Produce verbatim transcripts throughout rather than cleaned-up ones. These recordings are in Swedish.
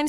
I'm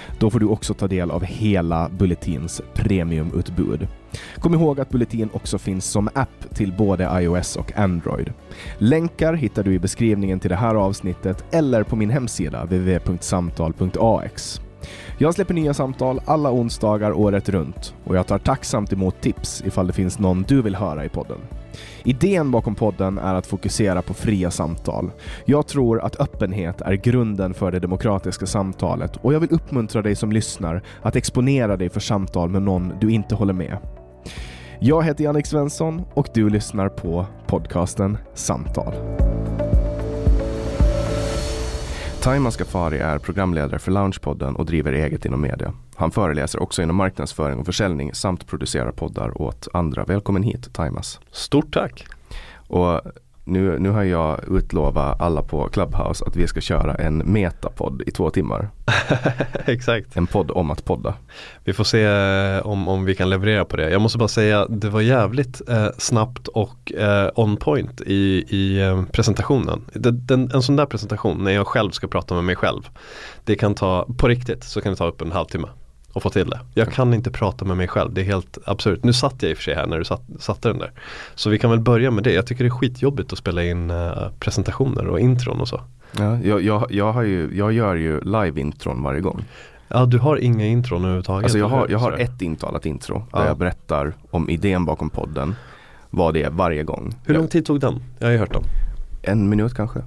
Då får du också ta del av hela Bulletins premiumutbud. Kom ihåg att Bulletin också finns som app till både iOS och Android. Länkar hittar du i beskrivningen till det här avsnittet eller på min hemsida w w w punkt samtal punkt a x. Jag släpper nya samtal alla onsdagar året runt och jag tar tacksamt emot tips ifall det finns någon du vill höra i podden. Idén bakom podden är att fokusera på fria samtal. Jag tror att öppenhet är grunden för det demokratiska samtalet och jag vill uppmuntra dig som lyssnar att exponera dig för samtal med någon du inte håller med. Jag heter Jannex Svensson och du lyssnar på podcasten Samtal. Taimas Kafari är programledare för Loungepodden och driver eget inom media. Han föreläser också inom marknadsföring och försäljning samt producerar poddar åt andra. Välkommen hit, Taimas. Stort tack! Och nu, nu har jag utlovat alla på Clubhouse att vi ska köra en metapodd i två timmar. Exakt. En podd om att podda. Vi får se om, om vi kan leverera på det. Jag måste bara säga, det var jävligt eh, snabbt och eh, on point i, i eh, presentationen. Den, den, en sån där presentation, när jag själv ska prata med mig själv, det kan ta, på riktigt, så kan det ta upp en halvtimme och få till det. Jag kan inte prata med mig själv. Det är helt absurt. Nu satt jag i och för sig här när du satt, satte den där. Så vi kan väl börja med det. Jag tycker det är skitjobbigt att spela in uh, presentationer och intron och så. Ja, jag, jag, jag, har ju, jag gör ju live-intron varje gång. Ja, du har inga intron överhuvudtaget. Alltså jag har, jag har ett intalat intro där ja. Jag berättar om idén bakom podden. Vad det är varje gång. Hur lång tid tog den? Jag har ju hört den. En minut kanske.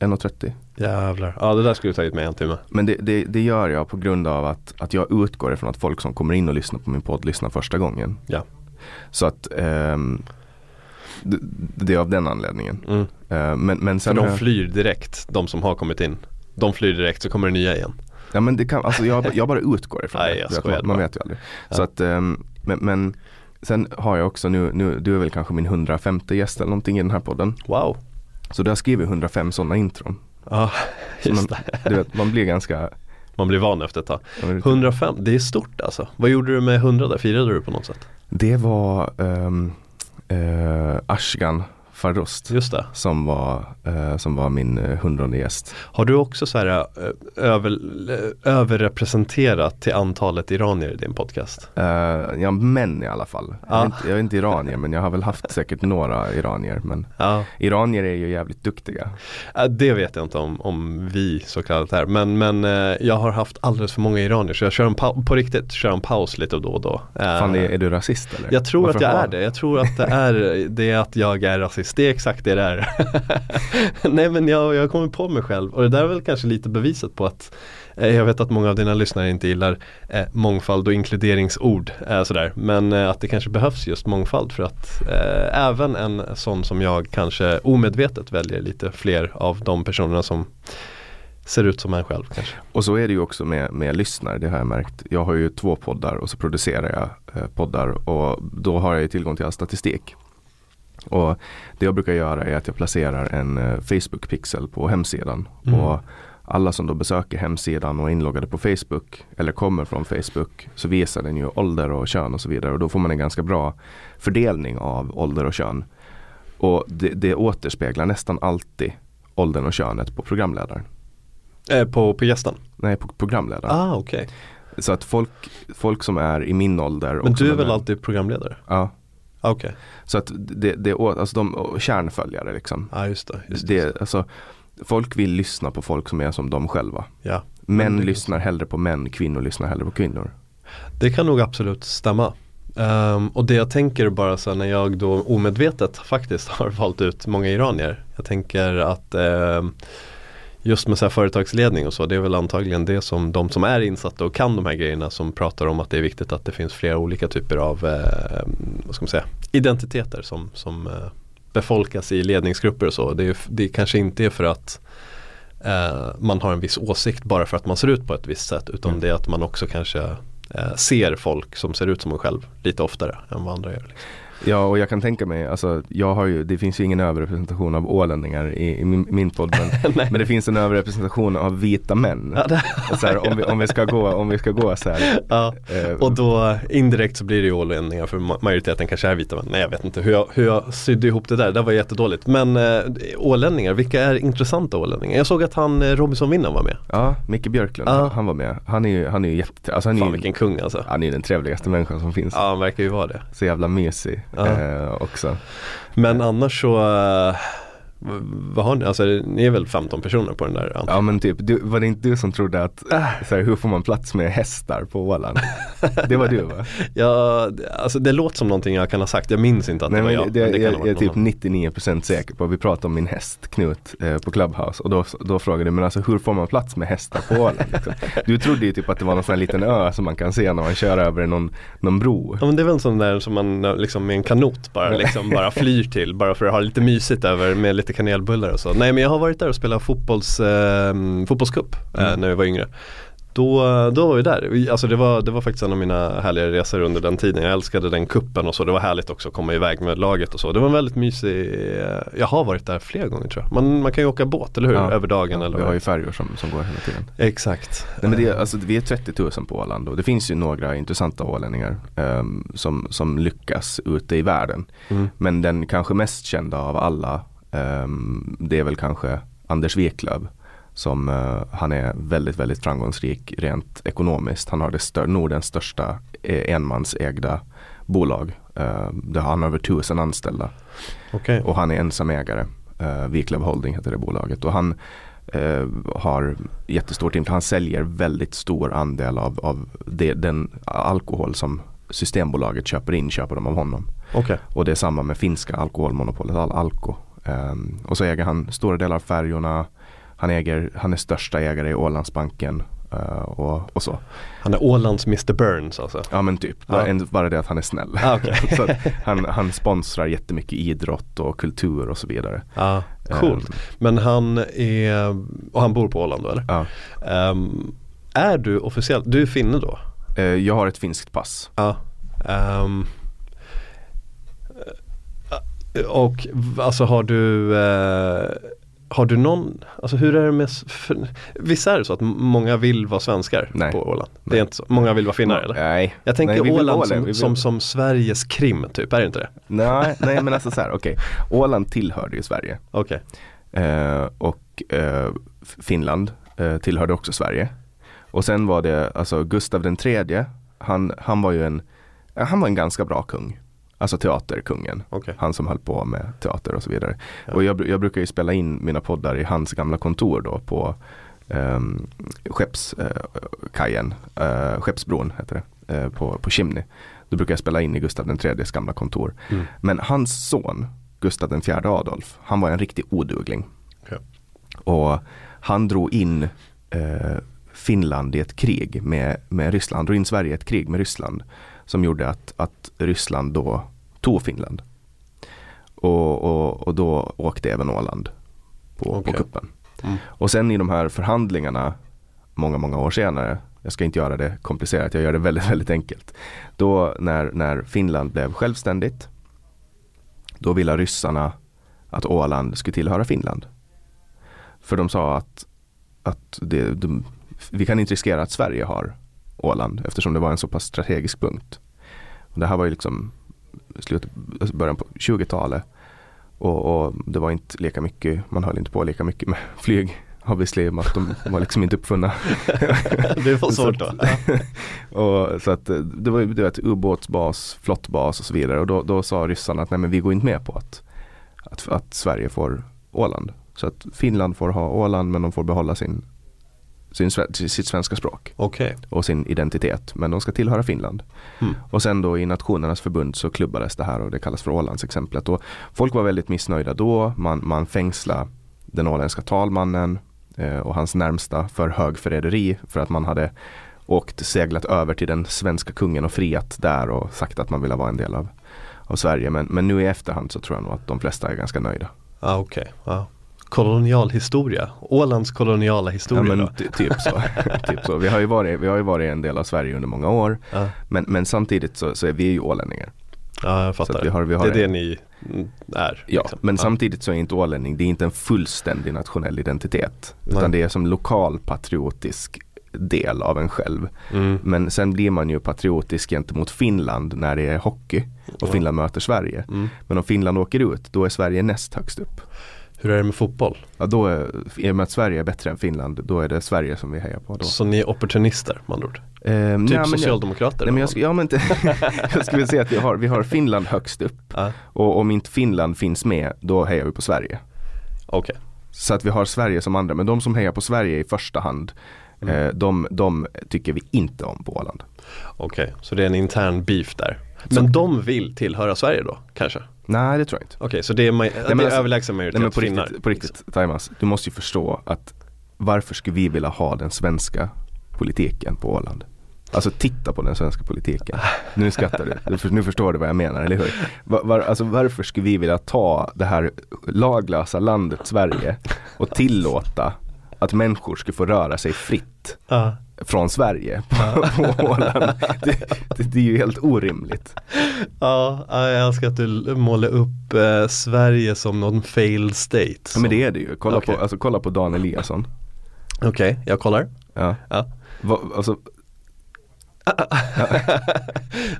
En och trettio. Jävlar. Ja, det där skulle du tagit med en timme. Men det, det, det gör jag på grund av att, att jag utgår ifrån att folk som kommer in och lyssnar på min podd lyssnar första gången. Ja. Så att um, det, det är av den anledningen. Mm. Uh, men, men sen För de jag... flyr direkt, de som har kommit in. De flyr direkt, så kommer det nya igen. Ja, men det kan, alltså jag, jag bara utgår ifrån det. Nej, jag skojar, man vet ju aldrig. Ja. Så att, um, men... men sen har jag också nu, nu, du är väl kanske min hundrafemte gäst eller någonting i den här podden. Wow. Så du har skrivit hundrafem sådana intron. Ja, just man, det. Du vet, man blir ganska... Man blir van efter ett tag. hundrafem, det är stort alltså. Vad gjorde du med hundra där? Firade du på något sätt? Det var um, uh, Ashgan Farrost. Just det. Som var, eh, som var min hundrade gäst. Har du också så här över, överrepresenterat till antalet iranier i din podcast? Eh, ja, män i alla fall. Ah. Jag, är inte, jag är inte iranier, men jag har väl haft säkert några iranier. Men ah. iranier är ju jävligt duktiga. Eh, det vet jag inte om, om vi så kallat här. Men, men eh, jag har haft alldeles för många iranier, så jag kör en pa- på riktigt kör en paus lite då och då. Eh, Fan, är, är du rasist eller? Jag tror Varför att jag var? är det. Jag tror att det är det att jag är rasist. Det är exakt det där. Nej, men jag, jag kommer på mig själv. Och det där är väl kanske lite beviset på att eh, jag vet att många av dina lyssnare inte gillar eh, mångfald och inkluderingsord. Eh, sådär. Men eh, att det kanske behövs just mångfald för att eh, även en sån som jag kanske omedvetet väljer lite fler av de personerna som ser ut som en själv kanske. Och så är det ju också med, med lyssnare, det har jag märkt. Jag har ju två poddar och så producerar jag eh, poddar, och då har jag ju tillgång till all statistik. Och det jag brukar göra är att jag placerar en Facebook-pixel på hemsidan. Mm. Och alla som då besöker hemsidan och är inloggade på Facebook eller kommer från Facebook, så visar den ju ålder och kön och så vidare. Och då får man en ganska bra fördelning av ålder och kön. Och det, det återspeglar nästan alltid åldern och könet på programledaren. Eh, på, på gästen? Nej, på programledaren. Ah, okej. Okay. Så att folk, folk som är i min ålder... Men du är väl är... alltid programledare? Ja. Okay. Så att det, det alltså de kärnföljare liksom. Ja, just det. Just det, just det. det alltså, folk vill lyssna på folk som är som de själva. Ja. Män mm. lyssnar hellre på män, kvinnor lyssnar hellre på kvinnor. Det kan nog absolut stämma. Um, och det jag tänker bara så när jag då omedvetet faktiskt har valt ut många iranier. Jag tänker att um, just med så här företagsledning och så, det är väl antagligen det som de som är insatta och kan de här grejerna som pratar om att det är viktigt att det finns flera olika typer av eh, vad ska man säga, identiteter som, som eh, befolkas i ledningsgrupper och så. Det, är, det kanske inte är för att eh, man har en viss åsikt bara för att man ser ut på ett visst sätt, utan mm. det är att man också kanske eh, ser folk som ser ut som en själv lite oftare än vad andra gör. Liksom. Ja, och jag kan tänka mig, alltså, jag har ju, det finns ju ingen överrepresentation av ålänningar i, i min, min podd, men, men det finns en överrepresentation av vita män. Ja, det, så här, om, vi, om vi ska gå, om vi ska gå så här. Ja, eh, och då indirekt så blir det ju ålänningar, för majoriteten kanske är vita män. Nej, jag vet inte hur jag, hur jag sydde ihop det där, det var jättedåligt. Men eh, ålänningar, vilka är intressanta ålänningar? Jag såg att han, Robinson-vinnaren var med. Ja, Micke Björklund, ah. han var med. Han är ju, han är ju jätte... Alltså, han Fan, är ju, vilken kung alltså. Han är ju den trevligaste människan som finns. Ja, han verkar ju vara det. Så jävla mysig. Uh-huh. Eh, också. Men annars så uh, vad har ni? Alltså, ni är väl femton personer på den där antagligen. Ja, men typ, du, var det inte du som trodde att uh. så här, hur får man plats med hästar på Åland? Det var du, va? Ja, alltså, det låter som någonting jag kan ha sagt. Jag minns inte att Nej, det var jag det, det Jag, jag är typ nittionio procent säker på att vi pratade om min häst Knut eh, på Clubhouse. Och då, då frågade du, men alltså, hur får man plats med hästar på Åland? Liksom. Du trodde ju typ att det var någon sån här liten ö som man kan se när man kör över någon, någon bro. Ja, men det är väl en sån där som man liksom, med en kanot bara, liksom, bara flyr till. Bara för att ha lite mysigt över med lite kanelbullar och så. Nej, men jag har varit där och spelat fotbolls, eh, fotbollscup eh, mm. när jag var yngre. Då, då var vi där. Alltså det var, det var faktiskt en av mina härliga resor under den tiden. Jag älskade den kuppen och så. Det var härligt också att komma iväg med laget och så. Det var en väldigt mysig... Jag har varit där flera gånger, tror jag. Man, man kan ju åka båt, eller hur? Ja. Över dagen. Ja, eller vi har ju färjor som, som går hela tiden. Exakt. Nej, men det, alltså, vi är trettio tusen på Åland, och det finns ju några intressanta ålänningar um, som, som lyckas ute i världen. Mm. Men den kanske mest kända av alla, um, det är väl kanske Anders Wiklöv. Som, uh, han är väldigt, väldigt framgångsrik rent ekonomiskt. Han har det stör- Nordens största eh, enmansägda bolag. Uh, det har han över tusen anställda. Okay. Och han är ensamägare. Uh, Wiklöv Holding heter det bolaget. Och han uh, har jättestort inflytande. Han säljer väldigt stor andel av, av det, den alkohol som Systembolaget köper in, köper de av honom. Okay. Och det är samma med finska alkoholmonopolet, all alko. Um, och så äger han stora delar av färjorna. Han, äger, han är största ägare i Ålandsbanken uh, och, och så. Han är Ålands mister Burns alltså? Ja, men typ. Ah. Bara, bara det att han är snäll. Ah, okay. Så att han, han sponsrar jättemycket idrott och kultur och så vidare. Ah, coolt. Um, men han är... Och han bor på Åland då, eller? Ja. Ah. Um, är du officiellt... Du är finne då? Uh, jag har ett finskt pass. Ja. Ah. Um, och alltså har du... Uh, Har du någon, alltså hur är det med, för, visst är det så att många vill vara svenskar nej. På Åland? Det är nej. Inte så, många vill vara finnar eller? Nej. Jag tänker nej, vi vill Åland, Åland som, vi vill. Som, som Sveriges Krim typ, är det inte det? Nej, nej men alltså så här, okej. Okay. Åland tillhörde ju Sverige. Okej. Okay. Eh, och eh, Finland eh, tillhörde också Sverige. Och sen var det, alltså Gustav den tredje, han, han var ju en, han var en ganska bra kung. Alltså teaterkungen. Okay. Han som höll på med teater och så vidare. Ja. Och jag, jag brukar ju spela in mina poddar i hans gamla kontor då på um, Skeppskajen. Uh, Skeppsbron heter det. Uh, på, på Kimni. Då brukar jag spela in i Gustav den tredjes gamla kontor. Mm. Men hans son, Gustav den fjärde Adolf, han var en riktig odugling. Okay. Och han drog in uh, Finland i ett krig med, med Ryssland. Han drog in Sverige i ett krig med Ryssland. Som gjorde att, att Ryssland då tog Finland. Och, och, och då åkte även Åland på, okay. på kuppen. Mm. Och sen i de här förhandlingarna många, många år senare, jag ska inte göra det komplicerat, jag gör det väldigt, väldigt enkelt. Då när, när Finland blev självständigt, då ville ryssarna att Åland skulle tillhöra Finland. För de sa att, att det, de, vi kan inte riskera att Sverige har Åland, eftersom det var en så pass strategisk punkt. Och det här var ju liksom slutet, början på tjugotalet och, och det var inte lika mycket, man höll inte på lika mycket med flyg, obviously, att de var liksom inte uppfunna. Det var svårt då. Och så att det var ju ett ubåtsbas, flottbas och så vidare, och då, då sa ryssarna att nej men vi går inte med på att, att, att Sverige får Åland. Så att Finland får ha Åland, men de får behålla sin Sin, sitt svenska språk okay. och sin identitet, men de ska tillhöra Finland. Mm. Och sen då i Nationernas förbund så klubbades det här och det kallas för Ålandsexemplet, och folk var väldigt missnöjda då, man, man fängslade den åländska talmannen eh, och hans närmsta för högförräderi, för att man hade åkt, seglat över till den svenska kungen och friat där och sagt att man ville vara en del av, av Sverige, men, men nu i efterhand så tror jag nog att de flesta är ganska nöjda. Ah, okej, okay. Wow. Kolonialhistoria. Ålands koloniala historia. Ja, men ty- typ, så. typ så. Vi har ju varit, vi har ju varit en del av Sverige under många år. Uh. Men, men samtidigt så, så är vi ju ålänningar. Ja, uh, jag fattar. Vi har, vi har det är en... det ni är. Ja, liksom. Men uh. samtidigt så är inte ålänning, det är inte en fullständig nationell identitet. Utan Nej. Det är som lokal patriotisk del av en själv. Mm. Men sen blir man ju patriotisk gentemot Finland när det är hockey. Och mm. Finland möter Sverige. Mm. Men om Finland åker ut, då är Sverige näst högst upp. Hur är det med fotboll? Ja, då är, i och med att Sverige är bättre än Finland, då är det Sverige som vi hejar på då. Så ni är opportunister, man tror? Ehm, typ nej, socialdemokrater? Jag, nej, men jag, ja, men inte, jag skulle säga att vi har, vi har Finland högst upp. Ah. Och om inte Finland finns med, då hejar vi på Sverige. Okej. Okay. Så att vi har Sverige som andra, men de som hejar på Sverige i första hand, mm. eh, de, de tycker vi inte om på Åland. Okej, okay. Så det är en intern beef där. Men så, de vill tillhöra Sverige då, kanske? Nej, det tror jag inte. Okej, okay, så det är, ma- det är alltså, överlägsen majoritet. Nej, men på riktigt, på riktigt Taimas, du måste ju förstå att varför skulle vi vilja ha den svenska politiken på Åland? Alltså titta på den svenska politiken. Nu skrattar du. Nu förstår du vad jag menar, eller hur? Var, var, alltså varför skulle vi vilja ta det här laglösa landet Sverige och tillåta att människor skulle få röra sig fritt uh. från Sverige på, uh. på Åland? Det, det, det är ju helt orimligt. Ja, jag älskar att du målar upp eh, Sverige som någon failed state. Ja, men det är det ju. Kolla, okay. på, alltså, kolla på Dan Eliasson. Okej, okay, jag kollar. Ja. Ja. Va, alltså...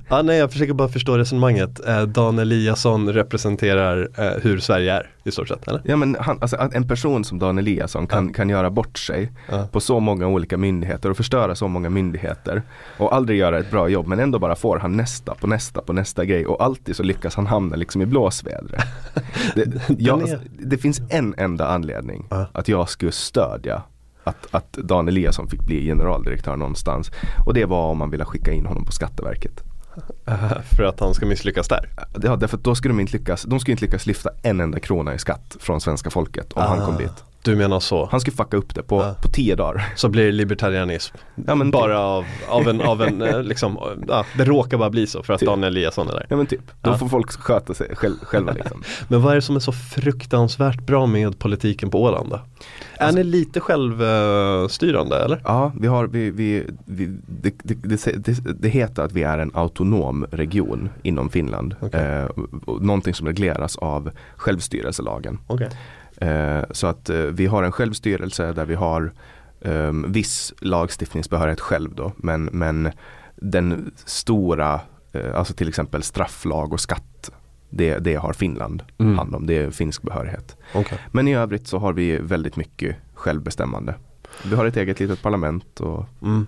ja, nej, jag försöker bara förstå resonemanget. eh, Dan Eliasson representerar eh, hur Sverige är i stort sett, eller? Ja, men han, alltså, en person som Dan Eliasson kan, ja. kan göra bort sig ja. på så många olika myndigheter och förstöra så många myndigheter och aldrig göra ett bra jobb, men ändå bara får han nästa på nästa på nästa grej, och alltid så lyckas han hamna liksom i blåsvädret. det, jag, alltså, det finns en enda anledning ja. att jag skulle stödja Att, att Dan Eliasson fick bli generaldirektör någonstans. Och det var om man ville skicka in honom på Skatteverket. Uh, för att han ska misslyckas där? Ja, därför att då skulle de inte lyckas, de skulle inte lyckas lyfta en enda krona i skatt från svenska folket om uh, han kom dit. Du menar så? Han skulle fucka upp det på, uh, på tio dagar. Så blir det libertarianism. Ja, men bara typ. av, av en, av en liksom, ja, det råkar bara bli så för att typ. Dan Eliasson är där. Ja, men typ. Då uh. får folk sköta sig själv, själva liksom. Men vad är det som är så fruktansvärt bra med politiken på Åland då? Är ni lite självstyrande, eller? Ja, vi har, vi, vi, vi, det, det, det, det heter att vi är en autonom region inom Finland. Okay. Eh, någonting som regleras av självstyrelselagen. Okay. Eh, så att eh, vi har en självstyrelse där vi har eh, viss lagstiftningsbehörighet själv då, men, men den stora, eh, alltså till exempel strafflag och skatt, det, det har Finland mm. hand om, det är finsk behörighet. Okay. Men i övrigt så har vi väldigt mycket självbestämmande. Vi har ett eget litet parlament och mm.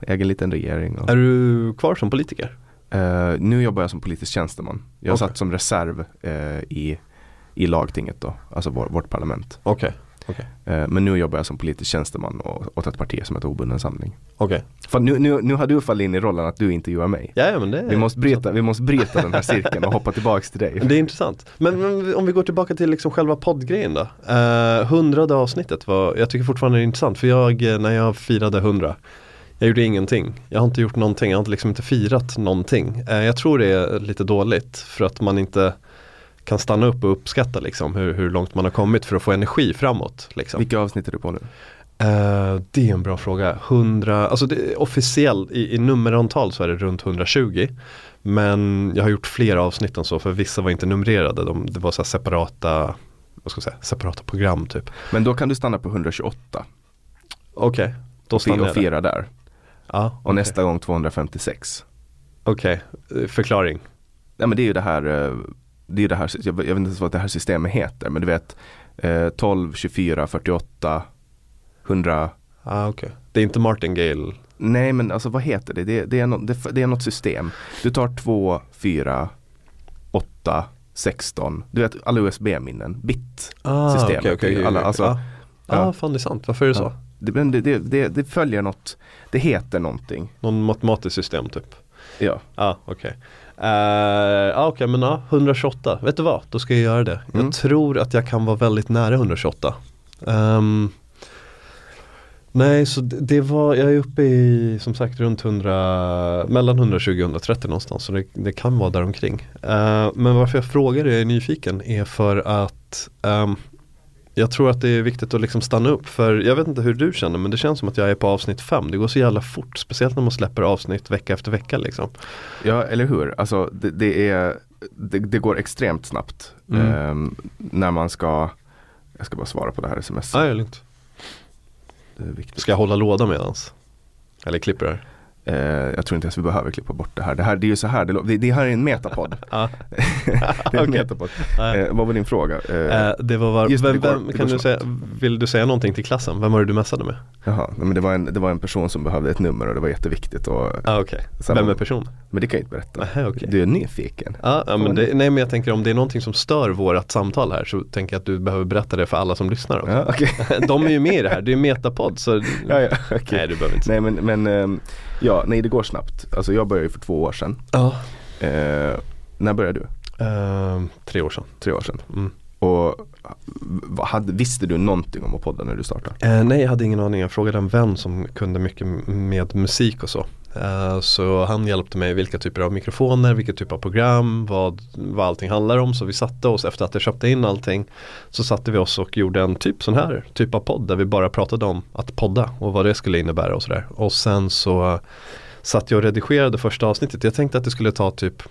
egen liten regering. Och... Är du kvar som politiker? Uh, nu jobbar jag som politisk tjänsteman. Jag okay. satt som reserv uh, i, i lagtinget då, alltså vår, vårt parlament. Okej. Okay. Okay. Uh, men nu jobbar jag som politisk tjänsteman och, åt ett parti som heter Obunden Samling. Okej. Okay. För nu, nu, nu har du fallit in i rollen att du intervjuar mig. Ja, men det är... Vi måste bryta, vi måste bryta den här cirkeln och hoppa tillbaka till dig. Det är intressant. Men, men om vi går tillbaka till liksom själva poddgrejen då. Uh, hundrade avsnittet var, jag tycker fortfarande är intressant, för jag, när jag firade hundra, jag gjorde ingenting. Jag har inte gjort någonting. Jag har liksom inte firat någonting. Jag tror det är lite dåligt för att man inte kan stanna upp och uppskatta liksom hur, hur långt man har kommit för att få energi framåt. Liksom. Vilka avsnitt är du på nu? Uh, det är en bra fråga. hundra, alltså det är officiellt i, i nummerantal så är det runt hundratjugo. Men jag har gjort flera avsnitt än så, för vissa var inte numrerade. De, det var så här separata, vad ska jag säga, separata program typ. Men då kan du stanna på etthundratjugoåtta. Okej, okay, då stannar jag. Och fira där. Ah, och okay. nästa gång tvåhundrafemtiosex. Okej, okay. Förklaring. Nej, men det är ju det här, det är ju det här, jag vet inte vad det här systemet heter, men du vet tolv, tjugofyra, fyrtioåtta, hundra. Ah, okej. Okay. Det är inte martingale. Nej, men alltså vad heter det? Det, det, är no, det, det är något system. Du tar två, fyra, åtta, sexton. Du vet alla U S B-minnen, bit system. Ah, okay, okay, alla, alltså, ah. Ja. Ah, fan det är sant. Varför är det ah. så? Det, det, det, det följer något, det heter någonting. Någon matematiskt system typ. Ja. Ja, ah, okej. Okay. Uh, ah, okej, okay, men ja, ah, etthundratjugoåtta. Vet du vad? Då ska jag göra det. Mm. Jag tror att jag kan vara väldigt nära etthundratjugoåtta. Um, nej, så det, det var, jag är uppe i som sagt runt hundra, mellan etthundratjugo och etthundratrettio någonstans. Så det, det kan vara däromkring. Uh, men varför jag frågar det, jag är nyfiken, är för att... Um, Jag tror att det är viktigt att liksom stanna upp, för jag vet inte hur du känner, men det känns som att jag är på avsnitt fem. Det går så jävla fort, speciellt när man släpper avsnitt vecka efter vecka liksom. Ja, eller hur? Alltså det, det, är, det, det går extremt snabbt mm. um, när man ska... Jag ska bara svara på det här sms. Nej, det är lugnt. Det är viktigt. Ska jag hålla låda medans? Eller klipper det? Uh, jag tror inte ens vi behöver klippa bort det här. Det här, det är ju så här, det, det här är en metapodd. Ah. Det är en okay. metapodd. Ah. Uh, vad var din fråga? Uh, uh, det var var, just, vem, det går, vem, det kan du säga, vill du säga någonting till klassen? Vem var det du mässade med? Jaha, men det var, en, det var en person som behövde ett nummer och det var jätteviktigt. Och, ah, okay. Vem man, är person? Men det kan jag inte berätta. Aha, okay. Du är nyfiken. Ah, ja, men det, nej, men jag tänker om det är någonting som stör vårat samtal här, så tänker jag att du behöver berätta det för alla som lyssnar också. Ah, okay. De är ju med i det här, det är metapodd. Så... ja, ja, okay. Nej, du behöver inte säga. Nej, men... men um, ja, nej det går snabbt. Alltså jag började ju för två år sedan. Ja. Oh. Eh, när började du? Eh, tre år sedan. Tre år sedan. Mm. Och hade, visste du någonting om att podda när du startade? Eh, nej, jag hade ingen aning. Jag frågade en vän som kunde mycket med musik och så. Eh, så han hjälpte mig vilka typer av mikrofoner, vilka typer av program, vad, vad allting handlar om. Så vi satte oss, efter att jag köpte in allting, så satte vi oss och gjorde en typ sån här typ av podd där vi bara pratade om att podda och vad det skulle innebära och sådär. Och sen så satt jag och redigerade första avsnittet. Jag tänkte att det skulle ta typ...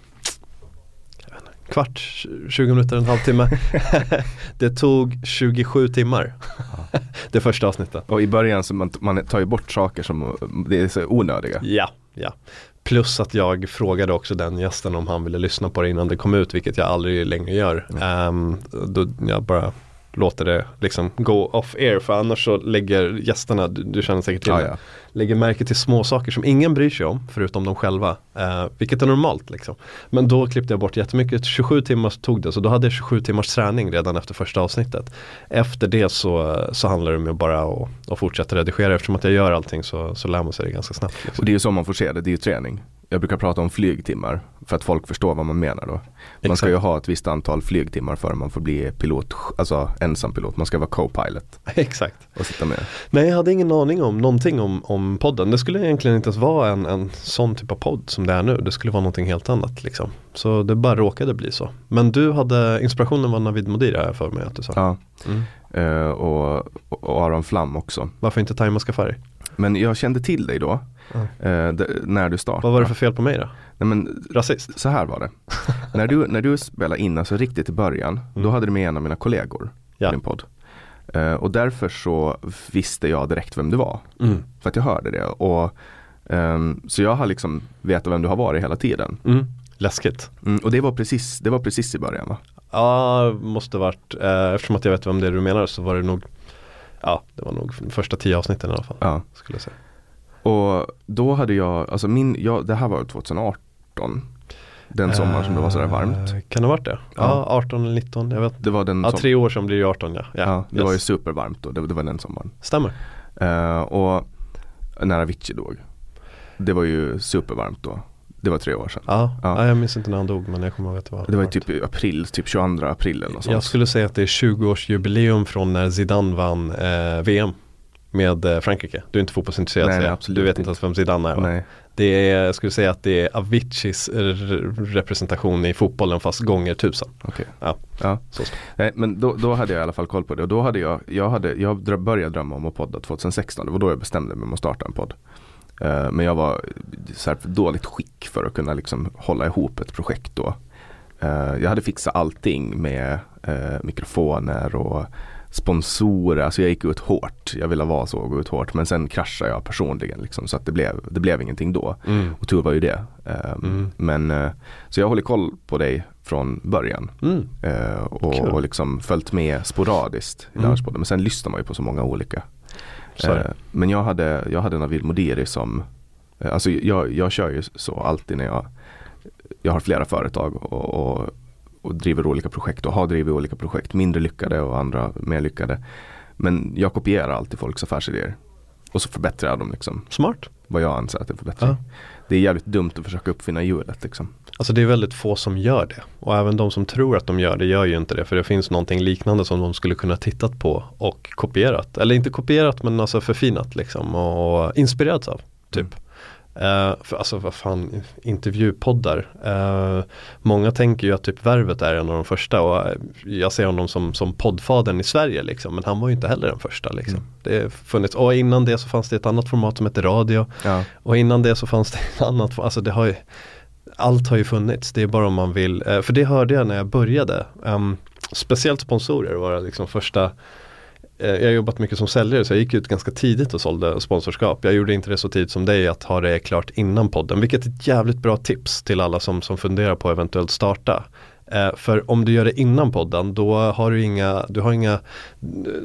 kvart, tjugo minuter, en halvtimme. Det tog tjugosju timmar. Det första avsnittet. Och i början så man, man tar ju bort saker som det är så onödiga. Ja, ja. Plus att jag frågade också den gästen om han ville lyssna på det innan det kom ut, vilket jag aldrig längre gör. Mm. Um, då jag bara låter det liksom go off air, för annars så lägger gästerna, du, du känner säkert till ah, ja. lägger märke till små saker som ingen bryr sig om förutom de själva, eh, vilket är normalt liksom. Men då klippte jag bort jättemycket. Tjugosju timmar tog det, så då hade jag tjugosju timmars träning redan efter första avsnittet. Efter det så, så handlar det om bara att, att fortsätta redigera, eftersom att jag gör allting så, så lär man sig det ganska snabbt liksom. Och det är ju så man får se det, det är ju träning. Jag brukar prata om flygtimmar för att folk förstår vad man menar då. Man Exakt. Ska ju ha ett visst antal flygtimmar för att man får bli pilot, alltså ensam pilot. Man ska vara co-pilot. Exakt. Och sitta med. Nej, jag hade ingen aning om någonting om, om podden. Det skulle egentligen inte ens vara en, en sån typ av podd som det är nu. Det skulle vara någonting helt annat liksom. Så det bara råkade bli så. Men du hade, inspirationen var Navid Modiri här för mig att du sa. Ja, mm. uh, och, och Aron Flam också. Varför inte Taimas Kafari? Men jag kände till dig då. Mm. Eh, d- när du startade. Vad var det för fel på mig då? Nej, men, rasist. Så här var det. när, du, när du spelade in, alltså riktigt i början, mm. då hade du med en av mina kollegor ja. på din podd. Uh, och därför så visste jag direkt vem du var. Mm. För att jag hörde det. Och, um, så jag har liksom vetat vem du har varit hela tiden. Mm. Läskigt. Mm, och det var, precis, det var precis i början, va? Ja, måste varit. Eh, eftersom att jag vet vem det är du menar så var det nog, ja, det var nog första tio avsnitten i alla fall. Ja. Skulle jag säga. Och då hade jag, alltså min, jag, det här var tjugoarton. Den sommaren som det var sådär varmt. Kan det ha varit det? Ja, arton eller nitton, jag vet. Det var den som... Ja, tre år som blir arton, ja. Ja, ja det yes. var ju supervarmt då, det, det var den sommaren. Stämmer. Uh, och när Avicii dog. Det var ju supervarmt då. Det var tre år sedan. Ja, ja. Ja, jag minns inte när han dog, men jag kommer ihåg att det var... Det var ju typ i april, typ tjugoandra april eller något sånt. Jag skulle säga att det är tjugo-årsjubileum från när Zidane vann eh, V M med eh, Frankrike. Du är inte fotbollsintresserad, nej, nej, absolut. Du vet inte ens vem Zidane är, va? Nej. Det är, jag skulle säga att det är Avicis representation i fotbollen fast gånger tusen. Okej. Ja. Ja. Så. Nej, men då, då hade jag i alla fall koll på det. Och då hade jag, jag, hade, jag drö- började drömma om att podda tjugohundrasexton. Det var då jag bestämde mig om att starta en podd. Uh, men jag var så här, dåligt skick för att kunna liksom hålla ihop ett projekt då. Uh, jag hade fixat allting med uh, mikrofoner och sponsorer. Alltså jag gick ut hårt. Jag ville vara så och gå ut hårt. Men sen kraschade jag personligen liksom, så att det blev, det blev ingenting då. Mm. Och tur var ju det. Um, mm. men, uh, så jag håller koll på dig från början. Mm. Uh, och, cool. och liksom följt med sporadiskt i mm. Lärspodden. Men sen lyssnar man ju på så många olika. Eh, men jag hade, jag hade Navid Modiri som eh, alltså jag, jag kör ju så alltid när jag jag har flera företag och, och, och driver olika projekt och har drivit olika projekt, mindre lyckade och andra mer lyckade, men jag kopierar alltid folks affärsidéer och så förbättrar jag dem liksom. Smart. Vad jag anser att det är förbättring. Uh-huh. Det är jävligt dumt att försöka uppfinna hjulet liksom. Alltså det är väldigt få som gör det. Och även de som tror att de gör det gör ju inte det. För det finns någonting liknande som de skulle kunna tittat på och kopierat. Eller inte kopierat men alltså förfinat liksom. Och inspirerats av typ. Mm. Uh, för, alltså vad fan, intervjupoddar. Uh, många tänker ju att typ Värvet är en av de första. Och jag ser honom som, som poddfadern i Sverige liksom. Men han var ju inte heller den första liksom. Mm. Det funnits. Och innan det så fanns det ett annat format som heter radio. Ja. Och innan det så fanns det ett annat. Alltså det har ju... Allt har ju funnits, det är bara om man vill. För det hörde jag när jag började. Um, speciellt sponsorer var det liksom första... Uh, jag har jobbat mycket som säljare så jag gick ut ganska tidigt och sålde sponsorskap. Jag gjorde inte det så tidigt som dig att ha det klart innan podden. Vilket är ett jävligt bra tips till alla som, som funderar på att eventuellt starta. Uh, för om du gör det innan podden då har du inga, du har inga,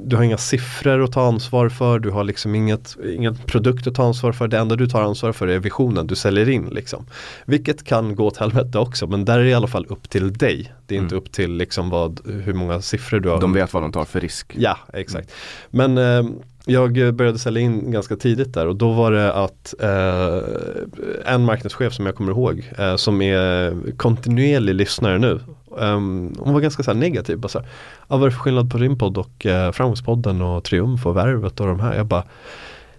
du har inga siffror att ta ansvar för. Du har liksom inget, inget produkt att ta ansvar för. Det enda du tar ansvar för är visionen du säljer in liksom. Vilket kan gå åt helvete också, men där är det i alla fall upp till dig. Det är mm. inte upp till liksom vad, hur många siffror du har. De vet vad de tar för risk. Ja, exakt. Mm. Men uh, jag började sälja in ganska tidigt där och då var det att eh, en marknadschef som jag kommer ihåg eh, som är kontinuerlig lyssnare nu, um, hon var ganska så här negativ bara så här, ah, vad är det för skillnad på din podd och eh, Framgångspodden och Triumf och Värvet och de här? Jag bara,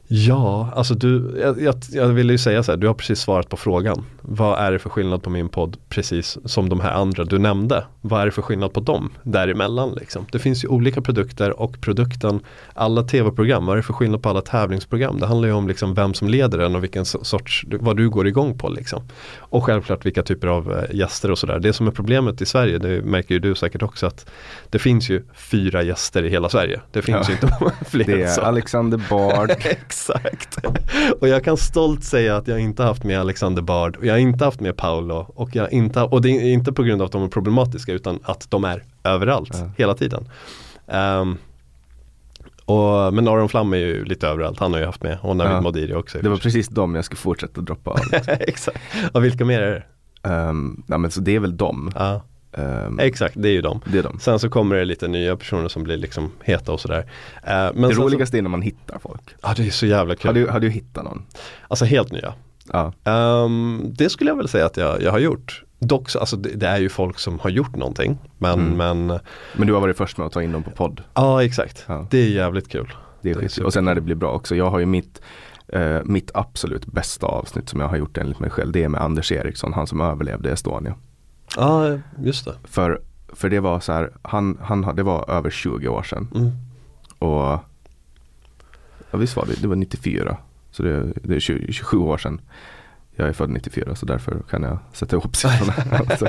ja, alltså du, jag, jag, jag ville ju säga så här, du har precis svarat på frågan. Vad är det för skillnad på min podd precis som de här andra du nämnde? Vad är det för skillnad på dem däremellan liksom? Det finns ju olika produkter och produkten, alla tv-program, vad är det för skillnad på alla tävlingsprogram? Det handlar ju om liksom vem som leder den och vilken sorts, vad du går igång på liksom. Och självklart vilka typer av gäster och sådär. Det som är problemet i Sverige, det märker ju du säkert också, att det finns ju fyra gäster i hela Sverige. Det finns ja, ju inte fler. Det är så. Alexander Bard. Exakt. Och jag kan stolt säga att jag inte haft med Alexander Bard, och jag har inte haft med Paolo, och jag inte, och det är inte på grund av att de är problematiska utan att de är överallt mm. hela tiden. Um, och, men Aron Flam är ju lite överallt, han har ju haft med, och Navid ja. Modiri också. Det var precis dem jag skulle fortsätta droppa av. Liksom. Exakt. Och vilka mer är det? Um, ja, men så det är väl dem. Ja. Um, Exakt, det är ju dem. Det är dem. Sen så kommer det lite nya personer som blir liksom heta och sådär. Uh, men det roligaste så... är när man hittar folk. Ja, ah, det är så jävla kul. Har du, har du hittat någon? Alltså helt nya. Ja. Um, det skulle jag väl säga att jag, jag har gjort. Dock så, alltså det, det är ju folk som har gjort någonting. Men, mm. men... men du har varit först med att ta in dem på podd. Ah, exakt. Ja, exakt. Det är jävligt kul. Det är det är kul. Och sen när det blir bra också. Jag har ju mitt, eh, mitt absolut bästa avsnitt som jag har gjort enligt mig själv. Det är med Anders Eriksson, han som överlevde Estonia. Ja, ah, just det. För, för det var så här, han, han, det var över tjugo år sedan. Mm. Och ja, visst var det, det var nittiofyra. Så det, det är tjugo, tjugosju år sedan. Jag är född nittiofyra så därför kan jag sätta ihop siffrorna. Alltså,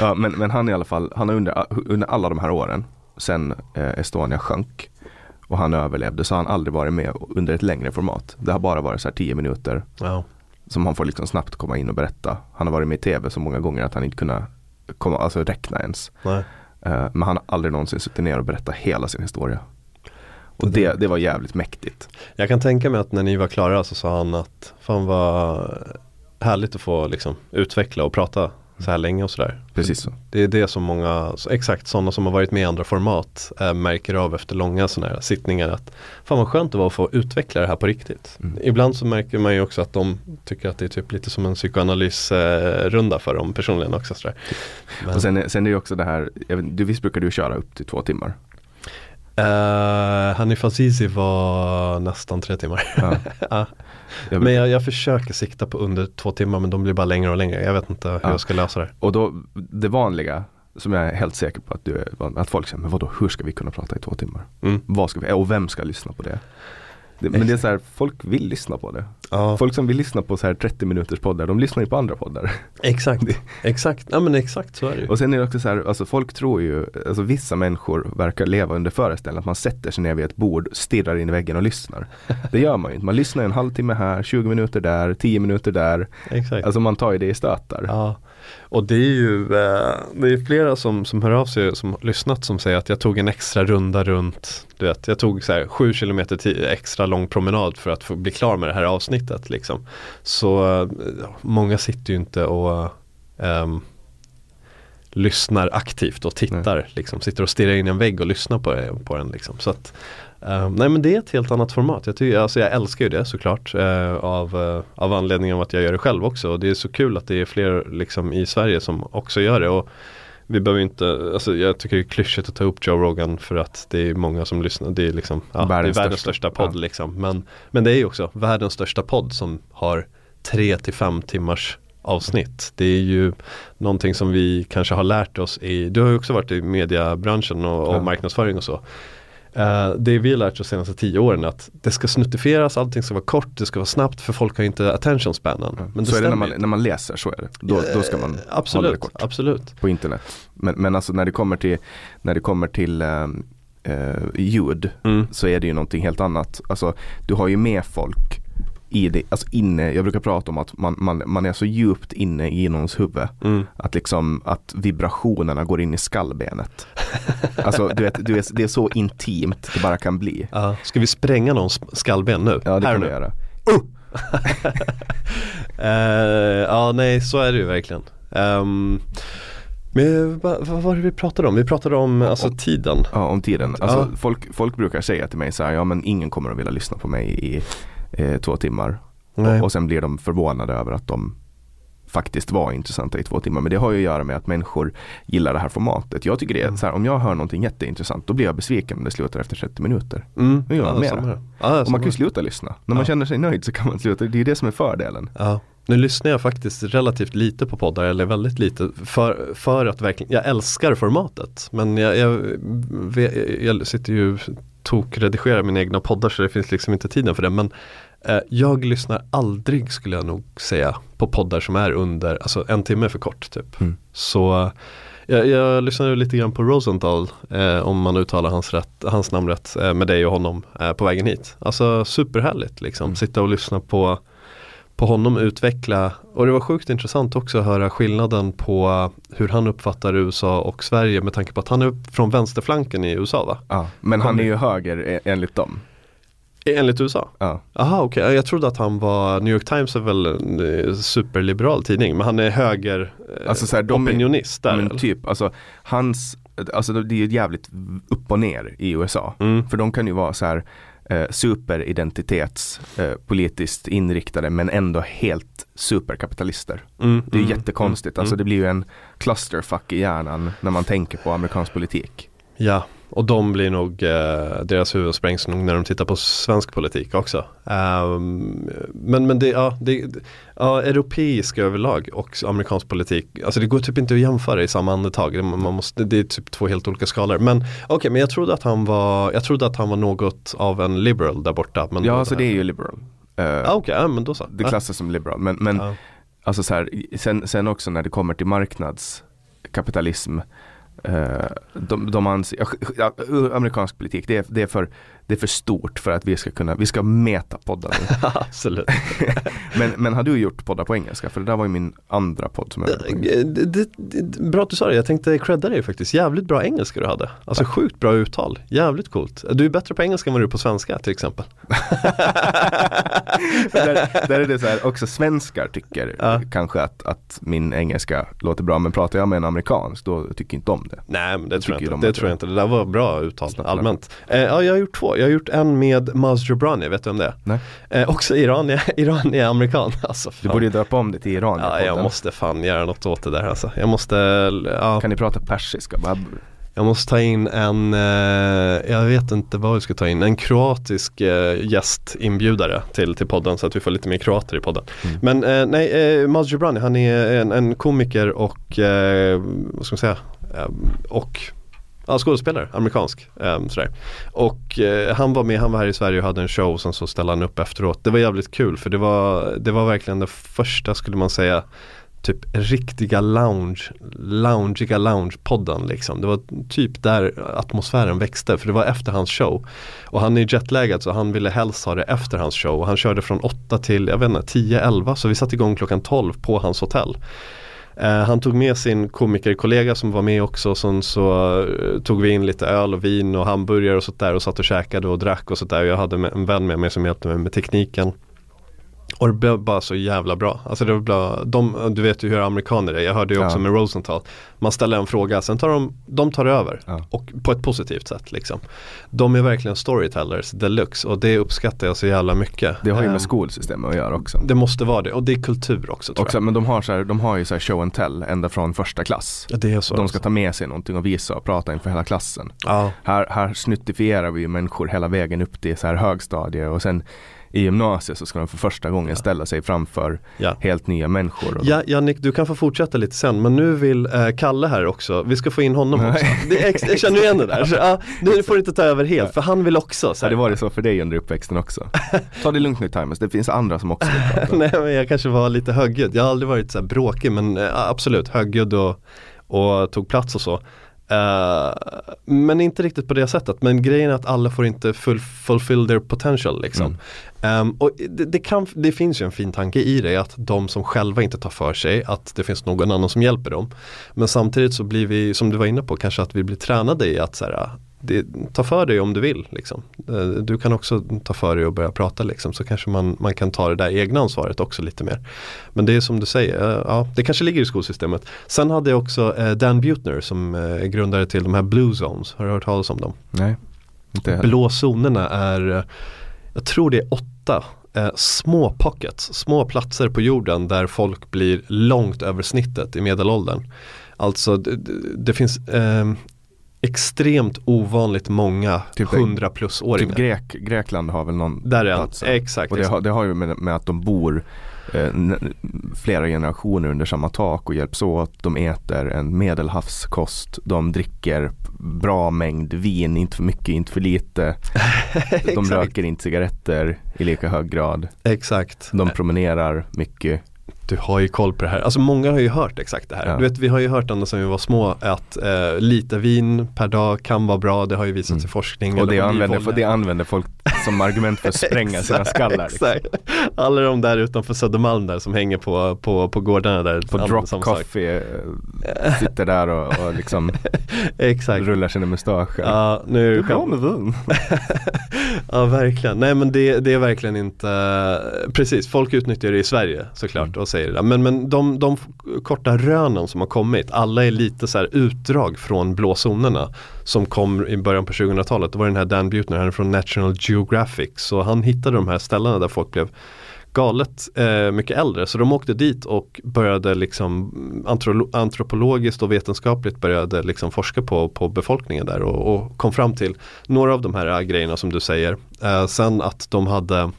ja, men, men han i alla fall, han har under, under alla de här åren sedan eh, Estonia sjönk och han överlevde, så har han aldrig varit med under ett längre format. Det har bara varit så här tio minuter wow. som han får liksom snabbt komma in och berätta. Han har varit med i tv så många gånger att han inte kunde komma, alltså räkna ens. Nej. Men han har aldrig någonsin suttit ner och berättat hela sin historia. Och det, det var jävligt mäktigt. Jag kan tänka mig att när ni var klara så sa han att fan vad härligt att få liksom utveckla och prata så här länge och sådär. Precis så. Det är det som många, exakt sådana som har varit med i andra format äh, märker av efter långa sådana här sittningar, att fan vad skönt det var att få utveckla det här på riktigt. Mm. Ibland så märker man ju också att de tycker att det är typ lite som en psykoanalysrunda äh, för dem personligen också. Sådär. Men... Och sen, sen är det ju också det här, jag vet, du, visst brukar du köra upp till två timmar? Uh, Hanif Azizi var nästan tre timmar. Ja. ja. Jag men jag, jag försöker sikta på under två timmar, men de blir bara längre och längre. Jag vet inte hur ja. jag ska lösa det. Och då, det vanliga, som jag är helt säker på att, du, att folk säger, men vadå, hur ska vi kunna prata i två timmar? Mm. Vad ska vi, och vem ska lyssna på det? det men det är så här, folk vill lyssna på det. Ja. Folk som vill lyssna på så här trettio minuters poddar, de lyssnar ju på andra poddar. Exakt, exakt. Ja, men exakt så är det ju. Och sen är det också så här, alltså folk tror ju, alltså vissa människor verkar leva under föreställningen att man sätter sig ner vid ett bord, stirrar in i väggen och lyssnar. Det gör man ju inte. Man lyssnar en halvtimme här, tjugo minuter där, tio minuter där. Exakt. Alltså man tar ju det i stötar. Ja. Och det är ju det är flera som, som hör av sig, som har lyssnat, som säger att jag tog en extra runda runt, du vet, jag tog så här sju kilometer t- extra lång promenad för att få bli klar med det här avsnittet liksom. Så många sitter ju inte och um, lyssnar aktivt och tittar, nej. Liksom, sitter och stirrar in i en vägg och lyssnar på, på den liksom. Så att Um, nej, men det är ett helt annat format. Jag, tycker, alltså jag älskar ju det såklart uh, av, uh, av anledningen av att jag gör det själv också. Och det är så kul att det är fler liksom, i Sverige som också gör det. Och vi behöver inte, alltså, jag tycker det är klyschigt att ta upp Joe Rogan för att det är många som lyssnar. Det är, liksom, ja, det är världens största, största podd. Ja. Liksom. Men, men det är ju också världens största podd som har tre till fem timmars avsnitt. Det är ju någonting som vi kanske har lärt oss i, du har ju också varit i mediebranschen och, och ja. marknadsföring och så. Uh, det vi har lärt oss de senaste tio åren att det ska snuttifieras, allting ska vara kort, det ska vara snabbt för folk har inte attention spanen. Mm. Men det så är det när man, när man läser, så är det. Då, uh, då ska man absolut, hålla det kort absolut. På internet. Men, men alltså när det kommer till, när det kommer till um, uh, ljud mm. så är det ju någonting helt annat. Alltså, du har ju med folk i det, alltså inne, jag brukar prata om att man, man, man är så djupt inne i någons huvud mm. att, liksom, att vibrationerna går in i skallbenet. Alltså du vet, du vet, det är så intimt det bara kan bli. Uh, ska vi spränga någons skallben nu? Ja, det här kan vi göra. Uh! uh, ja, nej, så är det ju verkligen. Um, men vad va, var det vi pratade om? Vi pratade om alltså, om, tiden. Ja, om tiden. Alltså, uh. folk, folk brukar säga till mig så här, ja men ingen kommer att vilja lyssna på mig i Eh, två timmar och, och sen blir de förvånade över att de faktiskt var intressanta i två timmar. Men det har ju att göra med att människor gillar det här formatet. Jag tycker det är mm. så här, om jag hör någonting jätteintressant då blir jag besviken om det slutar efter trettio minuter. Mm. Nu gör jag ja, mer. Ja, och man kan ju sluta lyssna. När man ja. känner sig nöjd så kan man sluta. Det är det som är fördelen. Ja. Nu lyssnar jag faktiskt relativt lite på poddar, eller väldigt lite, för, för att verkligen, jag älskar formatet. Men jag, jag, jag sitter ju tok redigera mina egna poddar så det finns liksom inte tiden för det, men eh, jag lyssnar aldrig, skulle jag nog säga, på poddar som är under alltså en timme för kort typ. Mm. Så jag, jag lyssnade lite grann på Rosenthal, eh, om man uttalar hans, rätt, hans namn rätt, eh, med dig och honom eh, på vägen hit. Alltså superhärligt liksom, mm. sitta och lyssna på på honom utveckla, och det var sjukt intressant också att höra skillnaden på hur han uppfattar U S A och Sverige med tanke på att han är upp från vänsterflanken i U S A va? Ja, men han är ju höger enligt dem. Enligt U S A? Ja. Aha, okej. Okay. Jag trodde att han var, New York Times är väl en superliberal tidning, men han är höger alltså så här, de opinionist är, där. Men typ, alltså hans, alltså det är ju jävligt upp och ner i U S A. Mm. För de kan ju vara så här Eh, superidentitetspolitiskt eh, inriktade men ändå helt superkapitalister. Mm, det är mm, jättekonstigt. Mm, alltså det blir ju en clusterfuck i hjärnan när man tänker på amerikansk politik. Ja, och de blir nog, eh, deras huvud sprängs nog när de tittar på svensk politik också. Um, men men det, ja, det, ja, europeisk överlag och amerikansk politik, alltså det går typ inte att jämföra i samma andetag. Man måste, det är typ två helt olika skalor. Men okej, okay, men jag trodde att han var, jag trodde att han var något av en liberal där borta. Men ja, alltså det är ju liberal. Uh, ah, okay, ja, men då så. Det klassas ah. som liberal. Men, men ah. alltså så här, sen, sen också när det kommer till marknadskapitalism Uh, de, de anser, ja, amerikansk politik det är, det, är för, det är för stort för att vi ska kunna, vi ska mäta poddar. Absolut. men, men har du gjort poddar på engelska? För det där var ju min andra podd som jag det, det, det, bra att du sa det, jag tänkte credda dig faktiskt. Jävligt bra engelska du hade. Alltså sjukt bra uttal, jävligt coolt. Du är bättre på engelska än vad du är på svenska till exempel. där, där är det så här, också svenskar tycker ja. Kanske att, att min engelska låter bra, men pratar jag med en amerikansk då tycker inte de det. Nej, men det, tror jag, inte. det tror jag inte. Det där var bra uttal allmänt. Eh, ja, jag har gjort två. Jag har gjort en med Maz Jobrani, vet du om det? Nej. Eh, också Iran, Iran är amerikan. Alltså, du borde ju döpa om det till Iran. Ja, jag, jag måste fan göra något åt det där. Alltså. Jag måste, ja. Kan ni prata persiska? Jag måste ta in en, eh, jag vet inte vad jag ska ta in, en kroatisk eh, gästinbjudare till, till podden så att vi får lite mer kroater i podden. Mm. Men eh, nej, eh, Maz Jobrani, han är en, en komiker och, eh, vad ska man säga, och ja, skådespelare, amerikansk um, sådär. Och uh, han var med, han var här i Sverige och hade en show som så ställde han upp efteråt. Det var jävligt kul för det var, det var verkligen det första skulle man säga typ riktiga lounge loungeiga loungepodden liksom. Det var typ där atmosfären växte för det var efter hans show och han är jetlaggad så han ville helst ha det efter hans show och han körde från åtta till jag vet inte, tio elva så vi satt igång klockan tolv på hans hotell. Uh, han tog med sin komikerkollega som var med också, sen så uh, tog vi in lite öl och vin och hamburgare och sånt där och satt och käkade och drack och sånt där. Jag hade en vän med mig som hjälpte mig med tekniken. Och det blev bara så jävla bra. Alltså det var bra. De, du vet ju hur amerikaner är. Jag hörde ju också ja. Med Rosenthal. Man ställer en fråga, sen tar de, de tar över. Ja. Och på ett positivt sätt liksom. De är verkligen storytellers deluxe. Och det uppskattar jag så jävla mycket. Det har ju med skolsystemet att göra också. Det måste vara det. Och det är kultur också tror också, jag. Men de har, så här, de har ju så här show and tell ända från första klass. Ja, det är så de ska också. Ta med sig någonting och visa och prata inför hela klassen. Ja. Här, här snuttifierar vi människor hela vägen upp till så här högstadiet och sen i gymnasiet så ska de för första gången ställa sig framför ja. Helt nya människor. Och ja, Jannex, du kan få fortsätta lite sen, men nu vill eh, Kalle här också. Vi ska få in honom också. Det ex- jag känner igen det där. Så, ah, nu får du inte ta över helt, för han vill också. Så ja, det var det så för dig under uppväxten också. Ta det lugnt nu, Taimas. Det finns andra som också vill prata. Nej, men jag kanske var lite högljudd. Jag har aldrig varit så här bråkig, men eh, absolut högljudd och, och tog plats och så. Uh, men inte riktigt på det sättet. Men grejen är att alla får inte full, fulfill their potential liksom. Mm. um, och det, det, kan, det finns ju en fin tanke i det, att de som själva inte tar för sig, att det finns någon annan som hjälper dem. Men samtidigt så blir vi, som du var inne på, kanske att vi blir tränade i att så här, det, ta för dig om du vill liksom. Du kan också ta för dig och börja prata liksom. Så kanske man, man kan ta det där egna ansvaret också lite mer. Men det är som du säger, ja, det kanske ligger i skolsystemet. Sen hade jag också eh, Dan Butner som eh, grundare till de här Blue Zones. Har du hört talas om dem? Nej, inte heller. Blå zonerna är, jag tror det är åtta eh, små pockets, små platser på jorden där folk blir långt över snittet i medelåldern. Alltså det, det finns eh, extremt ovanligt många hundra typ plus åringar. Typ Grek, Grekland har väl någon där är plats. Exakt. Och det, exakt. Har, det har ju med, med att de bor eh, n- flera generationer under samma tak och hjälps åt. De äter en medelhavskost. De dricker bra mängd vin, inte för mycket, inte för lite. De röker inte cigaretter i lika hög grad. Exakt. De promenerar mycket. Du har ju koll på det här. Alltså många har ju hört exakt det här. Ja. Du vet, vi har ju hört ända sedan vi var små att eh, lite vin per dag kan vara bra. Det har ju visats mm. i forskning. Och det använder, för det använder folk som argument för att spränga sina skallar. Exakt. Liksom. Alla de där utanför Södermalm där som hänger på, på, på gårdarna där. På Drop Coffee sitter där och, och liksom exakt. Rullar sina mustascher. Ja, nu det är bra med vin. Ja, verkligen. Nej, men det, det är verkligen inte... Precis, folk utnyttjar det i Sverige såklart mm. och säger det där. Men, men de, de korta rönen som har kommit, alla är lite så här utdrag från blåzonerna som kom i början på tjugohundratalet. Då var den här Dan Butner, han är från National Geographic, så han hittade de här ställena där folk blev galet eh, mycket äldre. Så de åkte dit och började liksom antro- antropologiskt och vetenskapligt började liksom forska på, på befolkningen där och, och kom fram till några av de här grejerna som du säger. Eh, sen att de hade,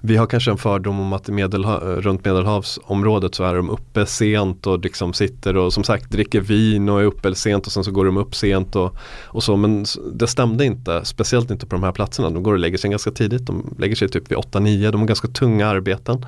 vi har kanske en fördom om att medelha- runt Medelhavsområdet så är de uppe sent och liksom sitter och som sagt dricker vin och är uppe sent och sen så går de upp sent och, och så, men det stämde inte, speciellt inte på de här platserna. De går och lägger sig ganska tidigt, de lägger sig typ vid åtta nio, de har ganska tunga arbeten.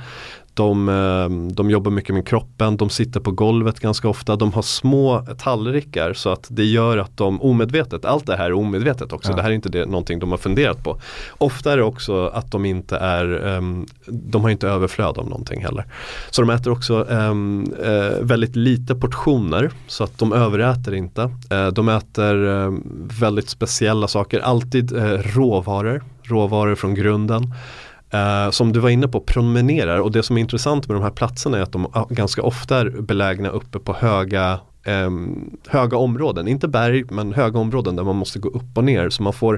De, de jobbar mycket med kroppen, de sitter på golvet ganska ofta, de har små tallrikar så att det gör att de omedvetet, allt det här är omedvetet också, ja. Det här är inte det, någonting de har funderat på. Ofta är det också att de inte är, um, de har inte överflöd av någonting heller. Så de äter också um, uh, väldigt lite portioner så att de överäter inte. Uh, de äter uh, väldigt speciella saker, alltid uh, råvaror, råvaror från grunden. Uh, som du var inne på, promenerar, och det som är intressant med de här platserna är att de ganska ofta är belägna uppe på höga, um, höga områden, inte berg men höga områden där man måste gå upp och ner, så man får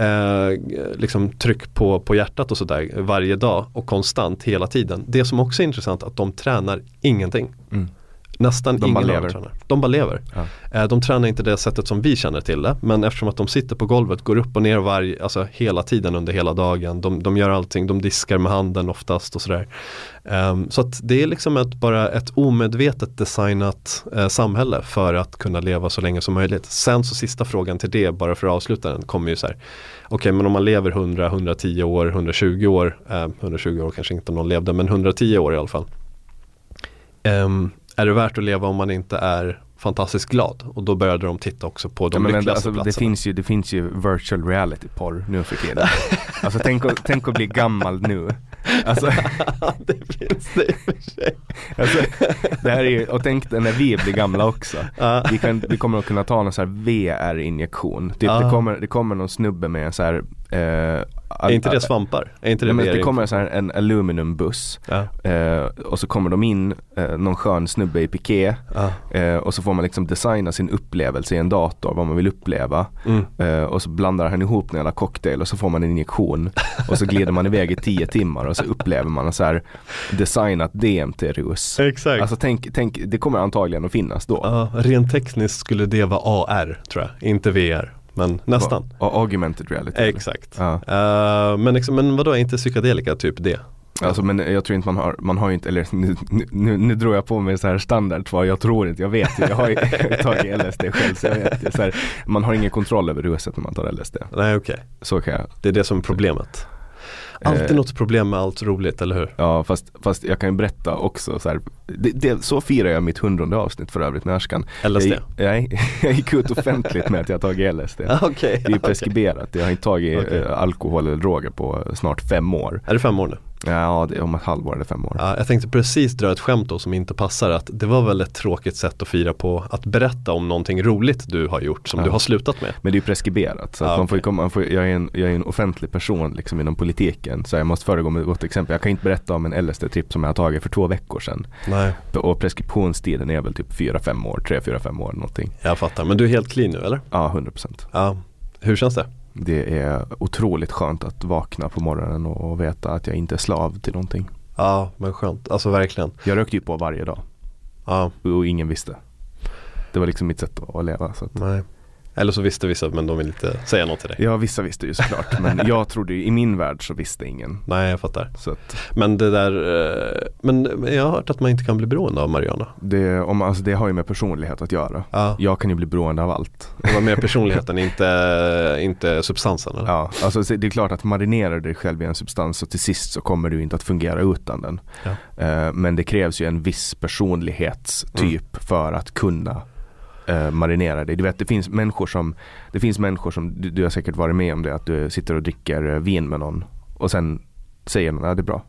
uh, liksom tryck på, på hjärtat och sådär varje dag och konstant hela tiden. Det som också är intressant är att de tränar ingenting. Mm. Nästan de ingen av dem tränar. De bara lever. Ja. De tränar inte det sättet som vi känner till det. Men eftersom att de sitter på golvet, går upp och ner varje, alltså hela tiden under hela dagen. De, de gör allting. De diskar med handen oftast och sådär. Um, så att det är liksom ett, bara ett omedvetet designat uh, samhälle för att kunna leva så länge som möjligt. Sen så sista frågan till det, bara för att avsluta den, kommer ju så här. Okej, okay, men om man lever hundra, hundratio år, hundratjugo år. Uh, hundratjugo år kanske inte om någon levde, men hundratio år i alla fall. Um, Är det värt att leva om man inte är fantastiskt glad? Och då började de titta också på de ja, lyckligaste alltså, platserna. Det finns ju, det finns ju virtual reality-porr nu för tiden. Alltså tänk, tänk att bli gammal nu. Alltså, det finns det i och för sig. Alltså, det här är ju, och tänk när vi blir gamla också. Uh. Vi, kan, vi kommer att kunna ta någon så här V R-injektion. Typ, uh. det, kommer, det kommer någon snubbe med en så här... Eh, All, är inte det svampar? Är inte det, men det kommer så här en aluminiumbuss, ja. eh, och så kommer de in eh, någon skön snubbe i piké, ja. eh, och så får man liksom designa sin upplevelse i en dator, vad man vill uppleva, mm. eh, och så blandar han ihop en jävla cocktail och så får man en injektion och så glider man iväg i tio timmar och så upplever man en så här designat D M T-rus. Exakt. Alltså tänk, tänk, det kommer antagligen att finnas då. Ja, rent tekniskt skulle det vara A R, tror jag, inte V R. Men nästan. Och augmented reality. Exakt. Ja. Uh, men, liksom, men vadå, är inte psykedelika typ det? Alltså, men jag tror inte man har, man har ju inte, eller nu, nu, nu drar jag på mig så här standard, vad jag tror inte, jag vet ju, jag har ju tagit L S D själv, så jag vet ju, så här, man har ingen kontroll över ruset när man tar L S D. Nej, okej. Okay. Så kan jag. Det är det som är problemet. Alltid eh, något problem med allt roligt, eller hur? Ja, fast, fast jag kan ju berätta också så här, det, det, så firar jag mitt hundrande avsnitt för övrigt närskan. L S D? Jag, jag, jag gick ut offentligt med att jag har tagit L S D. Okay, det är preskriberat. Jag har inte tagit okay. eh, alkohol eller droger på snart fem år. Är det fem år nu? Ja, det, om ett halvår eller fem år. Ja, jag tänkte precis dra ett skämt då som inte passar, att det var väl ett tråkigt sätt att fira på, att berätta om någonting roligt du har gjort som ja. Du har slutat med. Men det är ju preskriberat. Så ja, att man okay. får, man får, jag, är en, jag är en offentlig person liksom, inom politiken, så jag måste föregå med ett gott exempel. Jag kan inte berätta om en L S D-trip som jag har tagit för två veckor sedan. Nej. Och preskriptionstiden är väl typ fyra fem år, tre fyra fem år någonting. Jag fattar, men du är helt clean nu, eller? Ja, hundra procent. Ja. Hur känns det? Det är otroligt skönt att vakna på morgonen och veta att jag inte är slav till någonting. Ja, men skönt. Alltså verkligen. Jag rökte ju på varje dag. Ja. Och ingen visste. Det var liksom mitt sätt att leva. Så att... Nej. Eller så visste vissa, men de ville inte säga något till dig. Ja, vissa visste ju såklart. Men jag trodde ju, i min värld så visste ingen. Nej, jag fattar. Så att... Men det där... Men jag har hört att man inte kan bli beroende av Mariana. Det, om, alltså, det har ju med personlighet att göra. Ja. Jag kan ju bli beroende av allt. Det var mer personligheten, inte, inte substansen, eller? Ja, alltså det är klart att marinerar dig själv i en substans, och till sist så kommer du inte att fungera utan den. Ja. Men det krävs ju en viss personlighetstyp mm. för att kunna... Eh, marinera dig. Du vet, det finns människor som det finns människor som, du, du har säkert varit med om det, att du sitter och dricker vin med någon och sen säger någon, ja, det är bra.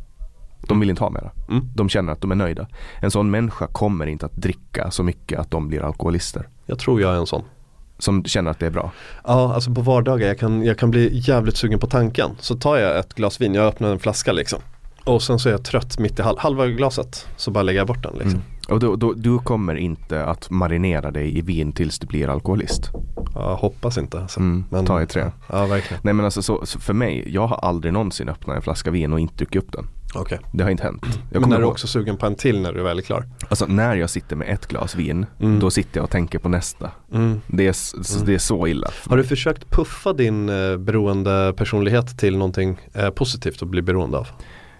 De vill inte ha mer. Mm. De känner att de är nöjda. En sån människa kommer inte att dricka så mycket att de blir alkoholister. Jag tror jag är en sån. Som känner att det är bra. Ja, alltså på vardagar, jag kan, jag kan bli jävligt sugen på tanken. Så tar jag ett glas vin, jag öppnar en flaska liksom. Och sen så är jag trött mitt i hal- halva glaset, så bara lägger jag bort den liksom. Mm. Och då, då, du kommer inte att marinera dig i vin tills du blir alkoholist. Jag hoppas inte. Alltså. Mm, men, ta i trä. Ja, verkligen. Nej, men alltså, så, så för mig, jag har aldrig någonsin öppnat en flaska vin och inte druckit upp den. Okay. Det har inte hänt. Jag men är du också sugen på en till när du är väldigt klar? Alltså när jag sitter med ett glas vin, mm. då sitter jag och tänker på nästa. Mm. Det, är, så, mm. det är så illa. Har du försökt puffa din eh, beroende personlighet till någonting eh, positivt att bli beroende av?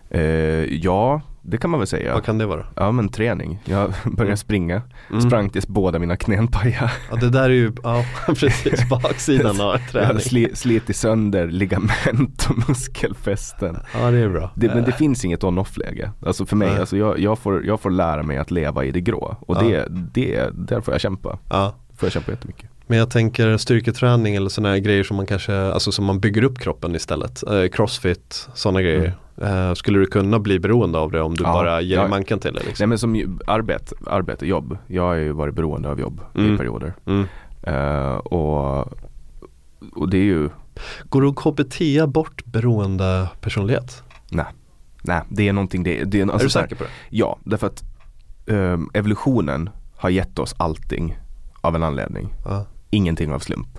Eh, ja, Det kan man väl säga. Vad kan det vara? Ja, men träning. Jag började springa. Mm. Sprang tills båda mina knän pajade. Ja, det där är ju, ja, precis, baksidan av träning. Jag sli, slit i sönder ligament och muskelfästen. Ja, det är bra. Det, men det finns inget on-off-läge. Alltså för mig, ja. alltså jag, jag, får, jag får lära mig att leva i det grå. Och ja. det, det, där får jag kämpa. Ja. Får jag kämpa jättemycket. Men jag tänker styrketräning eller såna här grejer som man kanske, alltså som man bygger upp kroppen istället. Eh, crossfit, såna grejer. Mm. Eh, skulle du kunna bli beroende av det om du ja, bara ger dig manken till det? Liksom? Nej, men som arbete, arbete, jobb. Jag har ju varit beroende av jobb mm. i perioder. Mm. Eh, och, och det är ju... Går du K B T bort beroende personlighet? Nej, Nej det är någonting... Det, det är, alltså, är du säker på det? Ja, därför att eh, evolutionen har gett oss allting. Av en anledning. Ja. Ingenting av slump.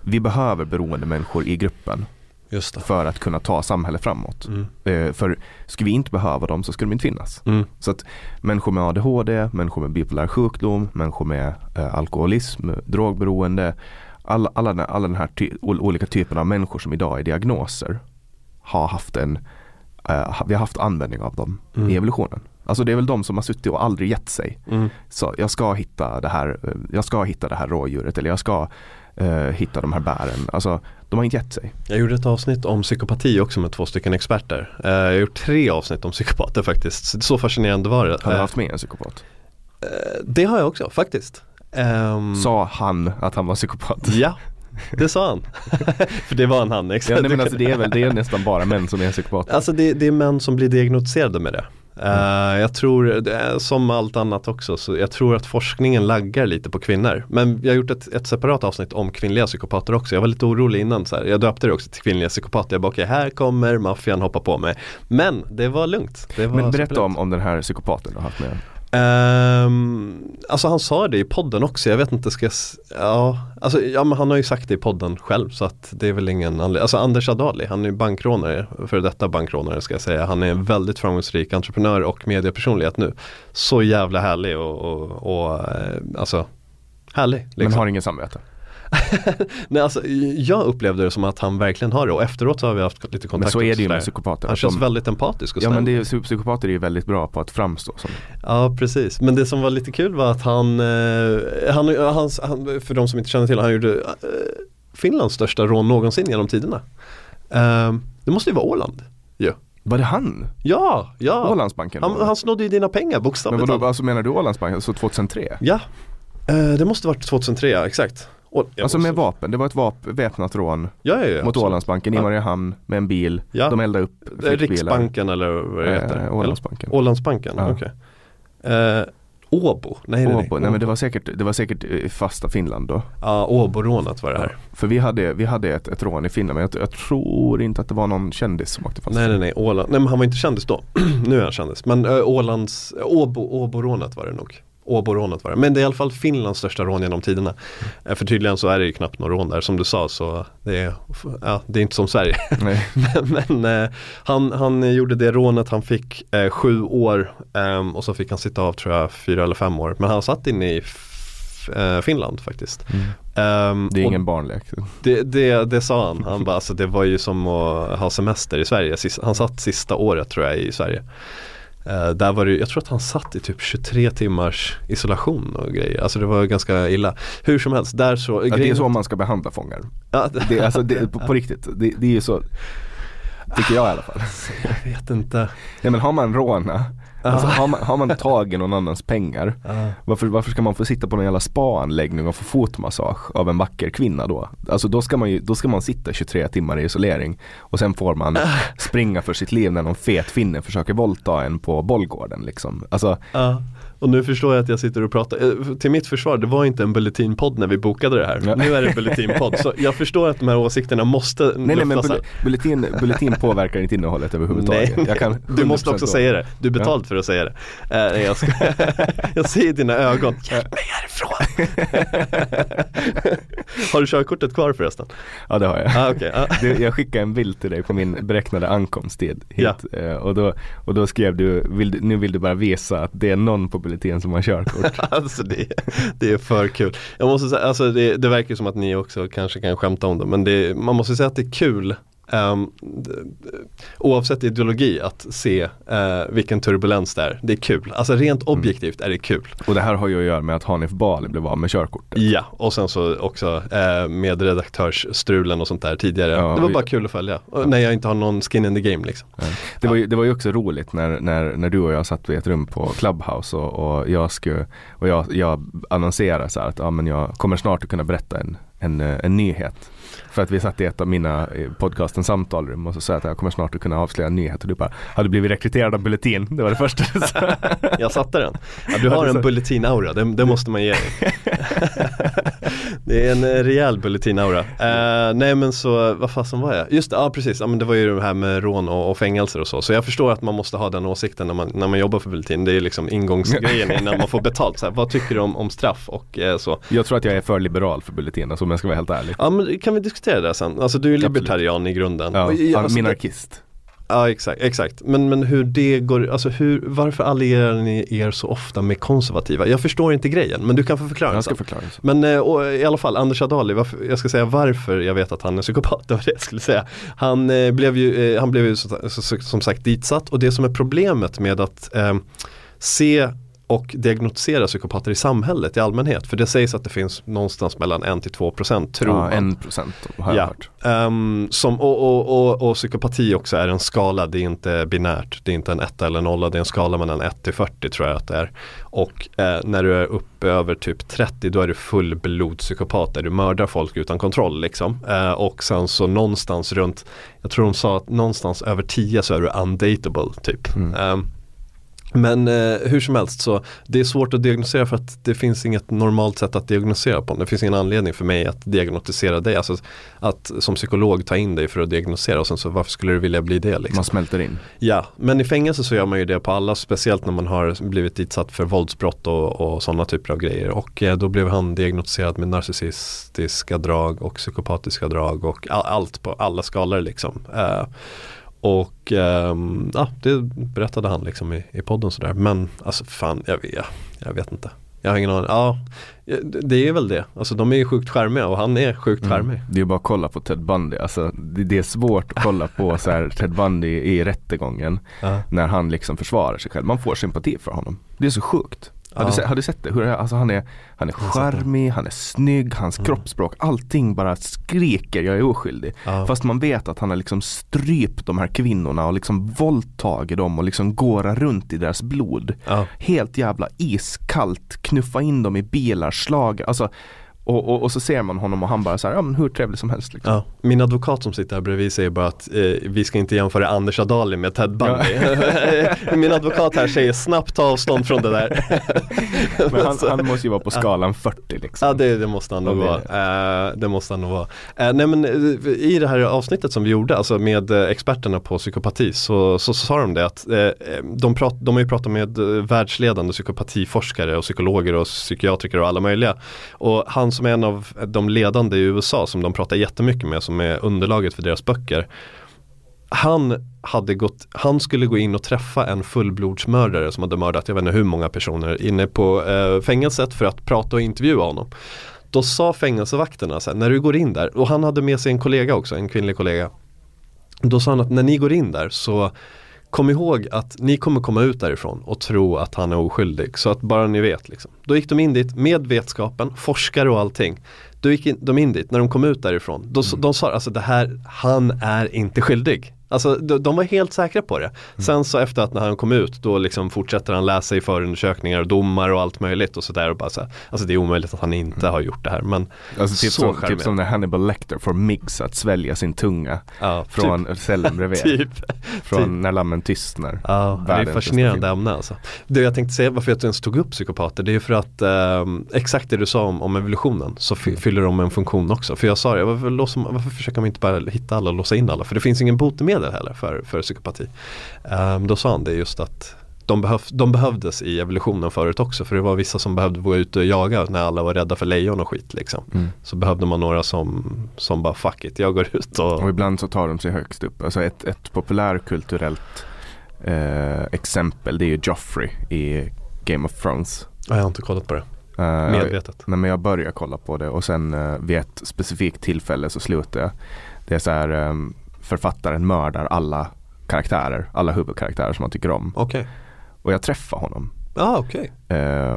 Vi behöver beroende människor i gruppen. Just det. För att kunna ta samhället framåt. Mm. För skulle vi inte behöva dem så skulle de inte finnas. Mm. Så att människor med A D H D, människor med bipolär sjukdom, människor med eh, alkoholism, drogberoende, alla, alla, alla den här ty- olika typerna av människor som idag är diagnoser har haft en eh, vi har haft användning av dem mm. i evolutionen. Alltså det är väl de som har suttit och aldrig gett sig. Mm. Så jag ska hitta det här, jag ska hitta det här rådjuret eller jag ska eh, hitta de här bären. Alltså de har inte gett sig. Jag gjorde ett avsnitt om psykopati också med två stycken experter. Eh, jag har gjort tre avsnitt om psykopater faktiskt. Så, så fascinerande var det. Har du haft med en psykopat? Eh, det har jag också faktiskt. Um... Sa han att han var psykopat? Ja. Det sa han. För det var en han. Exakt. Ja, nej, men alltså, det är väl det är nästan bara män som är psykopater. Alltså det, det är män som blir diagnostiserade med det. Mm. Uh, jag tror, som allt annat också, så jag tror att forskningen laggar lite på kvinnor. Men jag har gjort ett, ett separat avsnitt om kvinnliga psykopater också. Jag var lite orolig innan så här. Jag döpte det också till kvinnliga psykopater. Jag bara, okay, här kommer maffian hoppa på mig. Men det var lugnt. Det var Men berätta om, om den här psykopaten du har haft med. Um, alltså han sa det i podden också. Jag vet inte, ska jag, ja, alltså, ja, men han har ju sagt det i podden själv. Så att det är väl ingen anledning. Alltså Anders Adali, han är ju bankrånare. För detta bankrånare ska jag säga. Han är en väldigt framgångsrik entreprenör och mediepersonlighet nu. Så jävla härlig. Och, och, och alltså härlig liksom. Men har ingen samvete. Nej, alltså, jag upplevde det som att han verkligen har det. Och efteråt så har vi haft lite kontakt. Men så är det ju med psykopater. Han känns de... väldigt empatisk och ja, men det är, psykopater är ju väldigt bra på att framstå som. Ja, precis. Men det som var lite kul var att han, eh, han, han, han för de som inte känner till, han gjorde eh, Finlands största rån någonsin genom tiderna. eh, Det måste ju vara Åland. Ja. Var det han? Ja, ja. Ålandsbanken. Han, han snodde ju dina pengar bokstavligt. Men vadå, alltså, menar du Ålandsbanken? Så tjugohundratre? Ja, eh, det måste ha varit tjugohundratre, ja, exakt. Alltså med vapen, det var ett vap- väpnat rån ja, ja, ja, mot Ålandsbanken ja. i Mariehamn med en bil, ja. de eldade upp Riksbanken eller vad det heter? Eh, Ålandsbanken eller? Ålandsbanken, ja. okej okay. eh, Åbo, nej, Åbo. Nej, nej. nej men det var säkert, det var säkert fasta Finland då. Ja, Åbo-rånet var det här ja. För vi hade, vi hade ett, ett rån i Finland. Men jag, jag tror inte att det var någon kändis som åkte fast. Nej, nej, nej, Åland. Nej men han var inte kändis då. Nu är han kändis. Men ö, Ålands, Åbo, Åbo-rånet var det nog Åborånet var det. Men det är i alla fall Finlands största rån genom tiderna. För tydligen så är det ju knappt någon rån där. Som du sa så det är, ja, det är inte som Sverige. Nej. men men eh, han, han gjorde det rånet. Han fick eh, sju år eh, och så fick han sitta av tror jag fyra eller fem år. Men han satt inne i f- eh, Finland faktiskt. Mm. Um, det är ingen barnlek. Det, det, det sa han. Han bara, alltså, det var ju som att ha semester i Sverige. Han satt sista året tror jag i Sverige. Uh, där var det, jag tror att han satt i typ tjugotre timmars isolation och grejer. Alltså det var ganska illa. Hur som helst där så, ja, det är så man ska behandla fångar ja, det, alltså, det, på, på riktigt det, det är ju så. Tycker jag i alla fall. Jag vet inte. Nej, men har man råna alltså, har, man, har man tagit någon annans pengar varför, varför ska man få sitta på någon jävla spa-anläggning och få fotmassage av en vacker kvinna då? Alltså då ska man ju, då ska man sitta tjugotre timmar i isolering och sen får man springa för sitt liv när någon fet finne försöker våldta en på bollgården liksom. Alltså ja. Och nu förstår jag att jag sitter och pratar. Till mitt försvar, det var inte en bulletinpodd när vi bokade det här. Ja. Nu är det en bulletinpodd. Så jag förstår att de här åsikterna måste nej, nej, men bull- bulletin, bulletin påverkar inte innehållet överhuvudtaget. Nej, jag kan du måste också då. säga det. Du är betald ja. för att säga det. Uh, nej, jag, ska, jag ser i dina ögon. Hjälp mig härifrån! Har du körkortet kvar förresten? Ja, det har jag. Ah, okay. ah. Du, jag skickade en bild till dig på min beräknade ankomsttid hit. Ja. Och, då, och då skrev du, vill, nu vill du bara visa att det är någon på som har körkort. Alltså det, det är för kul. Jag måste säga, alltså det, det verkar som att ni också kanske kan skämta om det, men det, man måste säga att det är kul um, oavsett ideologi, att se uh, vilken turbulens det är. Det är kul. Alltså rent objektivt mm. är det kul. Och det här har ju att göra med att Hanif Bali blev av med körkortet. Ja, och sen så också uh, med redaktörsstrulen och sånt där tidigare. Ja, det var vi... bara kul att följa. Ja. När jag inte har någon skin in the game liksom. Ja. Det, var ju, det var ju också roligt när, när, när du och jag satt i ett rum på Clubhouse och, och jag skulle, och jag, jag annonserade så här att ja, men jag kommer snart att kunna berätta en, en, en nyhet. För att vi satt i ett av mina podcasten Samtalrum och så sa jag att jag kommer snart att kunna avslöja nyheter. Och du bara, hade blivit rekryterad av Bulletin. Det var det första. Jag satte den. Ja, du har en Bulletin-aura, det, det måste man ge dig. Det är en rejäl Bulletin-aura. Uh, nej men så, vad fasen var jag? Just det, ja precis. Ja, men det var ju det här med rån och, och fängelser och så. Så jag förstår att man måste ha den åsikten när man, när man jobbar för Bulletin. Det är liksom ingångsgrejen innan man får betalt. Så här, vad tycker du om, om straff och eh, så? Jag tror att jag är för liberal för Bulletin, alltså, om jag ska vara helt ärlig. Ja men kan vi diskutera det sen? Alltså du är libertarian. Absolut. I grunden. Ja, jag, alltså, minarkist. Ja, exakt, exakt. Men, men hur det går, alltså hur, varför allierar ni er så ofta med konservativa? Jag förstår inte grejen, men du kan få förklara. Jag ska förklara. Men och, i alla fall, Anders Adali, varför, jag ska säga varför jag vet att han är psykopat, det var det jag skulle säga. Han eh, blev ju, eh, han blev ju så, så, så, som sagt ditsatt, och det som är problemet med att eh, se och diagnostisera psykopater i samhället i allmänhet. För det sägs att det finns någonstans mellan en till två procent, tror man. Ja, en procent har jag hört. Um, som, och, och, och, och psykopati också är en skala, det är inte binärt. Det är inte en etta eller nolla, det är en skala mellan ett till fyrtio tror jag att det är. Och eh, när du är uppe över typ trettio, då är du fullblodspsykopat, där du mördar folk utan kontroll liksom. Eh, och sen så någonstans runt, jag tror de sa att någonstans över tio så är du undateable typ. Mm. Um, Men eh, hur som helst, så det är svårt att diagnostisera för att det finns inget normalt sätt att diagnostisera på. Det finns ingen anledning för mig att diagnostisera dig. Alltså att som psykolog ta in dig för att diagnostisera, och sen så varför skulle du vilja bli det liksom? Man smälter in. Ja, men i fängelse så gör man ju det på alla, speciellt när man har blivit utsatt för våldsbrott och, och sådana typer av grejer. Och eh, då blev han diagnostiserad med narcissistiska drag och psykopatiska drag och all, allt på alla skalor liksom. Eh, Och ähm, ja, det berättade han liksom i, i podden sådär. Men alltså fan, jag vet, jag vet inte. Jag har ingen aning. Ja, det är väl det. Alltså de är ju sjukt skärmiga, och han är sjukt skärmig. Mm. Det är bara att kolla på Ted Bundy. Alltså det, det är svårt att kolla på så här, Ted Bundy i rättegången uh. när han liksom försvarar sig själv. Man får sympati för honom. Det är så sjukt. Har, ja. du, har du sett det? Hur, alltså han är, han är charmig, han är snygg, hans mm. kroppsspråk, allting bara skriker jag är oskyldig. Ja. Fast man vet att han har liksom strypt de här kvinnorna och liksom våldtagit dem och liksom gårar runt i deras blod. Ja. Helt jävla iskallt, knuffa in dem i bilar, slag, alltså. Och, och, och så ser man honom och han bara så här, ja men hur trevlig som helst liksom. Ja. Min advokat som sitter här bredvid säger bara att eh, vi ska inte jämföra Anders Adali med Ted Bundy. Ja. Min advokat här säger snabbt ta avstånd från det där. Men han, han måste ju vara på skalan fyrtio liksom. Ja, det, det måste han nog vara. Uh, det måste han nog vara. Uh, nej men i det här avsnittet som vi gjorde, alltså med experterna på psykopati, så, så, så sa de det att uh, de, prat, de har ju pratat med världsledande psykopatiforskare och psykologer och psykiatriker och alla möjliga. Och han som är en av de ledande i U S A som de pratar jättemycket med, som är underlaget för deras böcker. Han, hade gått, han skulle gå in och träffa en fullblodsmördare som hade mördat jag vet inte hur många personer inne på eh, fängelset för att prata och intervjua honom. Då sa fängelsevakterna så här, när du går in där, och han hade med sig en kollega också, en kvinnlig kollega. Då sa han att när ni går in där så kom ihåg att ni kommer komma ut därifrån och tro att han är oskyldig. Så att bara ni vet liksom. Då gick de in dit med vetskapen, forskare och allting. Då gick in, de in dit när de kom ut därifrån. Då, mm. De sa alltså det här, han är inte skyldig. Alltså de, de var helt säkra på det. Mm. Sen så efter att när han kom ut, då liksom fortsätter han läsa i förundersökningar och domar och allt möjligt och sådär. Så alltså det är omöjligt att han inte mm. har gjort det här. Men alltså, typ, så som, typ som när Hannibal Lecter får Miggs att svälja sin tunga ja, från typ. Cellen bredvid. typ. Från typ. När lammen tystnar. Ja, det är fascinerande ämne alltså. Det jag tänkte säga, varför jag ens tog upp psykopater, det är för att eh, exakt det du sa om, om evolutionen, så f- fyller de en funktion också. För jag sa det, varför, låsa, varför försöker man inte bara hitta alla och låsa in alla? För det finns ingen botemedel heller för, för psykopati. Um, då sa han det just att de, behöv, de behövdes i evolutionen förut också, för det var vissa som behövde gå ut och jaga när alla var rädda för lejon och skit liksom. Mm. Så behövde man några som, som bara fuck it, jag går ut och... och ibland så tar de sig högst upp. Alltså ett, ett populärkulturellt eh, exempel, det är ju Joffrey i Game of Thrones. Jag har inte kollat på det. Uh, Medvetet. Jag, men jag började kolla på det och sen uh, vid ett specifikt tillfälle så slutade jag. Det är så här... Um, författaren mördar alla karaktärer, alla huvudkaraktärer som han tycker om. Okay. Och jag träffar honom. Ah, okay. eh,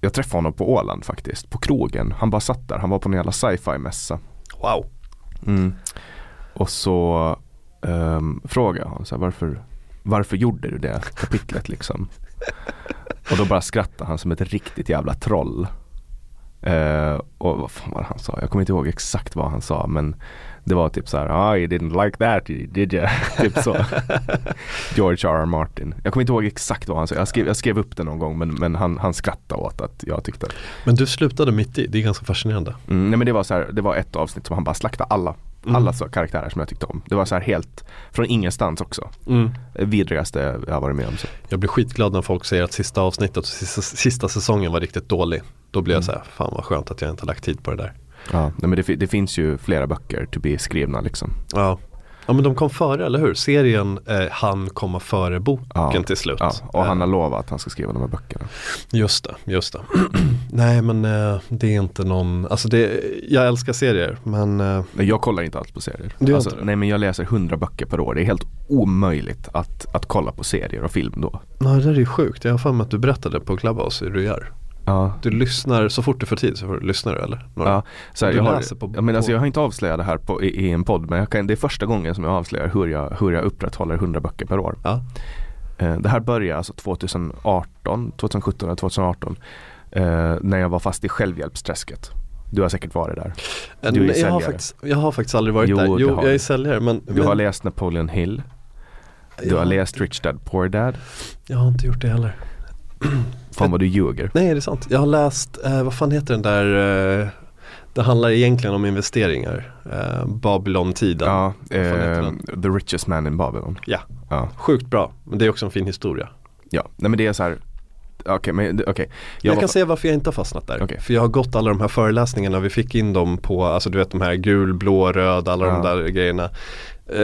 jag träffade honom på Åland faktiskt, på krogen. Han bara satt där, han var på en jävla sci-fi-mässa. Wow. Mm. Och så eh, frågade han så här, varför, varför gjorde du det kapitlet liksom? Och då bara skrattade han som ett riktigt jävla troll. Uh, och vad fan var han sa? Jag kommer inte ihåg exakt vad han sa, men det var typ så här: ah, you didn't like that, did you? Typ så. George R R. Martin. Jag kommer inte ihåg exakt vad han sa. Jag skrev, jag skrev upp det någon gång, men, men han, han skrattade åt att jag tyckte. Men du slutade mitt i, det är ganska fascinerande. Mm, nej men det var så här, det var ett avsnitt som han bara slaktade alla, mm. alla så karaktärer som jag tyckte om. Det var så här helt från ingenstans också. Mm. Vidrigaste jag har varit med om. Så. Jag blir skitglad när folk säger att sista avsnittet och sista, sista säsongen var riktigt dålig. Då blir jag så här, fan vad skönt att jag inte har lagt tid på det där. Ja, men det, det finns ju flera böcker to be skrivna liksom. Ja. Ja, men de kom före, eller hur? Serien eh, han komma före boken ja, till slut. Ja, och han har lovat att han ska skriva de här böckerna. Just det, just det. Nej, men eh, det är inte någon... Alltså, det, jag älskar serier, men... Eh, nej, jag kollar inte alls på serier. Det alltså, inte. Nej, men jag läser hundra böcker per år. Det är helt omöjligt att, att kolla på serier och film då. Nej, det är ju sjukt. Jag har fan med att du berättade på Clubhouse hur du gör. Ja. Du lyssnar så fort du får tid, så får du lyssnar eller? Några. Ja, så här, jag har, på, jag, men alltså, jag har inte avslöjat det här på, i, i en podd, men jag kan, det är första gången som jag avslöjar hur jag, hur jag upprätthåller hundra böcker per år. Ja. Eh, det här började alltså tjugohundraarton, tjugosjutton eller tjugoarton eh, när jag var fast i självhjälpsträsket. Du har säkert varit där. Du är jag, har faktiskt, jag har faktiskt aldrig varit jo, där. Jo, jag är säljare. Men, du men... har läst Napoleon Hill. Du jag har läst Rich Dad, Poor Dad. Jag har inte gjort det heller. Fan vad du ljuger. Nej, det är sant. Jag har läst, eh, vad fan heter den där eh, det handlar egentligen om investeringar. eh, Babylon-tiden. Ja, eh, The Richest Man in Babylon. Ja. Ja, sjukt bra. Men det är också en fin historia. Ja, nej men det är så här. Okej, okay, okay. Jag, jag kan fa- säga varför jag inte har fastnat där. Okay. För jag har gått alla de här föreläsningarna. Vi fick in dem på, alltså du vet de här gul, blå, röd, alla ja. de där grejerna.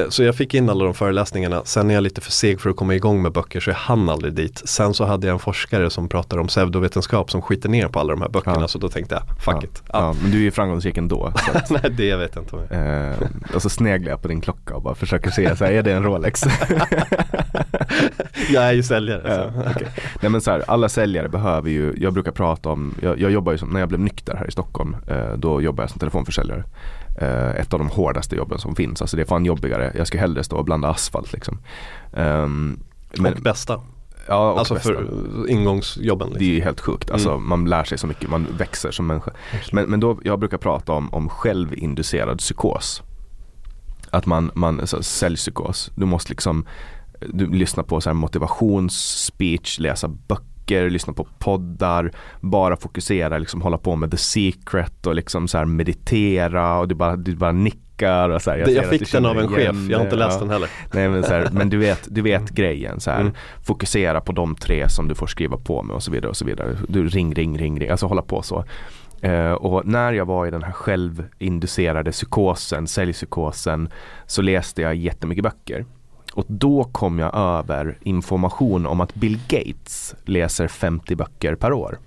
Så jag fick in alla de föreläsningarna. Sen är jag lite för seg för att komma igång med böcker, så jag hann aldrig dit. Sen så hade jag en forskare som pratade om pseudovetenskap som skiter ner på alla de här böckerna, ja. Så då tänkte jag, fuck ja. it ja. Ja, men du är ju framgångsrik ändå så att, nej, det jag vet inte eh, och så sneglar jag på din klocka och bara försöker se så här, är det en Rolex? Jag är ju säljare så. Ja, okay. Nej, men så här, alla säljare behöver ju, jag brukar prata om, jag, jag jobbar ju som, när jag blev nykter här i Stockholm, eh, då jobbar jag som telefonförsäljare. Ett av de hårdaste jobben som finns. Alltså det är fan jobbigare. Jag ska hellre stå och blanda asfalt liksom. um, men, Och bästa ja, och alltså bästa. För ingångsjobben liksom. Det är ju helt sjukt alltså, mm. Man lär sig så mycket, man växer som människa. Men, men då, jag brukar prata om, om självinducerad psykos. Att man, man alltså, säljpsykos. Du måste liksom du lyssna på så här motivationsspeech, läsa böcker, lyssna på poddar, bara fokusera, liksom hålla på med The Secret och liksom så här meditera och du bara, du bara nickar och så här, jag, jag fick den av en chef, jag har inte läst ja. den heller. Nej, men, så här, men du vet, du vet mm. grejen så här, mm. fokusera på de tre som du får skriva på med och så vidare och så vidare. Du ring, ring, ring, ring, alltså hålla på så. Uh, och när jag var i den här självinducerade psykosen, säljpsykosen, så läste jag jättemycket böcker. Och då kom jag över information om att Bill Gates läser femtio böcker per år.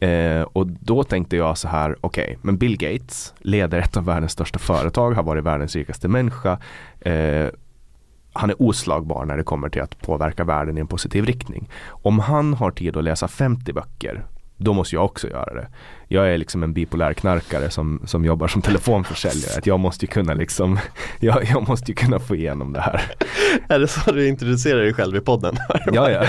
Eh, och då tänkte jag så här, okej, okay, men Bill Gates leder ett av världens största företag, har varit världens rikaste människa. Eh, han är oslagbar när det kommer till att påverka världen i en positiv riktning. Om han har tid att läsa femtio böcker, då måste jag också göra det. Jag är liksom en bipolär knarkare som, som jobbar som telefonförsäljare. Att jag måste ju kunna liksom, jag, jag måste ju kunna få igenom det här. Är det så du introducerar dig själv i podden? Ja, ja.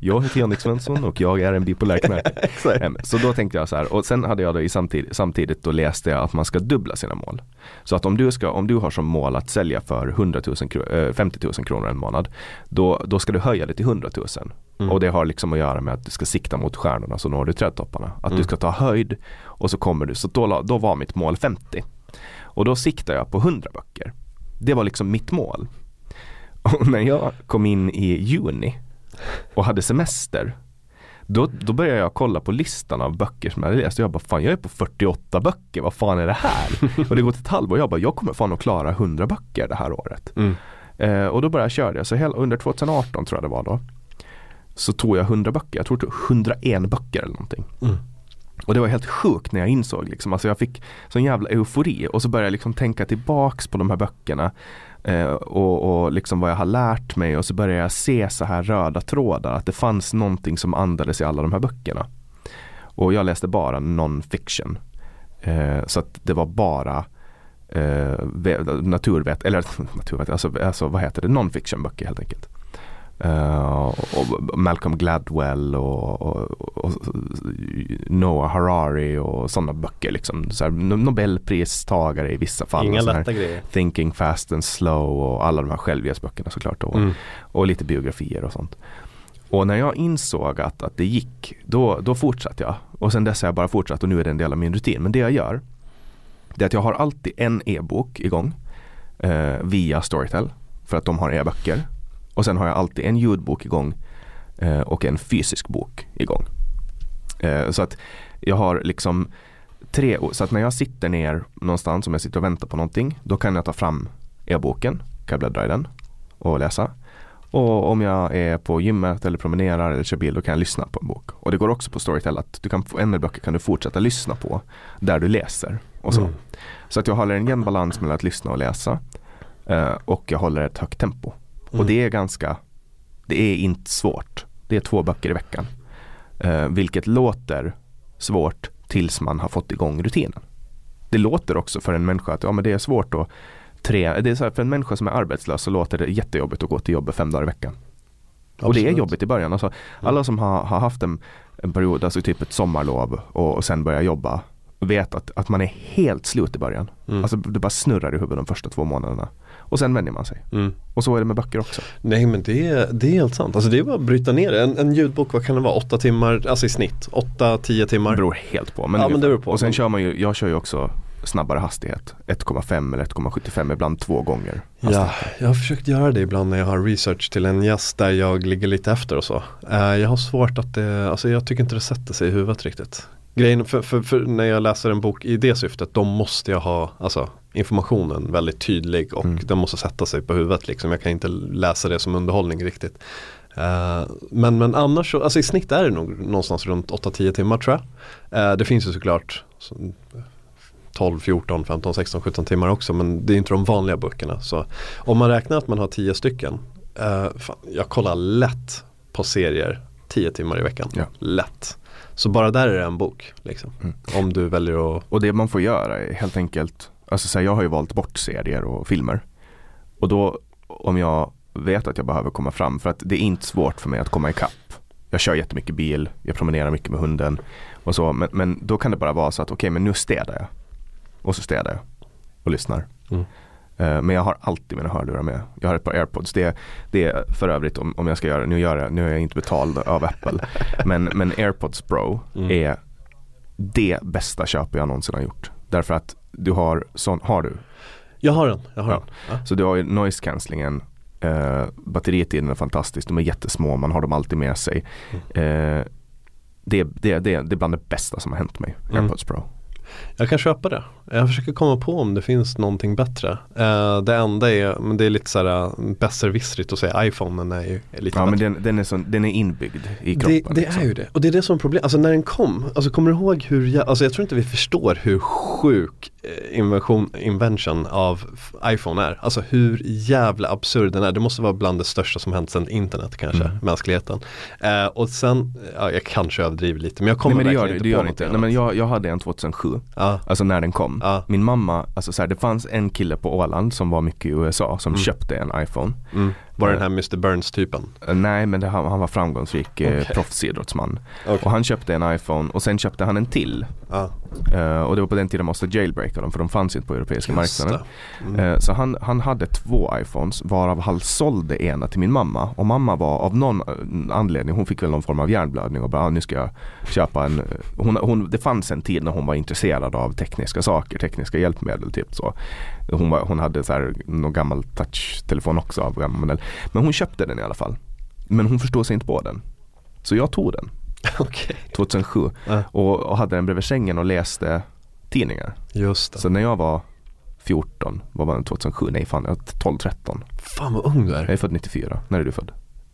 Jag heter Jannex Svensson och jag är en bipolär knarkare. Så då tänkte jag så här. Och sen hade jag då i samtid, samtidigt då läste jag att man ska dubbla sina mål. Så att om du, ska, om du har som mål att sälja för hundra tusen, femtio tusen kronor en månad, då, då ska du höja det till hundra tusen. Mm. Och det har liksom att göra med att du ska sikta mot stjärnorna, så når du trädtopparna. Att mm. du ska ta höjd och så kommer du. Så då, då var mitt mål femtio. Och då siktade jag på hundra böcker. Det var liksom mitt mål. Och när jag kom in i juni och hade semester, Då, då började jag kolla på listan av böcker som jag hade läst och jag bara, fan jag är på fyrtioåtta böcker, vad fan är det här? Och det går till ett halvår och jag bara, jag kommer fan att klara hundra böcker det här året. Mm. eh, Och då började jag köra det, så hela, under tjugoarton tror jag det var då, så tog jag hundra böcker, jag tror det var hundraett böcker eller någonting. Mm. Och det var helt sjukt när jag insåg liksom. Alltså jag fick sån jävla eufori. Och så började jag liksom tänka tillbaks på de här böckerna. Eh, och, och liksom vad jag har lärt mig. Och så började jag se så här röda trådar. Att det fanns någonting som andades i alla de här böckerna. Och jag läste bara non-fiction. Eh, så att det var bara eh, naturvet. Eller naturvet, alltså, alltså vad heter det? Non-fiction-böcker helt enkelt. Uh, och Malcolm Gladwell och, och, och Noah Harari och sådana böcker liksom, så här, Nobelpristagare i vissa fall. Inga lätta grejer. Thinking Fast and Slow och alla de här självhjälpsböckerna såklart och, mm. och lite biografier och sånt. Och när jag insåg att, att det gick, då, då fortsatte jag. Och sen dess har jag bara fortsatt och nu är det en del av min rutin. Men det jag gör, det är att jag har alltid en e-bok igång uh, via Storytel för att de har e-böcker. Och sen har jag alltid en ljudbok igång eh, och en fysisk bok igång. Eh, så att jag har liksom tre... Så att när jag sitter ner någonstans, om jag sitter och väntar på någonting, då kan jag ta fram e-boken, kan jag bläddra i den och läsa. Och om jag är på gymmet eller promenerar eller kör bil, då kan jag lyssna på en bok. Och det går också på Storytel att du kan få en del böcker kan du fortsätta lyssna på där du läser. Och så. Mm. Så att jag håller en jämn balans mellan att lyssna och läsa eh, och jag håller ett högt tempo. Mm. Och det är ganska, det är inte svårt. Det är två böcker i veckan. Eh, vilket låter svårt tills man har fått igång rutinen. Det låter också för en människa att ja, men det är svårt att tre, det är så här, för en människa som är arbetslös så låter det jättejobbigt att gå till jobbet fem dagar i veckan. Absolut. Och det är jobbigt i början. Alltså, alla som har, har haft en, en period, alltså typ ett sommarlov och, och sen börjar jobba, vet att, att man är helt slut i början. Mm. Alltså det bara snurrar i huvudet de första två månaderna. Och sen vänjer man sig. Mm. Och så är det med böcker också. Nej, men det är, det är helt sant. Alltså det är bara att bryta ner det. En, en ljudbok, vad kan det vara? Åtta timmar, alltså i snitt. Åtta, tio timmar. Det beror helt på. Men ja, men det beror på. Och sen kör man ju, jag kör ju också snabbare hastighet. ett komma fem eller ett komma sjuttiofem, ibland två gånger. Ja, jag har försökt göra det ibland när jag har research till en gäst där jag ligger lite efter och så. Uh, jag har svårt att det, alltså jag tycker inte det sätter sig i huvudet riktigt. Grejen för, för, för när jag läser en bok i det syftet, då måste jag ha alltså, informationen väldigt tydlig och mm. den måste sätta sig på huvudet. Liksom. Jag kan inte läsa det som underhållning riktigt. Uh, men, men annars, så, alltså, i snitt är det nog någonstans runt åtta till tio timmar tror jag. Uh, det finns ju såklart tolv, fjorton, femton, sexton, sjutton timmar också, men det är inte de vanliga böckerna. Så om man räknar att man har tio stycken, uh, fan, jag kollar lätt på serier tio timmar i veckan. Ja. Lätt. Så bara där är det en bok, liksom. Mm. Om du väljer att... Och det man får göra är helt enkelt... Alltså så här, jag har ju valt bort serier och filmer. Och då, om jag vet att jag behöver komma fram... För att det är inte svårt för mig att komma ikapp. Jag kör jättemycket bil, jag promenerar mycket med hunden och så. Men, men då kan det bara vara så att okej, okay, men nu städar jag. Och så städar jag och lyssnar. Mm. Men jag har alltid mina hörlurar med. Jag har ett par AirPods. Det, det är för övrigt om, om jag ska göra nu gör jag, nu är jag inte betald av Apple. Men, men AirPods Pro mm. är det bästa köpet jag någonsin har gjort. Därför att du har sån, har du? Jag har den. Jag har ja. den. Ja. Så du har ju noise cancellingen. Eh, batteritiden är fantastisk. De är jättesmå. Man har dem alltid med sig. Mm. Eh, det, det, det, det är bland det bästa som har hänt mig. AirPods mm. Pro. Jag kan köpa det. Jag försöker komma på om det finns någonting bättre. Eh, det enda är, men det är lite såhär besserwissrigt att säga iPhonen är ju är lite ja, bättre. Ja, men den, den, är så, den är inbyggd i kroppen. Det, det liksom. Är ju det. Och det är det som är problem. Alltså när den kom, alltså kommer du ihåg hur, jag, alltså jag tror inte vi förstår hur sjuk invention, invention av iPhone är. Alltså hur jävla absurd den är. Det måste vara bland det största som hänt sedan internet kanske, mm. mänskligheten. Eh, och sen, ja, jag kanske överdriver lite, men jag kommer Nej, men det verkligen gör, inte det på gör inte. Nej, men jag, jag hade en tjugohundrasju. Ah. Alltså när den kom. Ah. Min mamma, alltså så här, det fanns en kille på Åland som var mycket i U S A som mm. köpte en iPhone. Mm. Var den här mister Burns-typen? Nej, men det, han, han var framgångsrik okay. eh, proffsidrottsman. Okay. Och han köpte en iPhone och sen köpte han en till. Ah. Eh, och det var på den tiden de måste jailbreaka dem för de fanns inte på europeiska Just marknaden. Mm. Eh, så han, han hade två iPhones varav han sålde ena till min mamma. Och mamma var av någon anledning, hon fick väl någon form av hjärnblödning och bara, ah, nu ska jag köpa en... Hon, hon, det fanns en tid när hon var intresserad av tekniska saker, tekniska hjälpmedel typ så. Hon, var, hon hade så här, någon gammal touchtelefon också av gammal modell. Men hon köpte den i alla fall. Men hon förstod sig inte på den. Så jag tog den. Okay. tjugohundrasju. Äh. Och, och hade den bredvid sängen och läste tidningar. Just det. Så när jag var fjorton, vad var den tjugohundrasju? Nej fan, jag var tolv tretton. Fan vad ung du är. Jag är född nittiofyra. När är du född?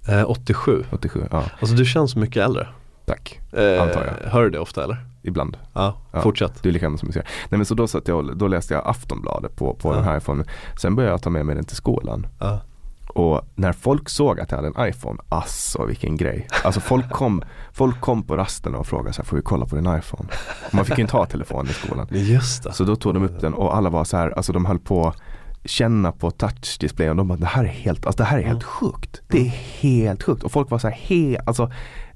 Eh, åttiosju. åttiosju, ja. Alltså du känns mycket äldre. Tack, eh, antar jag. Hör du det ofta eller? ibland. Ja, ja, fortsätt. Det är likadant som du säger. Nej, men så då, satt jag, då läste jag Aftonbladet på, på ja. den här iPhonen. Sen började jag ta med mig den till skolan. Ja. Och när folk såg att jag hade en iPhone, asså vilken grej. Alltså folk kom, folk kom på rasten och frågade så här, får vi kolla på din iPhone? Man fick ju inte ha telefonen i skolan. Just det. Så då tog de upp den och alla var så här, alltså de höll på känna på touchdisplayen och de bara, det här är helt, alltså det här är helt sjukt. Det är helt sjukt. Och folk var så här, he, alltså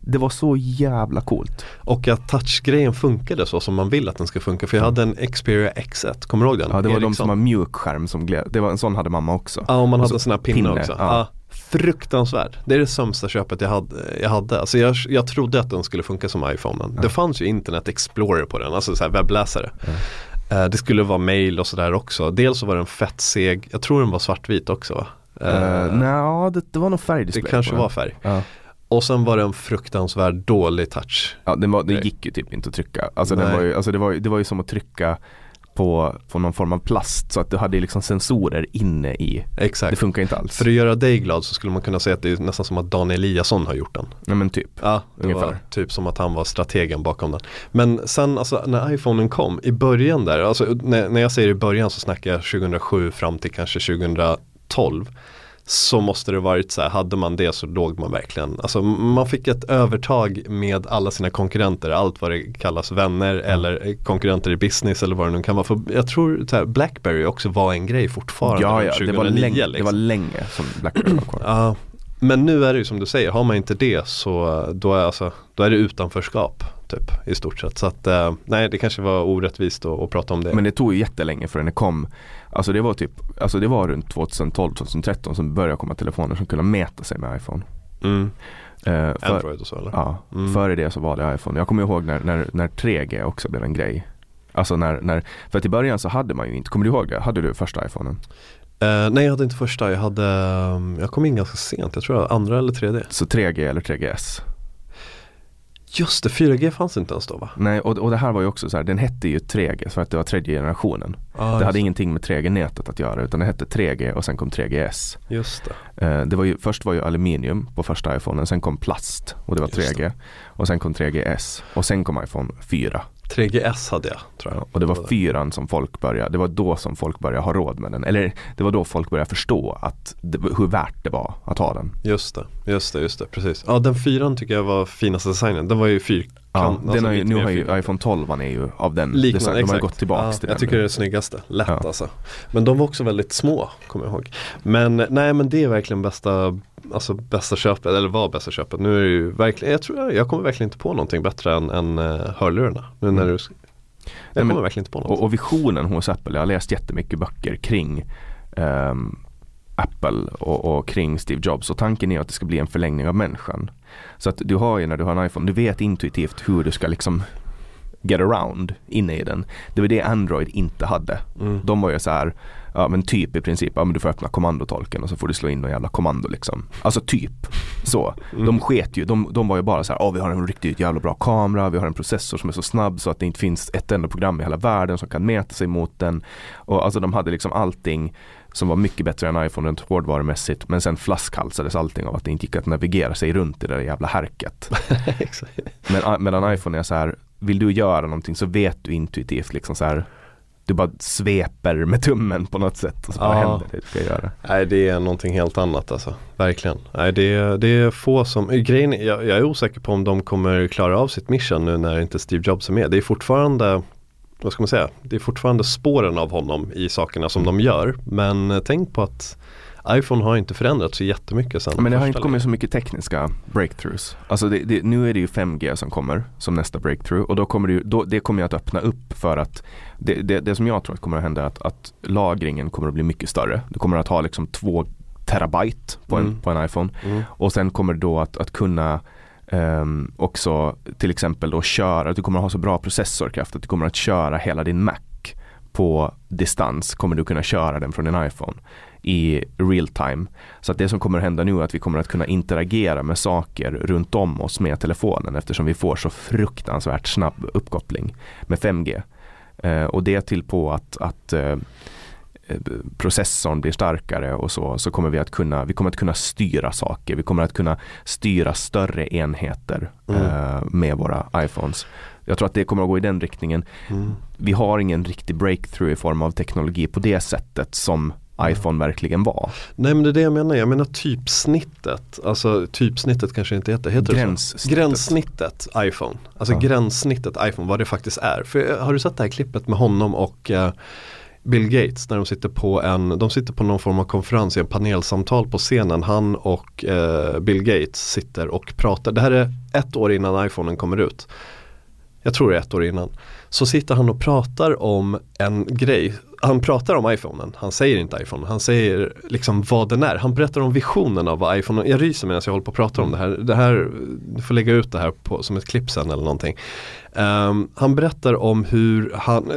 det var så jävla coolt. Och att touchgrejen funkade så som man vill att den ska funka. För jag hade en Xperia X ett, kommer du ihåg den? Ja, det var Ericsson. De som har mjukskärm som gled. Det var en sån hade mamma också. Ja, och man och hade en sån här pinne, pinne också. Ja. Ja, fruktansvärd. Det är det sämsta köpet jag hade. Jag, hade. Alltså jag, jag trodde att den skulle funka som iPhonen. Ja. Det fanns ju Internet Explorer på den, alltså så här webbläsare. Ja. Det skulle vara mail och sådär också. Dels så var den fett seg. Jag tror den var svartvit också. Uh, uh, Nej, det, det var nog färgdisplay. Det kanske var färg. Uh. Och sen var det en fruktansvärd dålig touch. Ja, det, var, det gick ju typ inte att trycka. Alltså, den var ju, alltså det, var, det var ju som att trycka på, på någon form av plast. Så att du hade liksom sensorer inne i. Exakt. Det funkar inte alls. För att göra dig glad så skulle man kunna säga att det är nästan som att Daniel Eliasson har gjort den. Nej, men typ. Ja, det ungefär. Var typ som att han var strategen bakom den. Men sen alltså, när iPhonen kom i början där. Alltså, när, när jag säger i början så snackar jag tjugohundrasju fram till kanske tjugotolv. Så måste det varit så här, hade man det så låg man verkligen, alltså man fick ett övertag med alla sina konkurrenter, allt vad det kallas, vänner eller konkurrenter i business eller vad det nu kan vara. För jag tror så här, Blackberry också var en grej fortfarande. Ja, ja, tjugohundranion, det var länge, liksom. Det var länge som Blackberry var kvar. Ja, men nu är det ju som du säger, har man inte det så då är, alltså, då är det utanförskap typ i stort sett. Så att eh, nej, det kanske var orättvist att, att prata om det. Men det tog ju jättelänge förrän det kom. Alltså det var typ, alltså det var runt tjugotolv tjugotretton som började komma telefoner som kunde mäta sig med iPhone. Mm. Eh, för, Android och så eller? Ja, mm. Före det så var det iPhone. Jag kommer ihåg när, när, när tre G också blev en grej. Alltså när, när, för att i början så hade man ju inte, kommer du ihåg det? Hade du första iPhonen? Uh, nej, jag hade inte första. Jag, hade, jag kom in ganska sent. Jag tror jag andra eller tre D. Så tre G eller tre G S? Just det, fyra G fanns inte ens då, va? Nej, och, och det här var ju också så här, den hette ju tre G för att det var tredje generationen. Ah, det hade ingenting med tre G-nätet att göra utan det hette tre G och sen kom tre G S. Just det. Eh, det var ju, först var ju aluminium på första iPhonen, sen kom plast och det var just tre G. Det. Och sen kom tre G S och sen kom iPhone fyra. tre G S hade jag, tror jag. Ja, och det var fyran som folk började, det var då som folk började ha råd med den. Eller det var då folk började förstå att det, hur värt det var att ha den. Just det, just det, just det, precis. Ja, den fyran tycker jag var finaste designen. Den var ju fyrkant. Ja, den alltså, ju, nu har ju iPhone tolv är ju av den liknande, de har gått tillbaka ja, till jag den. Jag tycker det är det snyggaste, lätt ja. Alltså. Men de var också väldigt små, kommer jag ihåg. Men nej, men det är verkligen bästa, alltså bästa köpet, eller var bästa köpet. Nu är det ju verkligen, jag tror jag, jag kommer verkligen inte på någonting bättre än, än hörlurarna. Nu när du, jag kommer nej, men, verkligen inte på någonting. Och, och visionen hos Apple, jag har läst jättemycket böcker kring um, Apple och, och kring Steve Jobs, och tanken är att det ska bli en förlängning av människan. Så att du har ju när du har en iPhone, du vet intuitivt hur du ska liksom get around inne i den. Det var det Android inte hade. Mm. De var ju så här, ja men typ i princip, ja men du får öppna kommandotolken och så får du slå in någon jävla kommando liksom. Alltså typ så. Mm. De sket ju, de, de var ju bara så här, ja vi har en riktigt jävla bra kamera, vi har en processor som är så snabb så att det inte finns ett enda program i hela världen som kan mäta sig mot den. Och alltså de hade liksom allting som var mycket bättre än iPhone rent hårdvarumässigt, men sen flaskhalsades allting av att det inte gick att navigera sig runt i det där jävla härket. Men medan iPhone är så här, vill du göra någonting så vet du intuitivt liksom så här, du bara sveper med tummen på något sätt och så bara ja. Händer det du ska göra. Nej, det är någonting helt annat alltså, verkligen. Nej, det, det är få som, grejen är, jag, jag är osäker på om de kommer klara av sitt mission nu när inte Steve Jobs är med. Det är fortfarande, vad ska man säga, det är fortfarande spåren av honom i sakerna som de gör. Men tänk på att iPhone har inte förändrats så jättemycket sen. Men det har inte kommit så mycket tekniska breakthroughs. Alltså det, det, nu är det ju fem G som kommer som nästa breakthrough. Och då kommer det, då, det kommer att öppna upp för att det, det, det som jag tror att kommer att hända är att, att lagringen kommer att bli mycket större. Du kommer att ha liksom två terabyte på en, mm. på en iPhone. Mm. Och sen kommer då att, att kunna Um, också till exempel då köra, att du kommer att ha så bra processorkraft att du kommer att köra hela din Mac på distans, kommer du kunna köra den från din iPhone i real time. Så att det som kommer att hända nu är att vi kommer att kunna interagera med saker runt om oss med telefonen eftersom vi får så fruktansvärt snabb uppkoppling med fem G. Uh, och det till på att, att uh, processorn blir starkare och så, så kommer vi att kunna, vi kommer att kunna styra saker, vi kommer att kunna styra större enheter mm. eh, med våra iPhones. Jag tror att det kommer att gå i den riktningen. Mm. Vi har ingen riktig breakthrough i form av teknologi på det sättet som iPhone verkligen var. Nej, men det är det jag menar. Jag menar typsnittet. Alltså typsnittet kanske inte heter, heter gränssnittet. gränssnittet iPhone. Alltså ja. gränssnittet iPhone, vad det faktiskt är. För har du sett det här klippet med honom och eh, Bill Gates när de sitter på en de sitter på någon form av konferens i en panelsamtal på scenen, han och eh, Bill Gates sitter och pratar. Det här är ett år innan iPhonen kommer ut. Jag tror det är ett år innan. Så sitter han och pratar om en grej. Han pratar om iPhonen. Han säger inte iPhone. Han säger liksom vad den är. Han berättar om visionen av vad iPhone. Jag ryser medan jag håller på att prata om det här. Det här, du får lägga ut det här på, som ett klipp sen eller någonting. Um, han berättar om hur han,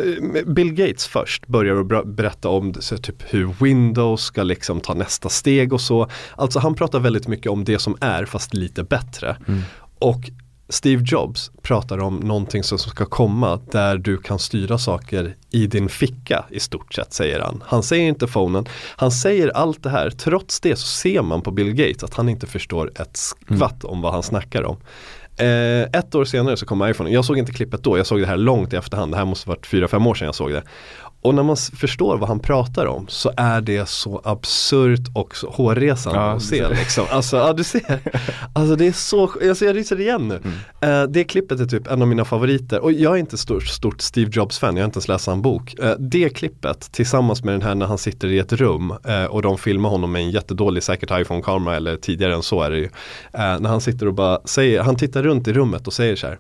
Bill Gates först börjar berätta om så typ hur Windows ska liksom ta nästa steg och så. Alltså han pratar väldigt mycket om det som är fast lite bättre. Mm. Och Steve Jobs pratar om någonting som ska komma där du kan styra saker i din ficka i stort sett, säger han. Han säger inte phonen, han säger allt det här. Trots det så ser man på Bill Gates att han inte förstår ett skvatt mm. om vad han snackar om. Eh, ett år senare så kom iPhone. Jag såg inte klippet då, jag såg det här långt i efterhand. Det här måste ha varit fyra, fem år sedan jag såg det. Och när man förstår vad han pratar om så är det så absurt och så hårresande ja, att se. Liksom. Alltså, ja, du ser. Alltså, det är så, alltså, jag ryser igen nu. Mm. Uh, det klippet är typ en av mina favoriter. Och jag är inte stort, stort Steve Jobs-fan, jag har inte ens läst en bok. Uh, det klippet tillsammans med den här när han sitter i ett rum uh, och de filmar honom med en jättedålig säkert iPhone-kamera, eller tidigare än så är det ju. Uh, när han sitter och bara säger, han tittar runt i rummet och säger så här.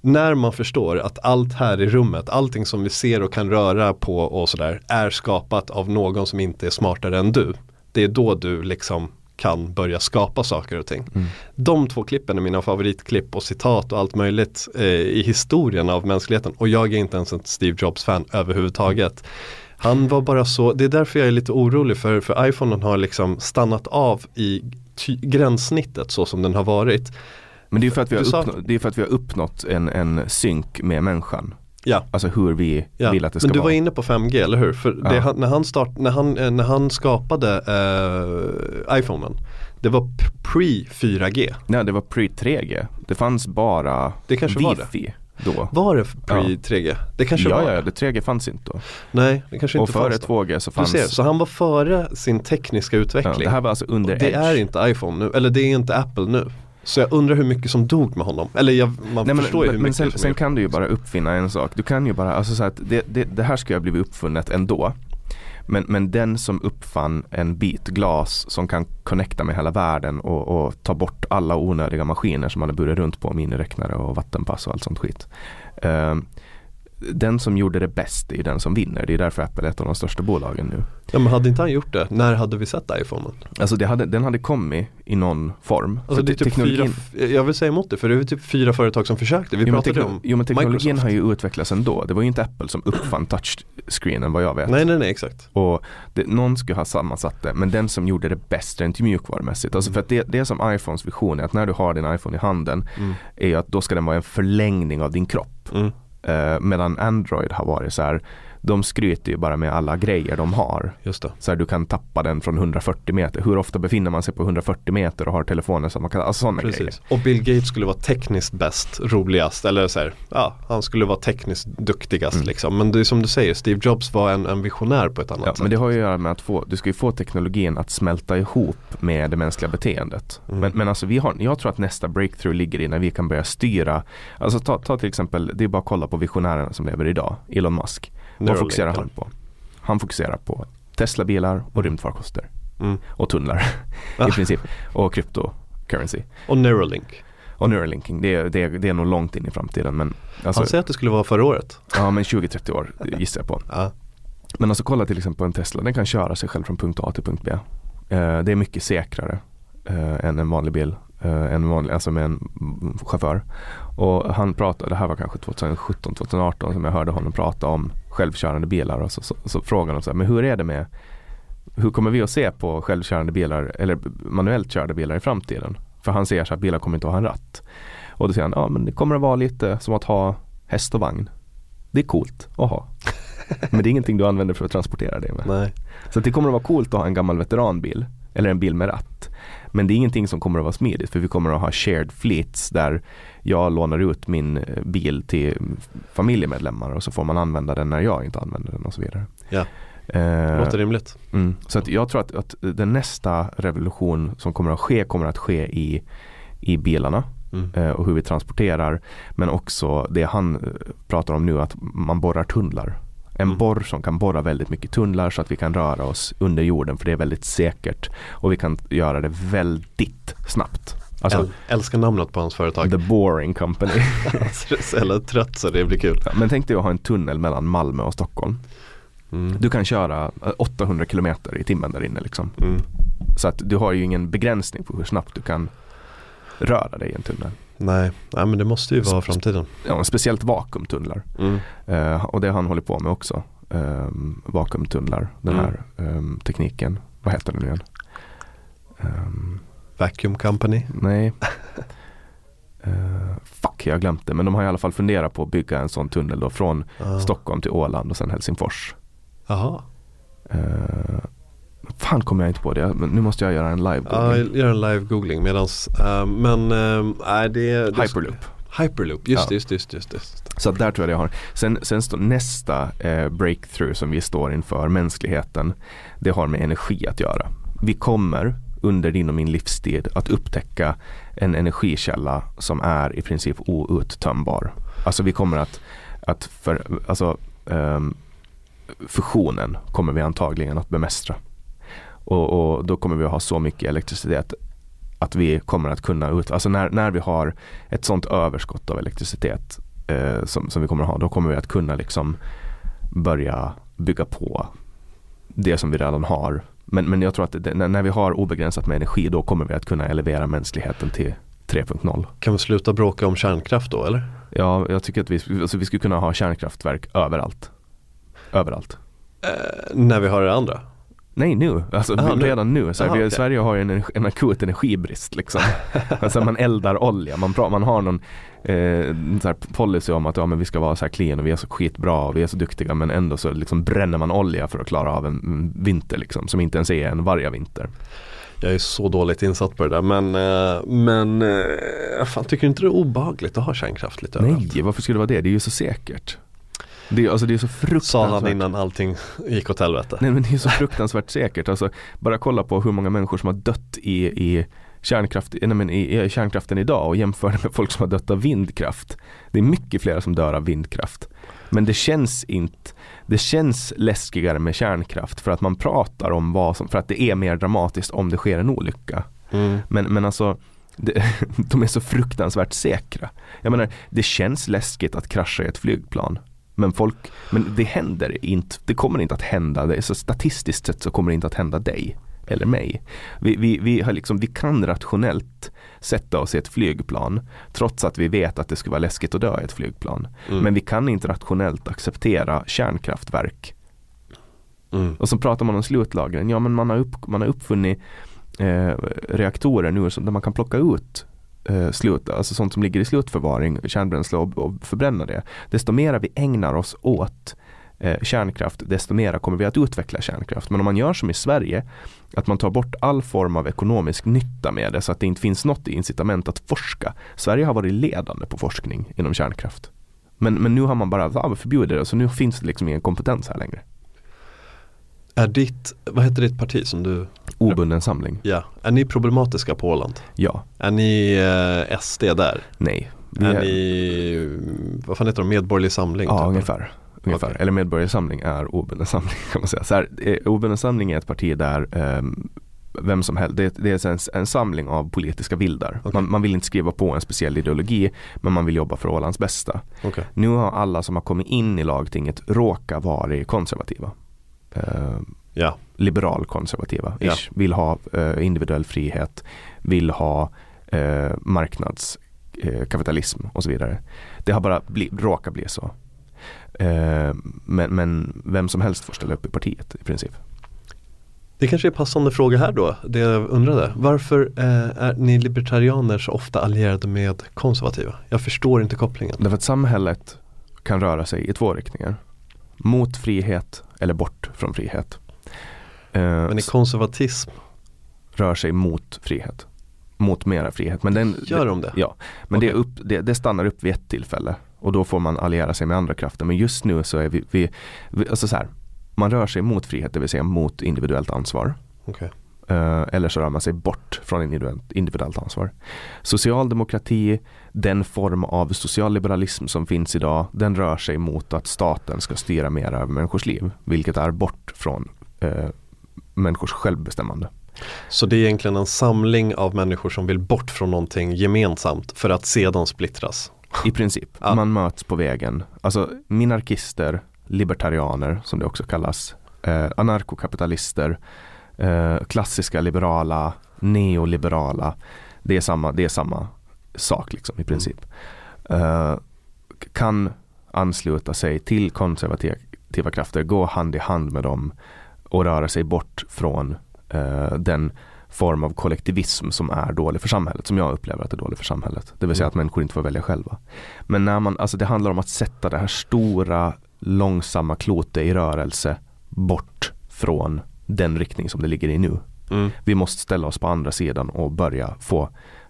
När man förstår att allt här i rummet, allting som vi ser och kan röra på och sådär, är skapat av någon som inte är smartare än du. Det är då du liksom kan börja skapa saker och ting. Mm. De två klippen är mina favoritklipp och citat och allt möjligt eh, i historien av mänskligheten. Och jag är inte ens en Steve Jobs-fan överhuvudtaget. Han var bara så, det är därför jag är lite orolig för, för iPhonen har liksom stannat av i ty- gränssnittet så som den har varit. Men det är för att vi har, sa... uppnå- det är för att vi har uppnått en, en synk med människan. Ja. Alltså hur vi ja. vill att det ska vara. Men du vara. var inne på fem G, eller hur? För ja. det han, när, han start, när, han, när han skapade eh, iPhonen, det var pre four G. Nej, det var pre three G. Det fanns bara det kanske wifi var det. Då. Var det pre three G? Ja. Det kanske ja, var ja, det. tre G fanns inte då. Nej, det kanske inte fanns. Och före två G så fanns... Du ser, så han var före sin tekniska utveckling. Ja, det här var alltså under och det edge. Är inte iPhone nu, eller det är inte Apple nu. Så jag undrar hur mycket som dog med honom. Eller jag, man Nej, förstår men, ju hur men mycket sen, som sen kan du ju bara uppfinna en sak. Du kan ju bara, alltså så att det, det, det här ska ju ha blivit uppfunnet ändå. Men, men den som uppfann en bit glas som kan connecta med hela världen och, och ta bort alla onödiga maskiner som man hade burit runt på, miniräknare och vattenpass och allt sånt skit. Um, Den som gjorde det bäst är den som vinner. Det är därför Apple är ett av de största bolagen nu. Ja, men hade inte han gjort det? När hade vi sett iPhonen? Alltså det hade, den hade kommit i någon form. Alltså det är typ teknologin... fyra, jag vill säga emot det, för det var typ fyra företag som försökte. Vi jo, pratade teknolo- om Jo, men teknologin Microsoft. Har ju utvecklats ändå. Det var ju inte Apple som uppfann touchscreenen vad jag vet. Nej, nej, nej, exakt. Och det, någon skulle ha sammansatt det, men den som gjorde det bäst är inte mjukvarumässigt. Alltså mm. för att det, det som iPhones vision är att när du har din iPhone i handen mm. är ju att då ska den vara en förlängning av din kropp. Mm. Uh, medan Android har varit så här, de skryter ju bara med alla grejer de har. Just det. Så här, du kan tappa den från hundrafyrtio meter. Hur ofta befinner man sig på hundrafyrtio meter och har telefonen som man kan, alltså sådana Precis. grejer. Och Bill Gates skulle vara tekniskt bäst, roligast, eller så här, ja, han skulle vara tekniskt duktigast mm. liksom. Men det är som du säger, Steve Jobs var en, en visionär på ett annat ja, sätt. Men det har ju att göra med att få, du ska ju få teknologin att smälta ihop med det mänskliga beteendet. Mm. Men, men alltså vi har, jag tror att nästa breakthrough ligger i när vi kan börja styra, alltså ta, ta till exempel, det är bara att kolla på visionärerna som lever idag, Elon Musk. Vad fokuserar han på? Han fokuserar på Tesla-bilar och rymdfarkoster. Mm. Och tunnlar i princip. Och cryptocurrency. Och Neuralink. Och Neuralinking. Det är, det, är, det är nog långt in i framtiden. Men alltså, han säger att det skulle vara förra året. Ja, men tjugo trettio år gissar jag på. Ja. Men alltså kolla till exempel på en Tesla. Den kan köra sig själv från punkt A till punkt B. Eh, det är mycket säkrare eh, än en vanlig bil. Eh, en vanlig, alltså med en chaufför. Och han pratade, det här var kanske tjugosjutton tjugoarton som jag hörde honom prata om självkörande bilar, och så, så, så frågar de så här, men hur är det med, hur kommer vi att se på självkörande bilar eller manuellt körda bilar i framtiden? För han ser så att bilar kommer inte att ha en ratt. Och då säger han, ja men det kommer att vara lite som att ha häst och vagn. Det är coolt att ha. Men det är ingenting du använder för att transportera dig med. Nej. Så det kommer att vara coolt att ha en gammal veteranbil eller en bil med ratt. Men det är ingenting som kommer att vara smidigt, för vi kommer att ha shared fleets där jag lånar ut min bil till familjemedlemmar och så får man använda den när jag inte använder den och så vidare. Ja. Det låter rimligt. Mm. Så att jag tror att, att den nästa revolution som kommer att ske kommer att ske i, i bilarna. Mm. Och hur vi transporterar, men också det han pratar om nu, att man borrar tunnlar. En mm. borr som kan borra väldigt mycket tunnlar så att vi kan röra oss under jorden, för det är väldigt säkert och vi kan göra det väldigt snabbt. Alltså, Äl, älskar namnet på hans företag. The Boring Company. Alltså, det är så jävla trött så det blir kul. Ja, men tänk dig att ha en tunnel mellan Malmö och Stockholm. Mm. Du kan köra åttahundra kilometer i timmen där inne liksom. Mm. Så att du har ju ingen begränsning på hur snabbt du kan röra dig i en tunnel. Nej, nej, men det måste ju vara framtiden. Ja, speciellt vakuumtunnlar. Mm. Uh, och det han håller på med också. Um, vakuumtunnlar, den mm. här um, tekniken. Vad heter den nu igen? Um, Vacuum Company? Nej. Uh, fuck, jag har glömt det. Men de har i alla fall funderat på att bygga en sån tunnel då från ah. Stockholm till Åland och sen Helsingfors. Jaha. Uh, Fan kommer jag inte på det, men nu måste jag göra en live-googling. Ja, göra en live-googling medans... Uh, men uh, äh, det är... Hyperloop. Hyperloop, just, ja. just, just, just, just. Så där tror jag det har. Sen, sen står nästa eh, breakthrough som vi står inför, mänskligheten, det har med energi att göra. Vi kommer under din och min livstid att upptäcka en energikälla som är i princip outtömbar. Alltså vi kommer att... att för, alltså, um, fusionen kommer vi antagligen att bemästra. Och, och då kommer vi att ha så mycket elektricitet att vi kommer att kunna ut... Alltså när, när vi har ett sånt överskott av elektricitet eh, som, som vi kommer att ha, då kommer vi att kunna liksom börja bygga på det som vi redan har. Men, men jag tror att det, när, när vi har obegränsat med energi, då kommer vi att kunna elevera mänskligheten till tre punkt noll. Kan vi sluta bråka om kärnkraft då, eller? Ja, jag tycker att vi, alltså vi skulle kunna ha kärnkraftverk överallt. Överallt. Eh, när vi har det andra? Nej, nu. Alltså, ah, vi, nu. Redan nu. Så här, ah, vi, okay. Sverige har ju en, en akut energibrist. Liksom. Alltså, man eldar olja. Man, man har någon eh, så här policy om att ja, men vi ska vara så här clean och vi är så skitbra och vi är så duktiga, men ändå så liksom bränner man olja för att klara av en vinter liksom, som inte ens är en varje vinter. Jag är så dåligt insatt på det där, men, men fan, tycker inte det är obehagligt att ha kärnkraft lite överallt? Nej, varför skulle det vara det? Det är ju så säkert. Det, alltså det är så fruktansvärt. Sa han innan allting gick åt helvete. Nej, men det är så fruktansvärt säkert. Alltså, bara kolla på hur många människor som har dött i, i, kärnkraft, nej, men i, i kärnkraften idag och jämför det med folk som har dött av vindkraft. Det är mycket fler som dör av vindkraft. Men det känns inte, det känns läskigare med kärnkraft för att man pratar om vad som, för att det är mer dramatiskt om det sker en olycka. Mm. Men, men alltså... Det, de är så fruktansvärt säkra. Jag menar, det känns läskigt att krascha i ett flygplan. Men, folk, men det händer inte, det kommer inte att hända dig. Så statistiskt sett så kommer det inte att hända dig eller mig. Vi, vi, vi, har liksom, vi kan rationellt sätta oss i ett flygplan trots att vi vet att det skulle vara läskigt att dö i ett flygplan. Mm. Men vi kan inte rationellt acceptera kärnkraftverk. Mm. Och så pratar man om slutlagren. Ja, men man har, upp, man har uppfunnit eh, reaktorer nu som, där man kan plocka ut slut, alltså sånt som ligger i slutförvaring, kärnbränsle och, och förbränna det. Desto mera vi ägnar oss åt eh, kärnkraft, desto mera kommer vi att utveckla kärnkraft. Men om man gör som i Sverige, att man tar bort all form av ekonomisk nytta med det så att det inte finns något incitament att forska. Sverige har varit ledande på forskning inom kärnkraft. Men, men nu har man bara ah, förbjudit det, så nu finns det liksom ingen kompetens här längre. Är ditt, vad heter ditt parti som du... Obunden Samling. Ja. Är ni problematiska på Åland? Ja. Är ni eh, S D där? Nej. Är, är ni, vad fan heter de? Medborgerlig Samling? Ja, typ ungefär. ungefär. Okay. Eller Medborgerlig Samling är Obunden Samling, kan man säga. Så här, Obunden Samling är ett parti där eh, vem som helst, det, det är en, en samling av politiska vildar. Okay. Man, man vill inte skriva på en speciell ideologi, men man vill jobba för Ålands bästa. Okay. Nu har alla som har kommit in i lagtinget råkat vara konservativa. Eh, ja. Liberalkonservativa ja. Vill ha eh, individuell frihet, vill ha eh, marknadskapitalism eh, och så vidare. Det har bara bli, råkat bli så. Eh, men, men vem som helst får ställa upp i partiet i princip. Det kanske är passande fråga här då. Det jag undrade. Varför eh, är ni libertarianer så ofta allierade med konservativa? Jag förstår inte kopplingen. Därför att samhället kan röra sig i två riktningar. mot frihet eller bort från frihet. Eh, Men i konservatism rör sig mot frihet. Mot mera frihet. Men den, gör de det? Ja, men okay. det, upp, det, det stannar upp vid ett tillfälle. Och då får man alliera sig med andra krafter. Men just nu så är vi... vi, vi alltså så här, man rör sig mot frihet, det vill säga mot individuellt ansvar. Okay. Eh, eller så rör man sig bort från individuellt, individuellt ansvar. Socialdemokrati, den form av socialliberalism som finns idag, den rör sig mot att staten ska styra mer över människors liv. Vilket är bort från eh, människors självbestämmande. Så det är egentligen en samling av människor som vill bort från någonting gemensamt för att sedan splittras. I princip. Ja. Man möts på vägen. Alltså minarkister, libertarianer som det också kallas, eh, anarkokapitalister, eh, klassiska liberala, neoliberala. Det är samma, det är samma sak liksom i princip. Mm. Eh, kan ansluta sig till konservativa krafter, gå hand i hand med dem och röra sig bort från den form av kollektivism som är dålig för samhället, som jag upplever att det är dålig för samhället. Det vill säga att människor inte får välja själva. Men när man, alltså det handlar om att sätta det här stora, långsamma klotet i rörelse bort från den riktning som det ligger i nu. Mm. Vi måste ställa oss på andra sidan och börja få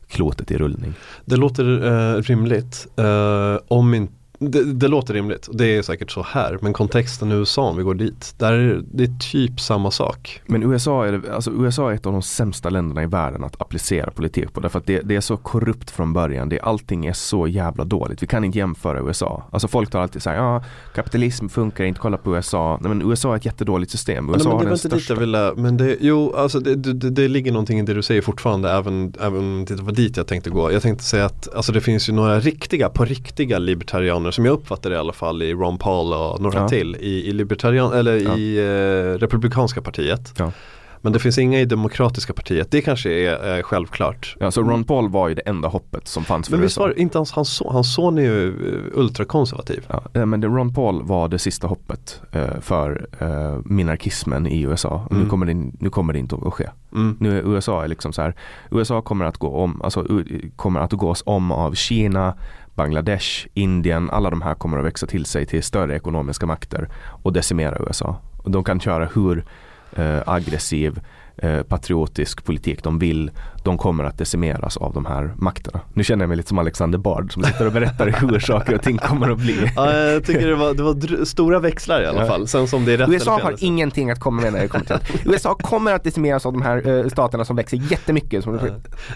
klotet i rullning. Det låter eh, rimligt. Eh, om inte Det, det låter rimligt. Det är säkert så här. Men kontexten i U S A, om vi går dit, där är det är typ samma sak. Men U S A är, alltså U S A är ett av de sämsta länderna i världen att applicera politik på. Därför att det, det är så korrupt från början. Det, allting är så jävla dåligt. Vi kan inte jämföra U S A. Alltså folk tar alltid så här, ja, kapitalism funkar inte, kolla på U S A. Nej, men U S A är ett jättedåligt system. U S A men det var inte största... dit jag ville. Men det, jo, alltså det, det, det ligger någonting i det du säger fortfarande, även, även det var dit jag tänkte gå. Jag tänkte säga att alltså, det finns ju några riktiga, på riktiga libertarianer som jag uppfattar det i alla fall i Ron Paul och några ja. till i, i libertarian eller ja. i eh, republikanska partiet. Ja. Men det finns inga i demokratiska partiet. Det kanske är eh, självklart. Ja, så Ron Paul var ju det enda hoppet som fanns för men U S A. Men visst var inte hans, hans, son, hans son är ju ultrakonservativ. Ja, men det, Ron Paul var det sista hoppet eh, för eh, minarkismen i U S A. Mm. Nu, kommer det, nu kommer det inte att ske. Mm. Nu är U S A liksom så här. U S A kommer att gå om, alltså, u- kommer att gås om av Kina, Bangladesh, Indien, alla de här kommer att växa till sig till större ekonomiska makter och decimera U S A. Och de kan köra hur eh, aggressiv, eh, patriotisk politik de vill. De kommer att decimeras av de här makterna. Nu känner jag mig lite som Alexander Bard som sitter och berättar hur saker och ting kommer att bli. Ja, jag tycker det var, det var dr- stora växlar i alla ja. fall. Sen som det är rätt U S A har ingenting att komma med när jag kommer till. U S A kommer att decimeras av de här eh, staterna som växer jättemycket. Som ja.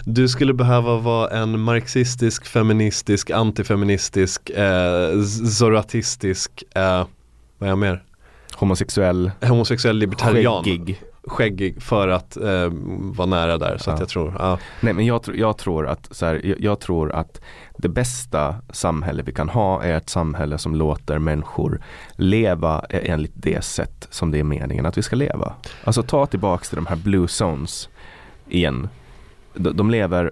Du skulle behöva vara en marxistisk, feministisk, antifeministisk, eh, zoroatistisk, eh, vad är jag mer? Homosexuell. Homosexuell libertarian. Skäggig. skäggig för att eh, vara nära där så ja. att jag tror ja. nej men jag tror jag tror att så här, jag, jag tror att det bästa samhälle vi kan ha är ett samhälle som låter människor leva enligt det sätt som det är meningen att vi ska leva. Alltså ta tillbaka till de här Blue Zones igen. De, de lever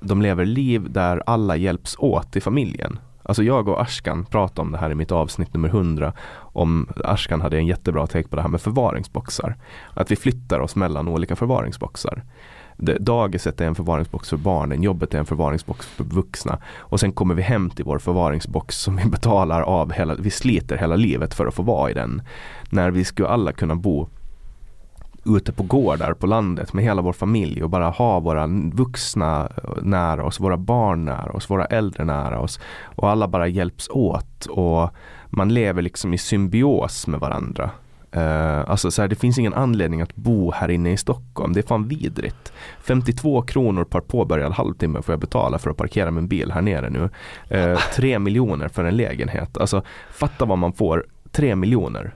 de lever liv där alla hjälps åt i familjen. Alltså jag och Ashkan pratade om det här i mitt avsnitt nummer hundra. Om Ashkan hade en jättebra take på det här med förvaringsboxar. Att vi flyttar oss mellan olika förvaringsboxar. Dagiset är en förvaringsbox för barnen, jobbet är en förvaringsbox för vuxna. Och sen kommer vi hem till vår förvaringsbox som vi betalar av hela, vi sliter hela livet för att få vara i den. När vi skulle alla kunna bo ute på gårdar på landet med hela vår familj och bara ha våra vuxna nära oss, våra barn nära oss, våra äldre nära oss och alla bara hjälps åt och man lever liksom i symbios med varandra. Uh, alltså så här, det finns ingen anledning att bo här inne i Stockholm. Det är fan vidrigt. femtiotvå kronor per påbörjad halvtimme får jag betala för att parkera min bil här nere nu. Uh, tre miljoner för en lägenhet. Alltså fatta vad man får. tre miljoner.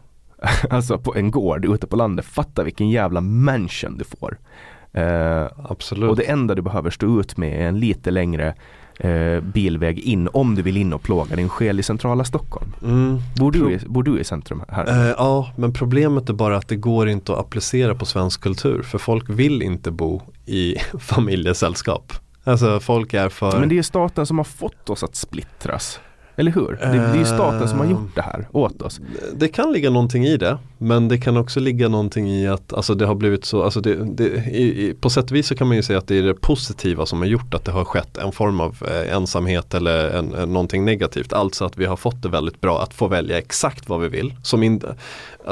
Alltså på en gård ute på landet. Fatta vilken jävla mansion du får. Eh, Absolut. Och det enda du behöver stå ut med är en lite längre eh, bilväg in om du vill in och plåga din själ i centrala Stockholm. Mm. Bor, du i, bor du i centrum här? Eh, ja, men problemet är bara att det går inte att applicera på svensk kultur. För folk vill inte bo i familjesällskap. Alltså folk är för... Men det är staten som har fått oss att splittras. Eller hur? Det, det är ju staten som har gjort det här åt oss. Det kan ligga någonting i det, men det kan också ligga någonting i att alltså det har blivit så, alltså det, det, i, i, på sätt och vis så kan man ju säga att det är det positiva som har gjort att det har skett en form av eh, ensamhet eller en, en, någonting negativt. Alltså att vi har fått det väldigt bra att få välja exakt vad vi vill. Som in,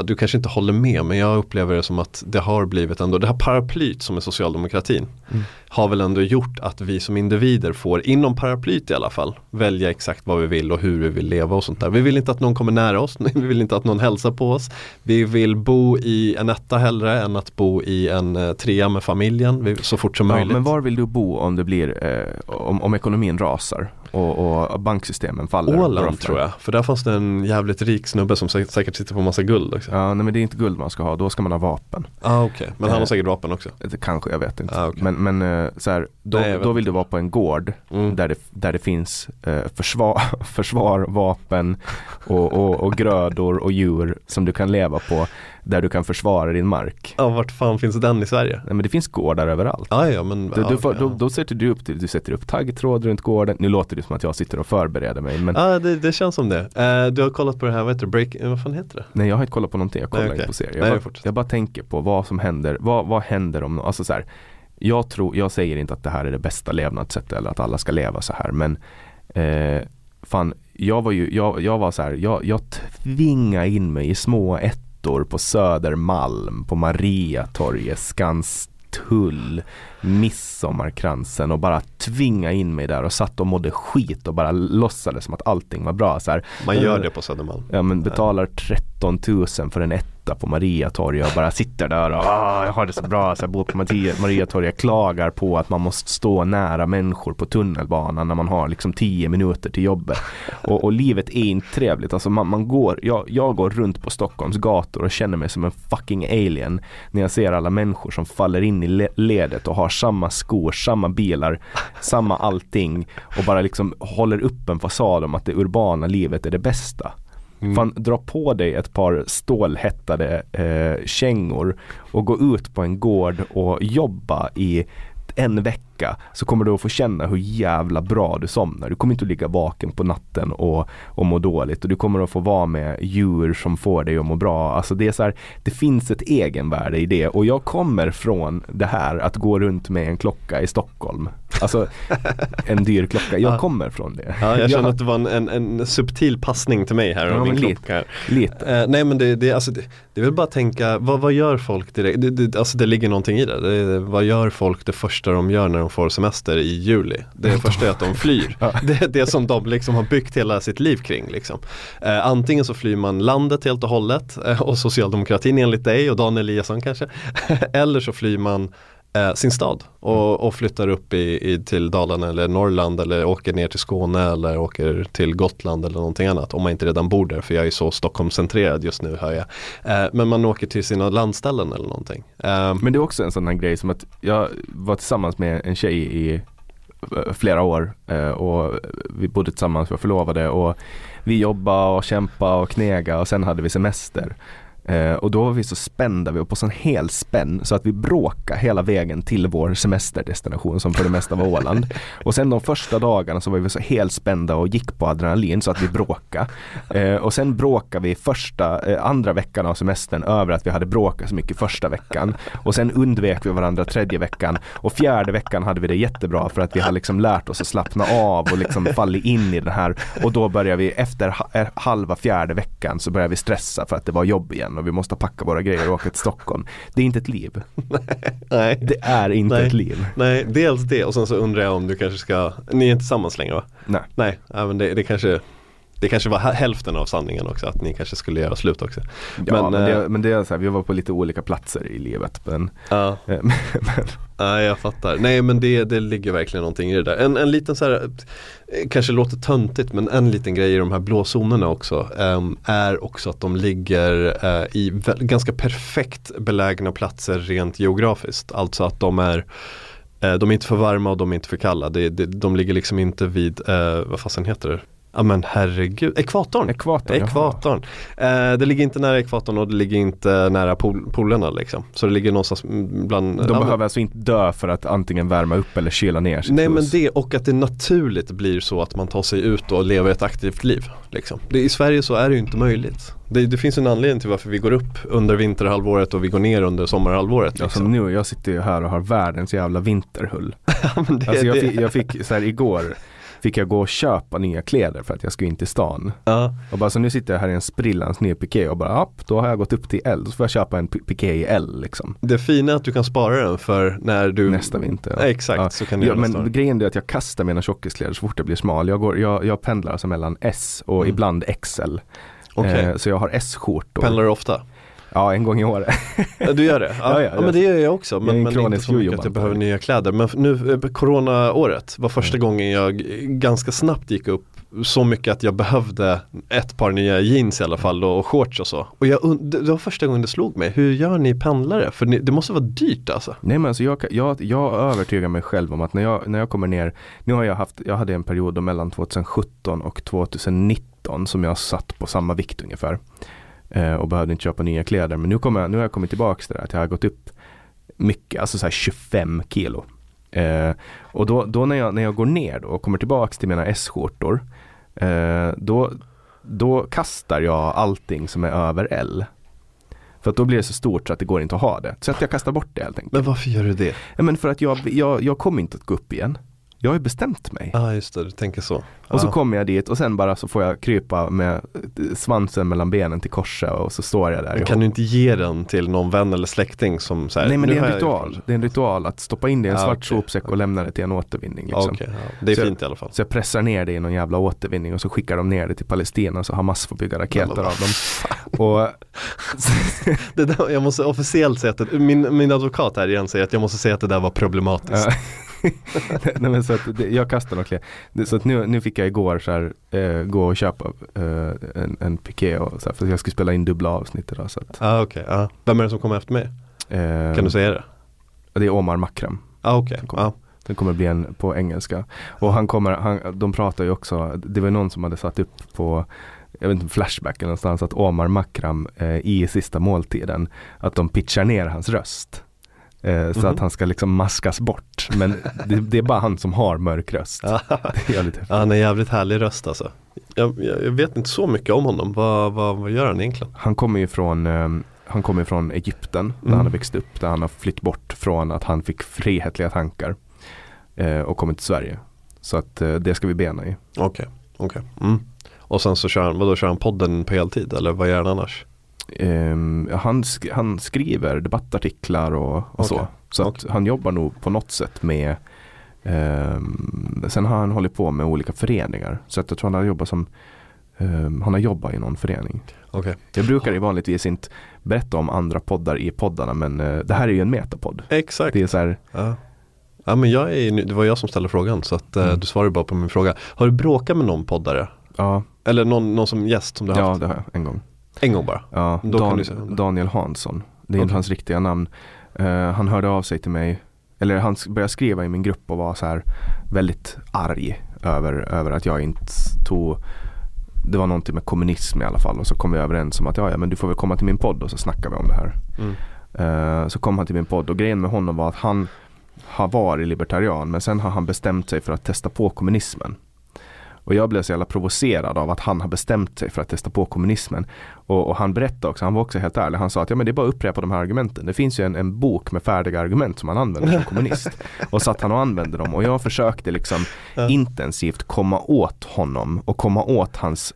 du kanske inte håller med, men jag upplever det som att det har blivit ändå, det här paraplyt som är socialdemokratin mm. har väl ändå gjort att vi som individer får, inom paraplyt i alla fall, välja exakt vad vi vill och hur vi vill leva och sånt där. Vi vill inte att någon kommer nära oss, vi vill inte att någon hälsar på oss. Vi vill bo i en etta hellre än att bo i en trea med familjen så fort som ja, möjligt. Men var vill du bo om det blir eh, om, om ekonomin rasar och, och banksystemen faller? Åland tror jag, för där fanns det en jävligt rik snubbe som säk- säkert sitter på massa guld också. Ja, nej, men det är inte guld man ska ha, då ska man ha vapen. Ah, okej. Okay. Men han eh, har säkert vapen också. Kanske, jag vet inte. Ah, okay. Men, men eh, så här, då, nej, då vill du vara på en gård mm. där, det, där det finns eh, försvar, försvar, vapen och, och, och grödor och djur som du kan leva på, där du kan försvara din mark. Ja, vart fan finns den i Sverige? Nej, men det finns gårdar överallt. Ah, ja, men, du, ah, du, okay, då, ja. då sätter du upp, du sätter upp taggtråd runt gården. Nu låter det som att jag sitter och förbereder mig. Men... Ah, det, det känns som det. Uh, du har kollat på det här, vet du, break... vad fan heter det? Nej, jag har inte kollat på någonting. Jag kollar Nej, okay. inte på serier. Jag, Nej, bara, jag, jag bara tänker på vad som händer. Vad, vad händer om... Alltså så här, jag, tror, jag säger inte att det här är det bästa levnadssättet eller att alla ska leva så här, men eh, fan, jag var ju... Jag, jag var så här, jag, jag tvingade in mig i små ett på Södermalm, på Mariatorget, Skanstull, Midsommarkransen och bara tvinga in mig där och satt och mådde skit och bara låtsades som att allting var bra. Så här, man gör det på Södermalm. Ja, men betalar tretton tusen för en etta på Mariatorget och bara sitter där och jag har det så bra, så jag bor på Mariatorget, klagar på att man måste stå nära människor på tunnelbanan när man har liksom tio minuter till jobbet. Och, och livet är inte trevligt. Alltså man, man går, jag, jag går runt på Stockholms gator och känner mig som en fucking alien när jag ser alla människor som faller in i le- ledet och har samma skor, samma bilar, samma allting och bara liksom håller upp en fasad om att det urbana livet är det bästa. Mm. Fan, dra på dig ett par stålhättade eh, kängor och gå ut på en gård och jobba i en vecka, så kommer du att få känna hur jävla bra du somnar. Du kommer inte att ligga vaken på natten och, och må dåligt, och du kommer att få vara med djur som får dig att må bra. Alltså det är så här, det finns ett egenvärde i det, och jag kommer från det här att gå runt med en klocka i Stockholm. Alltså en dyr klocka. Jag kommer från det. Ja, jag känner att det var en, en, en subtil passning till mig här. Ja, min lite, lite. Uh, nej, men det, det, alltså, det, det vill bara tänka, vad, vad gör folk direkt? Det, det, alltså det ligger någonting i det. det. Vad gör folk det första de gör när de får semester i juli? Det är första är att de flyr. Ja. Det är det som de liksom har byggt hela sitt liv kring. Liksom. Uh, antingen så flyr man landet helt och hållet uh, och socialdemokratin enligt dig och Daniel Eliasson kanske. Eller så flyr man sin stad och, och flyttar upp i, i, till Dalarna eller Norrland, eller åker ner till Skåne eller åker till Gotland eller någonting annat, om man inte redan bor där, för jag är så Stockholmscentrerad just nu, hör jag. Eh, men man åker till sina landställen eller någonting. Eh, men det är också en sån här grej som att jag var tillsammans med en tjej i flera år och vi bodde tillsammans, vi var förlovade och vi jobbade och kämpade och knega och sen hade vi semester. Uh, och då var vi så spända, vi var på sån hel spänn så att vi bråkade hela vägen till vår semesterdestination, som för det mesta var Åland. Och sen de första dagarna så var vi så helt spända och gick på adrenalin så att vi bråkade. Uh, och sen bråkade vi första, uh, andra veckan av semestern över att vi hade bråkat så mycket första veckan. Och sen undvek vi varandra tredje veckan. Och fjärde veckan hade vi det jättebra för att vi hade liksom lärt oss att slappna av och liksom fallit in i den här. Och då började vi efter ha- halva fjärde veckan så började vi stressa för att det var jobb igen. Och vi måste packa våra grejer och åka till Stockholm. Det är inte ett liv. Nej. Det är inte Nej. ett liv. Nej, dels det. Och sen så undrar jag om du kanske ska... Ni är inte tillsammans längre, va? Nej. Nej, ja, men det, det kanske... Det kanske var hälften av sanningen också, att ni kanske skulle göra slut också. Ja, men, men, det, äh, men det är så här, vi var på lite olika platser i livet. Men, ja. men, ja, jag fattar. Nej, men det, det ligger verkligen någonting i det där. En, en liten så här, kanske låter töntigt, men en liten grej i de här blåzonerna också äm, är också att de ligger äh, i väl, ganska perfekt belägna platser rent geografiskt. Alltså att de är äh, de är inte för varma och de är inte för kalla. De, de, de ligger liksom inte vid, äh, vad fasen heter det? Ja men herregud, ekvatorn. Ekvatorn, ekvatorn. Eh, det ligger inte nära ekvatorn och det ligger inte nära pol- polerna liksom. Så det ligger någonstans bland... De landen. Behöver alltså inte dö för att antingen värma upp eller kyla ner sig. Nej hus. Men det, och att det naturligt blir så att man tar sig ut och lever ett aktivt liv liksom. Det, i Sverige så är det ju inte möjligt. Det, det finns en anledning till varför vi går upp under vinterhalvåret och vi går ner under sommarhalvåret. Liksom. Alltså nu, jag sitter ju här och har världens jävla vinterhull. Ja, men det, alltså jag, det. Fick, jag fick så här igår... fick jag gå och köpa nya kläder för att jag skulle in till stan. Uh. Och bara så nu sitter jag här i en sprillans ny piké och bara app, då har jag gått upp till L. Så får jag köpa en piké i L liksom. Det fina är att du kan spara den för när du... Nästa vinter. Ja. Exakt, ja. Så kan du ja, men snart. Grejen är att jag kastar mina tjockiskläder så fort det blir smal. Jag, går, jag, jag pendlar alltså mellan S och mm. ibland X L. Okay. Eh, så jag har S-skjortor. Pendlar du ofta? Ja, en gång i året. Du gör det? Ja, ja, ja, ja, men det gör jag också. Men, men inte så mycket att jag behöver nya kläder. Men nu, coronaåret var första mm. gången jag ganska snabbt gick upp så mycket att jag behövde ett par nya jeans i alla fall och shorts och så. Och jag, det var första gången det slog mig. Hur gör ni pendlare? För ni, det måste vara dyrt alltså. Nej men alltså jag, jag, jag övertygar mig själv om att när jag, när jag kommer ner, nu har jag haft, jag hade en period mellan tjugohundrasjutton och tjugohundranitton som jag satt på samma vikt ungefär. Och behövde inte köpa nya kläder. Men nu, kommer jag, nu har jag kommit tillbaka till det. Att jag har gått upp mycket. Alltså så här tjugofem kilo. Eh, och då, då när, jag, när jag går ner då och kommer tillbaka till mina S-skjortor. Eh, då, då kastar jag allting som är över L. För att då blir det så stort så att det går inte att ha det. Så att jag kastar bort det helt enkelt. Men varför gör du det? Ja, men för att jag, jag, jag kommer inte att gå upp igen. Jag har ju bestämt mig. Ja, ah, just det. Du tänker så. Och ah. så kommer jag dit och sen bara så får jag krypa med svansen mellan benen till korset och så står jag där. Men kan du inte ge den till någon vän eller släkting som så här? Nej, men det är en ritual. Jag... Det är en ritual att stoppa in det i en ah, svart okay. sopsäck och lämna det till en återvinning. Liksom. Ah, okay. ah. Det är så fint jag, i alla fall. Så jag pressar ner det i någon jävla återvinning och så skickar de ner det till Palestina så Hamas får bygga raketer av dem. Och... det där, jag måste officiellt säga att min, min advokat här igen säger att jag måste säga att det där var problematiskt. Ah. Nej, men så att det, jag kastar några kläder. Så att nu, nu fick jag igår så här, eh, gå och köpa eh, en, en piké och så här, för jag skulle spela in dubbla avsnitt idag. Så att, ah, okay, ah. Vem är det som kommer efter mig? Eh, kan du säga det? Det är Omar Makram. Ah, okay. som kommer. Ah. Den kommer bli en på engelska. Och han kommer, han, de pratar ju också, det var någon som hade satt upp på jag vet inte, Flashback någonstans att Omar Makram eh, i sista måltiden att de pitchar ner hans röst. Mm-hmm. Så att han ska liksom maskas bort. Men det, det är bara han som har mörk röst. Det är lite... ja, han är jävligt härlig röst alltså. jag, jag vet inte så mycket om honom. Vad, vad, vad gör han egentligen? Han kommer ju från, han kommer från Egypten. Där mm. han har växt upp. Där han har flytt bort från att han fick frihetliga tankar och kommit till Sverige. Så att det ska vi bena i. Okej, okej. Mm. Och sen så kör han, vadå, kör han podden på heltid? Eller vad gör han annars? Um, han, sk- han skriver debattartiklar och, och okay. så. Så okay. att han jobbar nog på något sätt med um, sen har han hållit på med olika föreningar. Så att jag tror han har jobbat som um, han har jobbat i någon förening. Okay. Jag brukar ju vanligtvis inte berätta om andra poddar i poddarna, men uh, det här är ju en metapodd. Exakt. Det är så här, uh. ja, men jag är, det var jag som ställde frågan. Så att, uh, mm. du svarar bara på min fråga. Har du bråkat med någon poddare? Ja. Uh. Eller någon, någon som gäst som du har ja, haft? Ja, det har jag en gång. En gång bara? Ja, Då Dan- kan du säga. Daniel Hansson. Det är okay. inte hans riktiga namn. Uh, han hörde av sig till mig. Eller han började skriva i min grupp och var så här väldigt arg över, över att jag inte tog... Det var någonting med kommunism i alla fall. Och så kom vi överens om att ja, ja men du får väl komma till min podd och så snackar vi om det här. Mm. Uh, så kom han till min podd och grejen med honom var att han har varit libertarian men sen har han bestämt sig för att testa på kommunismen. Och jag blev så jävla provocerad av att han har bestämt sig för att testa på kommunismen. Och, och han berättade också, han var också helt ärlig. Han sa att ja, men det är bara att upprepa de här argumenten. Det finns ju en, en bok med färdiga argument som han använder som kommunist. Och satt han och använde dem. Och jag försökte liksom intensivt komma åt honom. Och komma åt hans...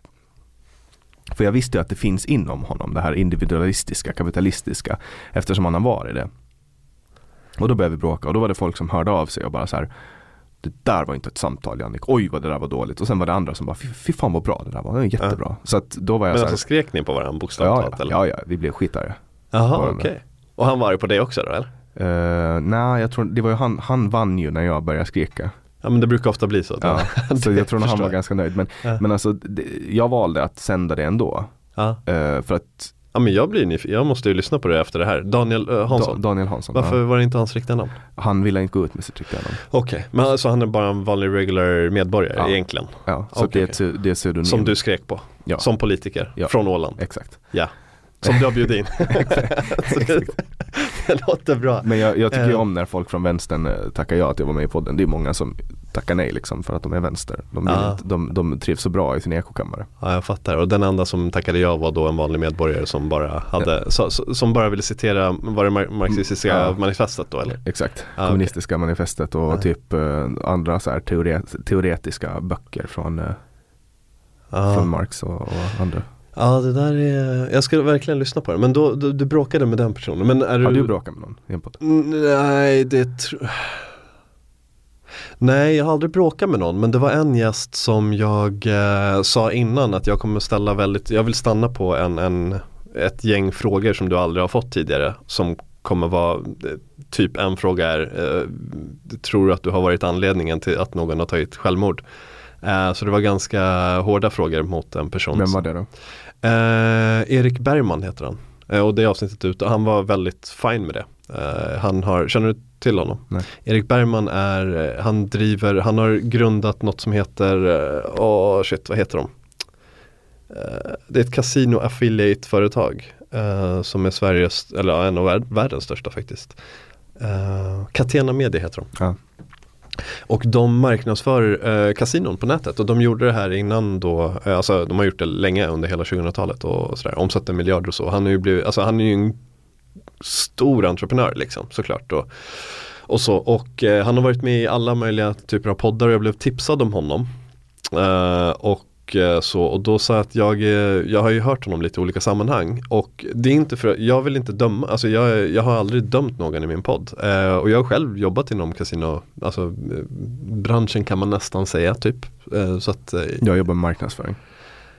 För jag visste ju att det finns inom honom. Det här individualistiska, kapitalistiska. Eftersom han har varit det. Och då började vi bråka. Och då var det folk som hörde av sig och bara så här... Det där var inte ett samtal, Jannik. Oj, vad det där var dåligt. Och sen var det andra som bara, fy fan vad bra det där var. Det var jättebra. Ja. Så att då var jag men så här, alltså skrek ni på varandra bokstavligt? Ja, ja, ja, ja, vi blev skitare. Jaha, okej. Okay. Och han var ju på det också då, eller? Uh, nej, jag tror, det var ju han, han vann ju när jag började skrika. Ja, men det brukar ofta bli så. Ja. Så jag tror att han var ganska nöjd. Men, ja. men alltså, det, jag valde att sända det ändå. Ja. Uh, för att Ja, men jag blir nyf- jag måste ju lyssna på det efter det här. Daniel uh, Hansson. Da- Daniel Hansson. Varför ja. var det inte hans riktiga namn? Han ville inte gå ut med sitt riktiga namn. Okej, okay. Men alltså han är bara en vanlig regular medborgare ja. egentligen. Ja, så okay. det, är, det är pseudonym. Som du skrek på. Ja. Som politiker ja. från Åland. Exakt. Ja. Som du har bjudit in. Det låter bra. Men jag, jag tycker ju om när folk från vänstern tackar ja att jag var med i podden. Det är många som tackar nej liksom för att de är vänster. De, ah. inte, de, de trivs så bra i sin ekokammare. Ja, jag fattar. Och den enda som tackade ja var då en vanlig medborgare som bara, hade, ja. så, som bara ville citera var det marxistiska ja. manifestet då, eller? Exakt. Ah, kommunistiska okay. manifestet och ah. typ eh, andra så här teore- teoretiska böcker från, eh, ah. från Marx och, och andra. Ja, det där är... Jag skulle verkligen lyssna på det. Men då, du, du bråkade med den personen. Men är du... Har du bråkat med någon? Input? Nej, det tror... Nej, jag har aldrig bråkat med någon. Men det var en gäst som jag eh, sa innan att jag kommer ställa väldigt... Jag vill stanna på en, en, ett gäng frågor som du aldrig har fått tidigare. Som kommer vara... Typ en fråga är... Eh, tror du att du har varit anledningen till att någon har tagit självmord? Eh, så det var ganska hårda frågor mot en person. Vem var det då? Eh, Erik Bergman heter han. Eh, och det avsnittet ut och han var väldigt fin med det. Eh, han har, känner du till honom? Nej. Erik Bergman är, han driver, han har grundat något som heter, åh oh shit, vad heter de? Eh, det är ett casino affiliate-företag eh, som är Sveriges, eller en av värld, världens största faktiskt. Eh, Catena Media heter de. Ja. Och de marknadsför eh, kasinon på nätet och de gjorde det här innan då, eh, alltså de har gjort det länge under hela tjugohundratalet och sådär, omsatte miljarder och så. Han är ju blivit, alltså han är ju en stor entreprenör liksom, såklart och, och så. Och eh, han har varit med i alla möjliga typer av poddar och jag blev tipsad om honom eh, och Så, och då sa jag att jag, jag har ju hört honom lite i olika sammanhang och det är inte för, jag vill inte döma alltså jag, jag har aldrig dömt någon i min podd eh, och jag har själv jobbat inom kasino alltså branschen kan man nästan säga typ eh, så att, eh, jag jobbar med marknadsföring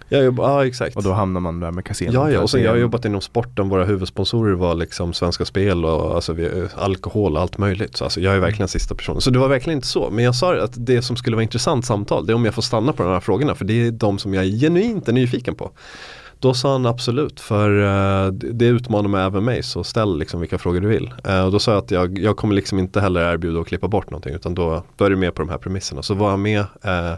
jag jobbar, ja, exakt. Och då hamnar man där med kasino ja, ja, och sen jag har jobbat inom sporten, våra huvudsponsorer var liksom Svenska Spel och alltså, vi, alkohol och allt möjligt så alltså, jag är verkligen sista personen, så det var verkligen inte så men jag sa att det som skulle vara intressant samtal det är om jag får stanna på de här frågorna för det är de som jag är genuint är nyfiken på då sa han absolut för uh, det utmanar mig även mig så ställ liksom vilka frågor du vill uh, och då sa jag att jag, jag kommer liksom inte heller erbjuda att klippa bort någonting utan då, då är du med på de här premisserna så var jag med uh,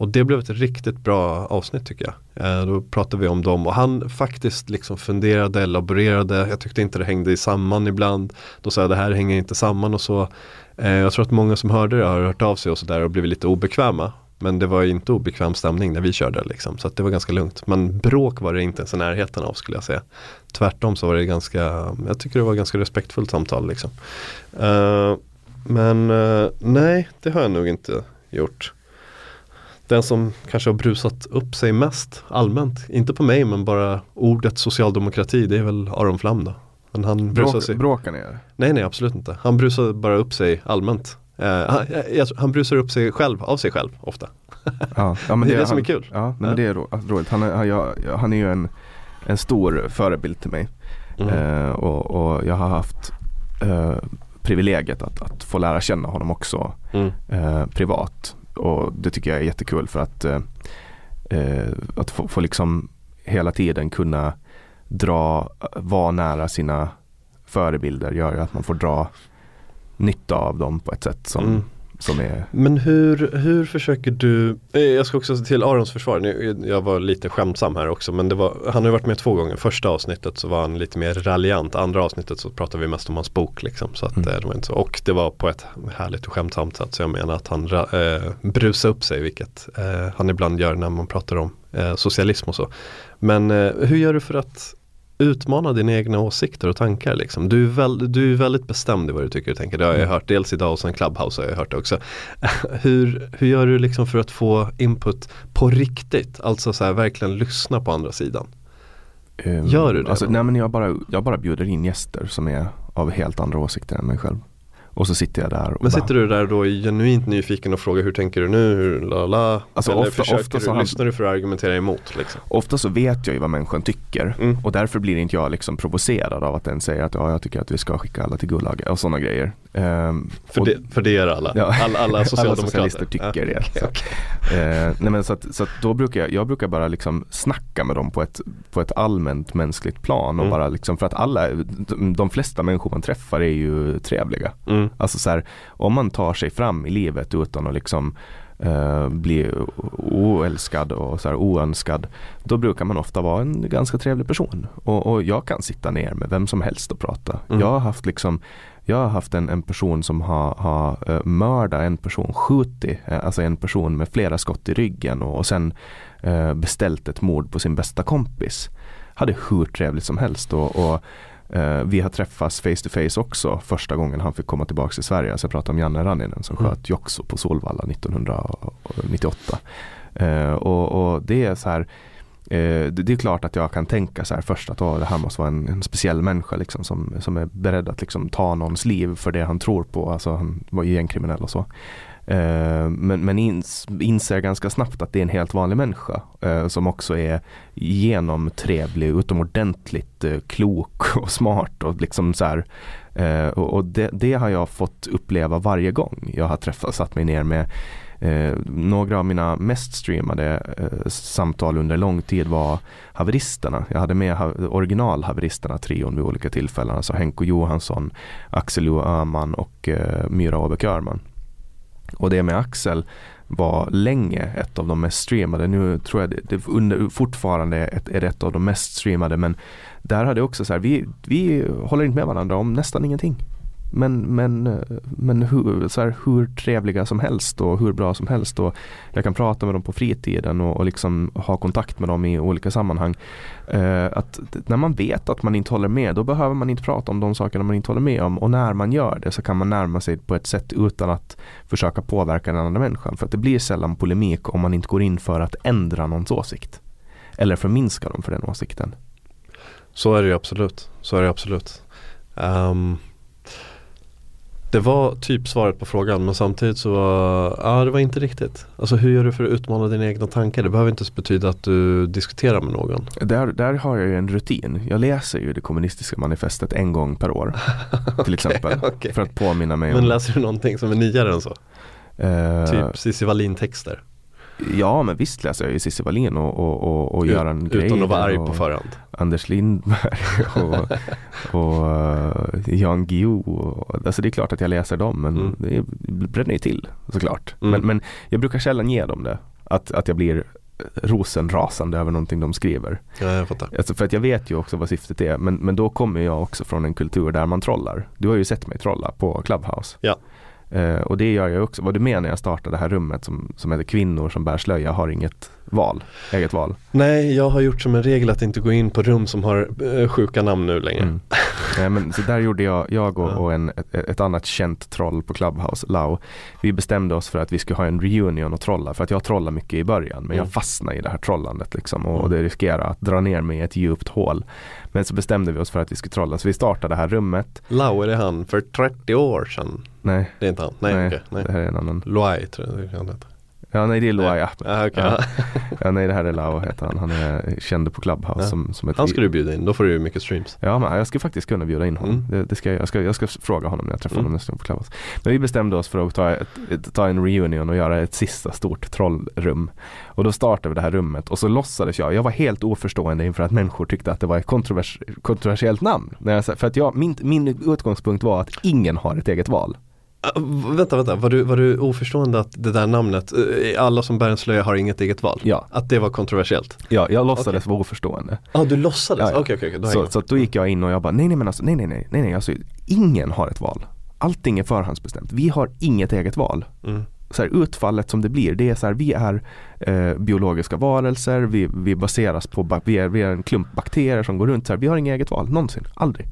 och det blev ett riktigt bra avsnitt tycker jag. Eh, då pratade vi om dem och han faktiskt liksom funderade, elaborerade. Jag tyckte inte det hängde samman ibland. Då sa jag, det här hänger inte samman och så. Eh, jag tror att många som hörde det har hört av sig och så där och blivit lite obekväma. Men det var ju inte obekväm stämning när vi körde liksom. Så att det var ganska lugnt. Men bråk var det inte ens i närheten av skulle jag säga. Tvärtom så var det ganska, jag tycker det var ganska respektfullt samtal liksom. Eh, men eh, nej, det har jag nog inte gjort. Den som kanske har brusat upp sig mest allmänt, inte på mig men bara ordet socialdemokrati, det är väl Aron Flam då. Men han brusar Bråk, sig. Bråkar ni er? Nej, nej, absolut inte. Han brusar bara upp sig allmänt. Eh, han, han brusar upp sig själv, av sig själv, ofta. Ja, ja, men det är det han, som är kul. Ja, men ja. Det är roligt. Han är, jag, han är ju en, en stor förebild till mig. Mm. Eh, och, och jag har haft eh, privilegiet att, att få lära känna honom också mm. eh, privat. Och det tycker jag är jättekul för att eh, att få, få liksom hela tiden kunna dra, vara nära sina förebilder gör ju att man får dra nytta av dem på ett sätt som, mm. som är... Men hur, hur försöker du... Jag ska också till Arons försvar, nu, jag var lite skämtsam här också men det var, han har varit med två gånger. Första avsnittet så var han lite mer raljant, andra avsnittet så pratade vi mest om hans bok liksom, så att, mm. det var inte så. Och det var på ett härligt och skämtsamt sätt så jag menar att han eh, brusar upp sig vilket eh, han ibland gör när man pratar om eh, socialism och så. Men eh, hur gör du för att utmana dina egna åsikter och tankar liksom. Du är, väl, du är väldigt bestämd i vad du tycker och tänker. Det har jag hört dels idag och sen Clubhouse har jag hört det också. Hur, hur gör du liksom för att få input på riktigt? Alltså så här, verkligen lyssna på andra sidan. Um, gör du det? Alltså, nej men jag bara, jag bara bjuder in gäster som är av helt andra åsikter än mig själv. Och så sitter jag där. Och men sitter bara, du där då genuint nyfiken och frågar hur tänker du nu? Hur, lala? Alltså eller ofta, försöker ofta du, så han, lyssnar du för att argumentera emot? Liksom? Ofta så vet jag ju vad människan tycker. Mm. Och därför blir inte jag liksom provocerad av att den säger att ja, jag tycker att vi ska skicka alla till Gulag och sådana grejer. Um, för, det, och, för det gör alla. Ja, alla, alla socialdemokrater tycker ah, det. Okay, så. Okay. Eh, nej men så att, så att då brukar jag, jag brukar bara liksom snacka med dem på ett, på ett allmänt mänskligt plan och mm. bara liksom, för att alla, de, de flesta människor man träffar är ju trevliga. Mm. Alltså så här, om man tar sig fram i livet utan att liksom Uh, bli oälskad och så här oönskad, då brukar man ofta vara en ganska trevlig person, och, och jag kan sitta ner med vem som helst och prata. Mm. Jag har haft liksom jag har haft en, en person som har, har uh, mördat en person, skjutit uh, alltså en person med flera skott i ryggen, och, och sen uh, beställt ett mord på sin bästa kompis. Hade hur trevligt som helst, och, och Uh, vi har träffats face to face också första gången han fick komma tillbaka till Sverige. Så jag pratade om Janne Ranninen som mm. sköt Joxo på Solvalla nittonhundranittioåtta. Uh, och, och det är så här, uh, det är klart att jag kan tänka så här först att oh, det här måste vara en, en speciell människa liksom, som, som är beredd att liksom ta någons liv för det han tror på. Alltså han var ju gängkriminell och så. Uh, men men ins, inser ganska snabbt att det är en helt vanlig människa uh, som också är genomtrevlig, utomordentligt uh, klok och smart och liksom så här, uh, och, och det, det har jag fått uppleva varje gång jag har träffat, satt mig ner med uh, några av mina mest streamade uh, samtal under lång tid var haveristerna. Jag hade med ha- original haveristerna trion vid olika tillfällen, alltså Henko Johansson, Axel O. Öhman och uh, Myra Åbäck-Öhrman. Och det med Axel var länge ett av de mest streamade. Nu tror jag det, det under, fortfarande ett, är det ett av de mest streamade. Men där hade också så här, vi, vi håller inte med varandra om nästan ingenting. Men, men, men hur, så här, hur trevliga som helst och hur bra som helst. Och jag kan prata med dem på fritiden och, och liksom ha kontakt med dem i olika sammanhang. Uh, att när man vet att man inte håller med, då behöver man inte prata om de sakerna man inte håller med om. Och när man gör det så kan man närma sig på ett sätt utan att försöka påverka den andra människan. För att det blir sällan polemik om man inte går in för att ändra någons åsikt. Eller förminska dem för den åsikten. Så är det ju absolut. Så är det absolut. Um... Det var typ svaret på frågan, men samtidigt så var ja, det var inte riktigt. Alltså hur gör du för att utmana dina egna tankar? Det behöver inte betyda att du diskuterar med någon. Där, där har jag ju en rutin. Jag läser ju det kommunistiska manifestet en gång per år, till okay, exempel, okay. för att påminna mig om... Men läser du någonting som är nyare än så? Uh... Typ Cissi Wallin-texter? Ja, men visst läser jag ju Cissi Wallin och, och, och, och gör en Ut, grej. Utan att vara arg på förhand. Anders Lindberg och, och uh, Jan Guillou. Och, alltså det är klart att jag läser dem, men mm. det bränner ju till såklart. Mm. Men, men jag brukar sällan ge dem det. Att, att jag blir rosenrasande över någonting de skriver. Ja, jag fattar. Alltså, för att jag vet ju också vad syftet är. Men, men då kommer jag också från en kultur där man trollar. Du har ju sett mig trolla på Clubhouse. Ja. Uh, och det gör jag också. Vad du menar när jag startade det här rummet som, som heter kvinnor som bär slöja har inget val, eget val. Nej, jag har gjort som en regel att inte gå in på rum som har uh, sjuka namn nu längre. Mm. Nej, men så där gjorde jag, jag och, och en, ett, ett annat känt troll på Clubhouse, Lau. Vi bestämde oss för att vi skulle ha en reunion och trolla, för att jag trollar mycket i början, men mm. jag fastnar i det här trollandet liksom, och, och det riskerar att dra ner mig i ett djupt hål. Men så bestämde vi oss för att vi skulle trolla, så vi startade det här rummet. Lau, är det han för trettio år sedan? Nej. Det är inte han. Nej, nej, okej, nej. Det här är en annan. Loai tror jag det kan heta. Ja, nej, det är Loai. Ja. Ah, okay. ja. ja, nej, det här är Lau heter han. Han är känd på Clubhouse. Ja. Som, som ett... Han ska du bjuda in, då får du ju mycket streams. Ja, men jag ska faktiskt kunna bjuda in honom. Mm. Det, det ska jag, jag, ska, jag ska fråga honom när jag träffar mm. honom nästa gång på Clubhouse. Men vi bestämde oss för att ta, ett, ett, ta en reunion och göra ett sista stort trollrum. Och då startade vi det här rummet och så låtsades jag. Jag var helt oförstående inför att människor tyckte att det var ett kontrovers, kontroversiellt namn. När jag, för att jag, min, min utgångspunkt var att ingen har ett eget val. Uh, vänta, vänta. Var du, var du oförstående att det där namnet, uh, alla som bär en slöja har inget eget val? Ja. Att det var kontroversiellt? Ja, jag låtsades okay. vara oförstående. Ja, ah, du låtsades? Ja, ja. Okay, okay, okay. Då så, så då gick jag in och jag bara, nej, nej, men alltså, nej, nej, nej, nej, alltså, ingen har ett val. Allting är förhandsbestämt. Vi har inget eget val. Mm. Så här, utfallet som det blir, det är så här, vi är eh, biologiska varelser, vi, vi baseras på, ba- vi, är, vi är en klump bakterier som går runt så här, vi har inget eget val, någonsin, aldrig.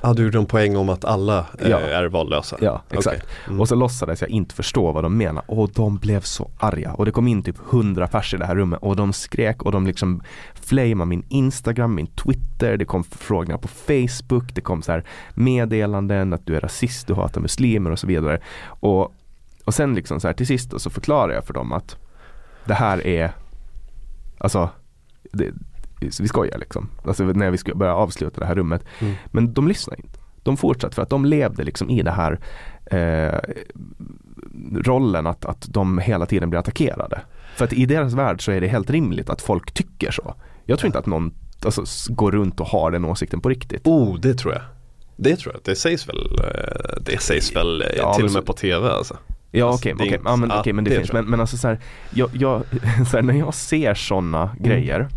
Ja, ah, du gjorde en poäng om att alla eh, ja. är vallösa. Ja, exakt. Okay. Mm. Och så låtsades jag inte förstå vad de menar. Och de blev så arga. Och det kom in typ hundra pers i det här rummet. Och de skrek och de liksom flamade min Instagram, min Twitter. Det kom förfrågningar på Facebook. Det kom så här meddelanden att du är rasist, du hatar muslimer och så vidare. Och, och sen liksom så här till sist så förklarar jag för dem att det här är... Alltså... Det, vi skojar liksom. Alltså när vi skulle börja avsluta det här rummet. Mm. Men de lyssnar inte. de fortsatte för att de levde liksom i det här eh, rollen att, att de hela tiden blir attackerade. För att i deras värld så är det helt rimligt att folk tycker så. Jag tror inte att någon alltså, går runt och har den åsikten på riktigt. Oh, det tror jag. Det tror jag. Det sägs väl, det sägs väl ja, till och med så, på tv alltså. Ja, okej, okay, okay. ja, men, okay, men det, det finns. Men, men alltså så här, jag, jag, så här, när jag ser sådana mm. grejer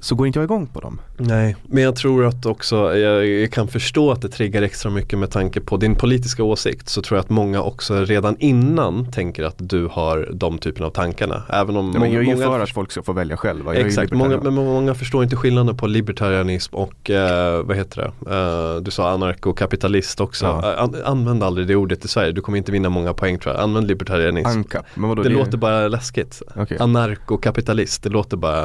så går inte jag igång på dem. Nej, men jag tror att också, jag kan förstå att det triggar extra mycket med tanke på din politiska åsikt, så tror jag att många också redan innan tänker att du har de typen av tankarna. Även om ja, men jag är ju många, för att folk ska få välja själva. Jag exakt, många, men många förstår inte skillnaden på libertarianism och, eh, vad heter det? Eh, du sa anarkokapitalist också. Ja. An- använd aldrig det ordet i Sverige, du kommer inte vinna många poäng tror jag. Använd libertarianism. Anka. Men vadå, det, det låter bara läskigt. Okay. Anarkokapitalist, det låter bara...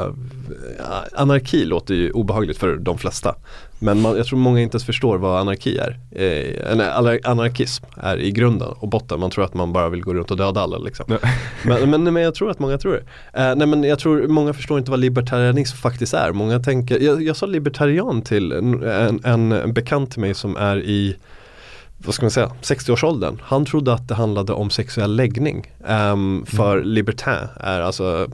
Ja, anarki låter ju obehagligt för de flesta. Men man, jag tror många inte ens förstår vad anarki är. Eh, nej, anarkism är i grunden och botten. Man tror att man bara vill gå runt och döda alla. Liksom. men, men, men jag tror att många tror det. Eh, nej, men jag tror många förstår inte vad libertarianism faktiskt är. Många tänker, jag, jag sa libertarian till en, en, en, en bekant till mig som är i vad ska man säga, sextio-årsåldern. Han trodde att det handlade om sexuell läggning. Um, för mm. libertin är alltså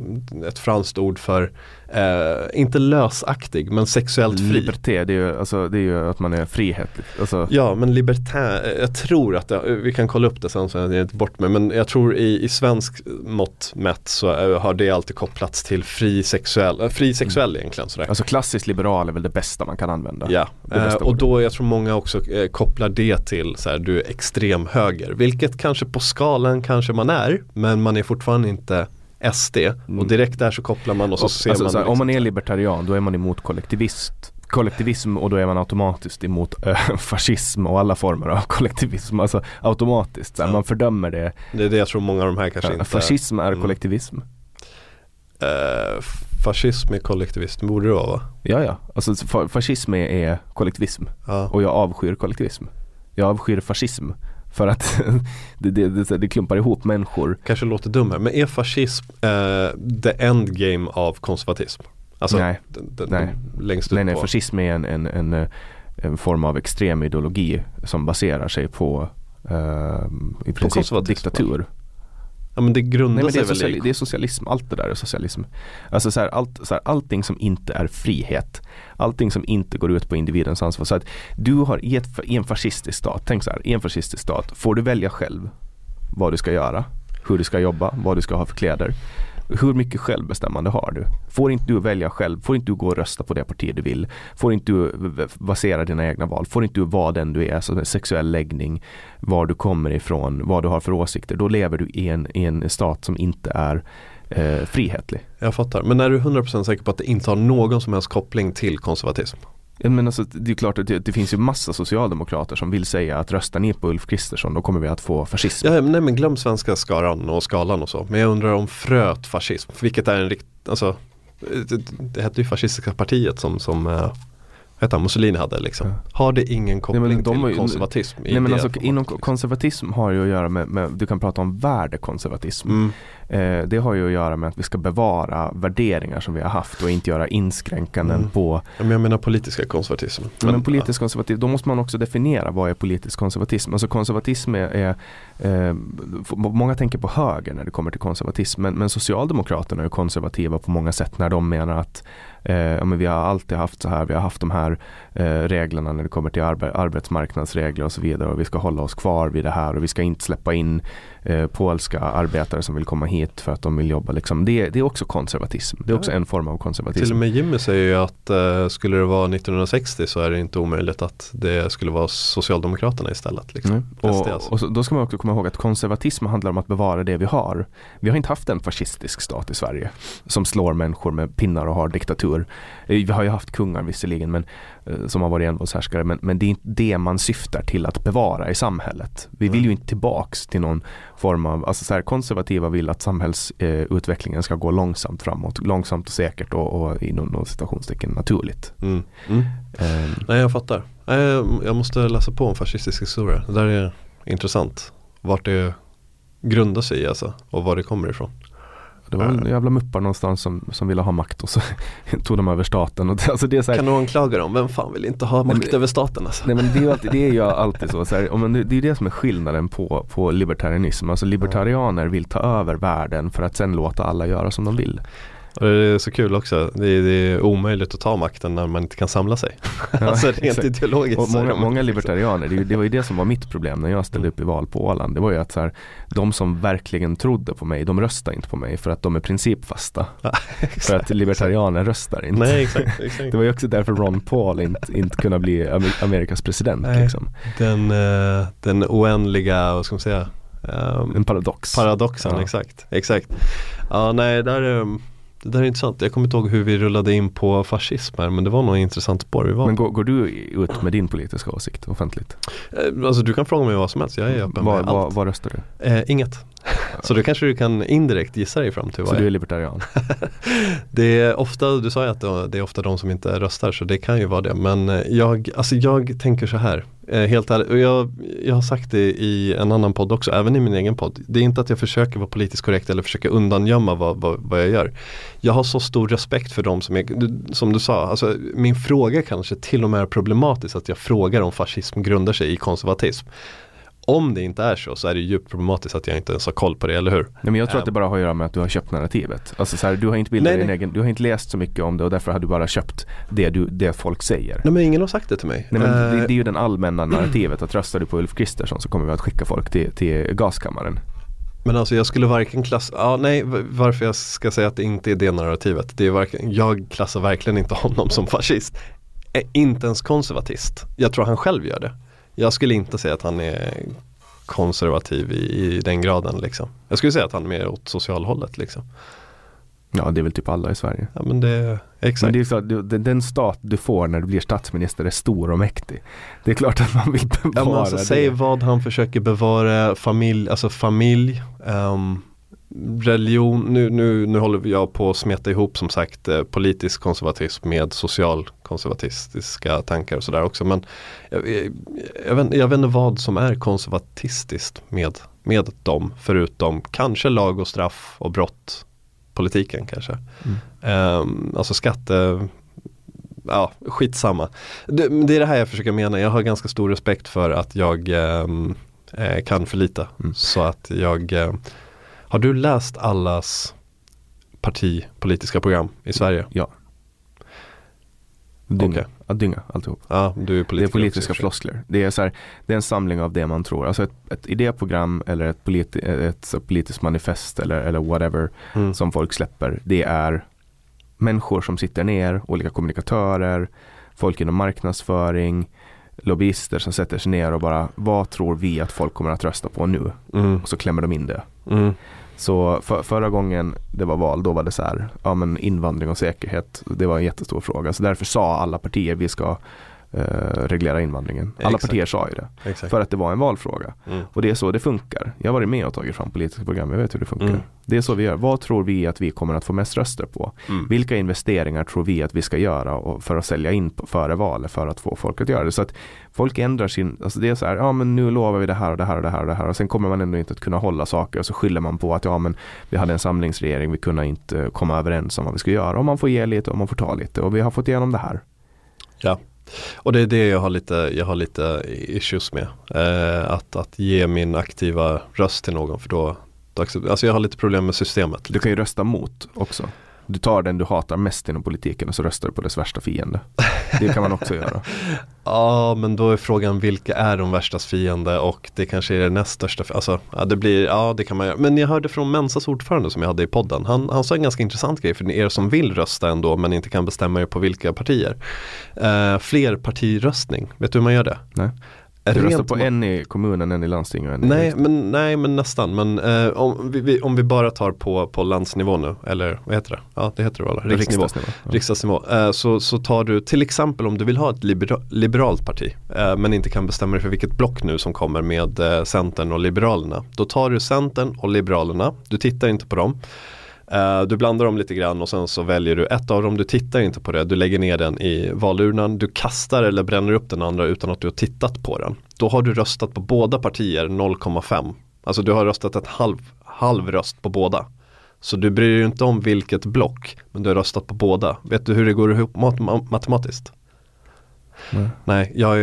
ett franskt ord för Uh, inte lösaktig, men sexuellt fri. Liberté, det är ju, alltså, det är ju att man är frihet. Alltså. Ja, men libertär, jag tror att, det, vi kan kolla upp det sen så jag är inte bort med, men jag tror i, i svensk mått mätt så har det alltid kopplats till fri sexuell, fri sexuell mm. egentligen. Sådär. Alltså klassiskt liberal är väl det bästa man kan använda. Ja, uh, och då jag tror många också eh, kopplar det till så här, du är extrem höger, vilket kanske på skalan kanske man är, men man är fortfarande inte S D, och direkt där så kopplar man och så och, ser alltså, man... Så här, liksom. Om man är libertarian då är man emot kollektivist, kollektivism och då är man automatiskt emot ö, fascism och alla former av kollektivism. Alltså automatiskt, så här, ja. Man fördömer det. Det är det jag tror många av de här kanske ja, inte... Fascism är mm. kollektivism. Uh, fascism är kollektivism, borde det vara va? Ja, ja. Alltså fa- fascism är, är kollektivism. Ja. Och jag avskyr kollektivism. Jag avskyr fascism. För att det, det, det, det klumpar ihop människor. Kanske låter dum här, men är fascism uh, the endgame av konservatism? Alltså, nej, d- d- nej. Längst ut nej, nej, på. Fascism är en, en, en, en form av extrem ideologi som baserar sig på uh, i på princip diktatur. Ja, men det grundar nej, men det, är sig sociali- väl i... det är socialism, allt det där är socialism. Alltså så här, allt, så här, allting som inte är frihet, allting som inte går ut på individens ansvar. Så att du har i, ett, i en fascistisk stat, tänk så här, i en fascistisk stat får du välja själv vad du ska göra, hur du ska jobba, vad du ska ha för kläder. Hur mycket självbestämmande har du? Får inte du välja själv? Får inte du gå och rösta på det parti du vill? Får inte du basera dina egna val? Får inte du vara den du är? Alltså sexuell läggning, var du kommer ifrån, vad du har för åsikter. Då lever du i en, i en stat som inte är eh, frihetlig. Jag fattar. Men är du hundra procent säker på att det inte har någon som helst koppling till konservatism? Men alltså, det är klart att det, det finns ju massa socialdemokrater som vill säga att rösta ner på Ulf Kristersson, då kommer vi att få fascism. Ja, men, nej, men glöm svenska skaran och skalan och så. Men jag undrar om fröt fascism, vilket är en rikt... Alltså, det, det hette ju fascistiska partiet som... som äh, hette Mussolini hade liksom. Ja. Har det ingen koppling nej, men de till ju, konservatism? Nej, men alltså, inom konservatism har ju att göra med... med du kan prata om värdekonservatism. Mm. Eh, det har ju att göra med att vi ska bevara värderingar som vi har haft och inte göra inskränkanden mm. på... Ja, men jag menar politiska konservatism. Men, men politisk ja. konservatism, då måste man också definiera vad är politisk konservatism. Alltså konservatism är... är eh, många tänker på höger när det kommer till konservatism, men, men Socialdemokraterna är konservativa på många sätt när de menar att eh, ja, men vi har alltid haft så här, vi har haft de här eh, reglerna när det kommer till arbe- arbetsmarknadsregler och så vidare, och vi ska hålla oss kvar vid det här och vi ska inte släppa in eh, polska arbetare som vill komma hit för att de vill jobba liksom. det, det är också konservatism. Det är också en form av konservatism. Till och med Jimmy säger ju att eh, skulle det vara nittonhundrasextio så är det inte omöjligt att det skulle vara Socialdemokraterna istället liksom. mm. och, alltså. och så, då ska man också komma ihåg att konservatism handlar om att bevara det vi har. Vi har inte haft en fascistisk stat i Sverige som slår människor med pinnar och har diktatur. Vi har ju haft kungar visserligen men, eh, som har varit envåldshärskare, men, men det är inte det man syftar till att bevara i samhället. Vi vill mm. ju inte tillbaks till någon form av, alltså så här, konservativa vill att samhällsutvecklingen eh, ska gå långsamt framåt, långsamt och säkert och, och i någon situationstecken naturligt. Mm. Mm. Um, Nej, jag fattar. Jag måste läsa på om fascistisk historia. Det där är intressant. Vart det grundar sig alltså, och var det kommer ifrån. Det var en jävla muppar någonstans som, som ville ha makt och så tog de över staten. Och, alltså det är så här, kan någon klaga dem? Vem fan vill inte ha makt men, över staten? Alltså? Nej, men det är ju alltid, det är ju alltid så. så här, men det, det är det som är skillnaden på, på libertarianism. Alltså libertarianer vill ta över världen för att sen låta alla göra som de vill. Och det är så kul också. Det är, det är omöjligt att ta makten när man inte kan samla sig. Ja, alltså rent exakt. Ideologiskt. Och många, många libertarianer, det, det var ju det som var mitt problem när jag ställde upp i val på Åland. Det var ju att så här, de som verkligen trodde på mig, de röstar inte på mig för att de är principfasta. Ja, för att libertarianer röstar inte. Nej, exakt, exakt. Det var ju också därför Ron Paul inte, inte kunde bli Amerikas president. Nej, liksom. Den, den oändliga, vad ska man säga? Um, en paradox. Paradoxen, ja. exakt. exakt. Ja, nej, där är... Det där är intressant. Jag kommer inte ihåg hur vi rullade in på fascismen, men det var nog intressant spår vi var. Men går, går du ut med din politiska åsikt offentligt? Eh, alltså du kan fråga mig vad som helst. Jag är öppen va, med va, allt. Vad röstar du? Eh, inget. Så då kanske du kan indirekt gissa dig fram till vad. Så du är libertarian? Det är ofta, du sa ju att det är ofta de som inte röstar, så det kan ju vara det. Men jag, alltså jag tänker så här. Helt ärligt, och jag, jag har sagt det i en annan podd också, även i min egen podd. Det är inte att jag försöker vara politiskt korrekt eller försöka undangömma vad, vad, vad jag gör. Jag har så stor respekt för dem som är, som du sa, alltså min fråga kanske till och med är problematisk, att jag frågar om fascism grundar sig i konservatism. Om det inte är så, så är det djupt problematiskt att jag inte ens har koll på det, eller hur? Nej, men jag tror att det bara har att göra med att du har köpt narrativet. Alltså så här, du har inte bildat din egen, du har inte läst så mycket om det och därför har du bara köpt det, du, det folk säger. Nej, men ingen har sagt det till mig. Nej, men uh... det, det är ju den allmänna narrativet att röstar du på Ulf Kristersson så kommer vi att skicka folk till, till gaskammaren. Men alltså jag skulle varken klassa... Ja, nej, varför jag ska säga att det inte är det narrativet. Det är varken, jag klassar verkligen inte honom som fascist. Är inte ens konservatist. Jag tror han själv gör det. Jag skulle inte säga att han är konservativ i, i den graden. Liksom. Jag skulle säga att han är mer åt socialhållet. Liksom. Ja, det är väl typ alla i Sverige. Ja, men det, exakt. Men det är så att den stat du får när du blir statsminister är stor och mäktig. Det är klart att man vill bevara ja, men alltså, det. Säg vad han försöker bevara. Familj, alltså familj um, religion. Nu, nu, nu håller jag på att smeta ihop som sagt politisk konservatism med social konservatistiska tankar och sådär också, men jag, jag, jag, vet, jag vet inte vad som är konservatistiskt med, med dem, förutom kanske lag och straff och brott, politiken kanske. Mm. Um, alltså skatte, ja, skitsamma. Det, det är det här jag försöker mena. Jag har ganska stor respekt för att jag um, eh, kan förlita. Mm. Så att jag... Eh, har du läst allas partipolitiska program i Sverige? Ja. Dynga, okay. ja, dynga alltihop. Ja, du är det är politiska floskler. Det är, så här, det är en samling av det man tror. Alltså ett, ett idéprogram eller ett, politi- ett politiskt manifest eller, eller whatever mm. som folk släpper. Det är människor som sitter ner, olika kommunikatörer, folk inom marknadsföring, lobbyister som sätter sig ner och bara, vad tror vi att folk kommer att rösta på nu? Mm. Och så klämmer de in det. Mm. Så för, förra gången det var val, då var det så här, ja men invandring och säkerhet, det var en jättestor fråga. Så därför sa alla partier vi ska eh, reglera invandringen. Alla Exakt. Partier sa ju det. Exakt. För att det var en valfråga. Mm. Och det är så det funkar. Jag har varit med och tagit fram politiska program, jag vet hur det funkar. Mm. Det är så vi gör. Vad tror vi att vi kommer att få mest röster på? Mm. Vilka investeringar tror vi att vi ska göra för att sälja in före valet för att få folk att göra det? Så att folk ändrar sin... Alltså det är så här, ja men nu lovar vi det här och det här och det här och det här. Och sen kommer man ändå inte att kunna hålla saker. Och så skyller man på att ja men vi hade en samlingsregering. Vi kunde inte komma överens om vad vi ska göra. Och man får ge lite och man får ta lite. Och vi har fått igenom det här. Ja. Och det är det jag har lite, jag har lite issues med. Eh, att, att ge min aktiva röst till någon för då... Alltså jag har lite problem med systemet. Du kan ju rösta mot också. Du tar den du hatar mest inom politiken och så röstar du på dess värsta fiende. Det kan man också göra. Ja, men då är frågan vilka är de värsta fiende och det kanske är det näst största. Alltså, ja, det blir, ja, det kan man göra. Men jag hörde från Mensas ordförande som jag hade i podden. Han, han sa en ganska intressant grej för er som vill rösta ändå men inte kan bestämma er på vilka partier. Uh, fler partiröstning. Vet du hur man gör det? Nej. Du röstar på en i kommunen, en i landstinget och en i nej, men, nej, men nästan. Men eh, om, vi, vi, om vi bara tar på, på landsnivå nu, eller vad heter det? Ja, det heter det väl. Riksnivå. Riksdagsnivå. Ja. Riksdagsnivå. Eh, så, så tar du till exempel om du vill ha ett libera- liberalt parti eh, men inte kan bestämma dig för vilket block nu som kommer med eh, Centern och Liberalerna. Då tar du Centern och Liberalerna. Du tittar inte på dem. Uh, du blandar dem lite grann och sen så väljer du ett av dem, du tittar inte på det, du lägger ner den i valurnan, du kastar eller bränner upp den andra utan att du har tittat på den. Då har du röstat på båda partier noll komma fem. Alltså du har röstat ett halv, halv röst på båda. Så du bryr dig inte om vilket block, men du har röstat på båda. Vet du hur det går ihop mat- matematiskt? Mm. Nej, jag,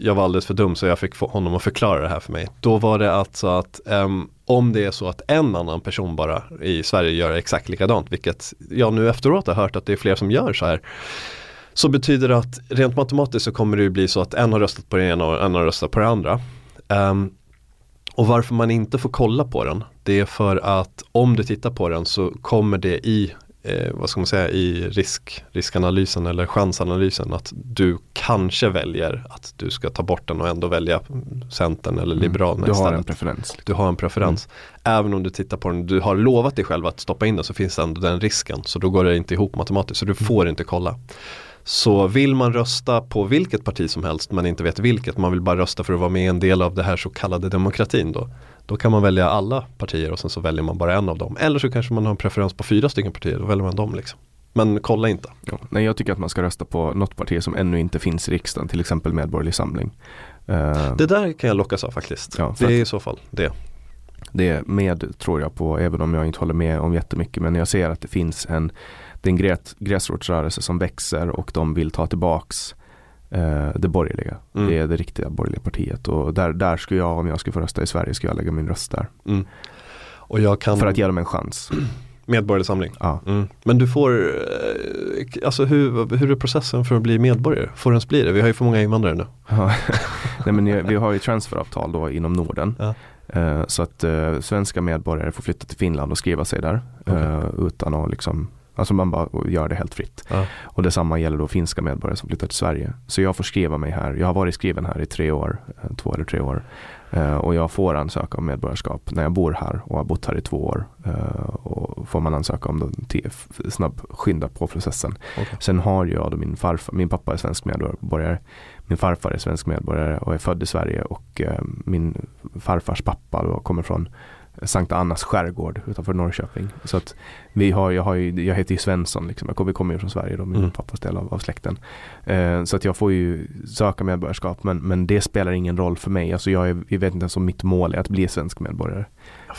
jag var alldeles för dum så jag fick honom att förklara det här för mig. Då var det alltså att um, om det är så att en annan person bara i Sverige gör exakt likadant, vilket jag nu efteråt har hört att det är fler som gör så här, så betyder det att rent matematiskt så kommer det ju bli så att en har röstat på den ena och en har röstat på den andra. Um, och varför man inte får kolla på den, det är för att om du tittar på den så kommer det i Eh, vad ska man säga, i risk, riskanalysen eller chansanalysen att du kanske väljer att du ska ta bort den och ändå välja Centern eller Liberalerna mm. Du har istället. en preferens. Du har en preferens. Mm. Även om du tittar på den, du har lovat dig själv att stoppa in den, så finns ändå den risken. Så då går det inte ihop matematiskt, så du mm. får inte kolla. Så vill man rösta på vilket parti som helst men inte vet vilket, man vill bara rösta för att vara med i en del av det här så kallade demokratin då. Då kan man välja alla partier och sen så väljer man bara en av dem. Eller så kanske man har en preferens på fyra stycken partier, då väljer man dem liksom. Men kolla inte. Ja, nej, jag tycker att man ska rösta på något parti som ännu inte finns i riksdagen, till exempel Medborgerlig Samling. Uh, det där kan jag lockas av faktiskt. Ja, det är i så fall det. Det är med, tror jag på, även om jag inte håller med om jättemycket, men jag ser att det finns en, det är en grät, gräsrotsrörelse som växer och de vill ta tillbaks eh, det borgerliga. Mm. Det är det riktiga borgerliga partiet. Och där, där skulle jag, om jag skulle få rösta i Sverige, skulle jag lägga min röst där. Mm. Och jag kan... För att ge dem en chans. Medborgerlig samling. Ja. Mm. Men du får, alltså hur, hur är processen för att bli medborgare? Får ens bli det? Vi har ju för många invandrare nu. Nej, men vi har ju transferavtal då inom Norden. Ja. Eh, så att eh, svenska medborgare får flytta till Finland och skriva sig där. Okay. Eh, utan att liksom... Alltså man bara gör det helt fritt. Ja. Och detsamma gäller då finska medborgare som flyttar till Sverige. Så jag får skriva mig här. Jag har varit skriven här i tre år. Två eller tre år. Eh, och jag får ansöka om medborgarskap när jag bor här. Och har bott här i två år. Eh, och får man ansöka om det, snabb skynda på processen. Okay. Sen har jag då min farfar. Min pappa är svensk medborgare. Min farfar är svensk medborgare och är född i Sverige. Och eh, min farfars pappa då kommer från Sankta Annas skärgård utanför Norrköping. Så att vi har, jag, har ju, jag heter ju Svensson liksom. Jag kommer, vi kommer ju från Sverige då, min mm. pappas del av, av släkten. Eh, så att jag får ju söka medborgarskap, men, men det spelar ingen roll för mig. Alltså jag, är, jag vet inte ens om mitt mål är att bli svensk medborgare.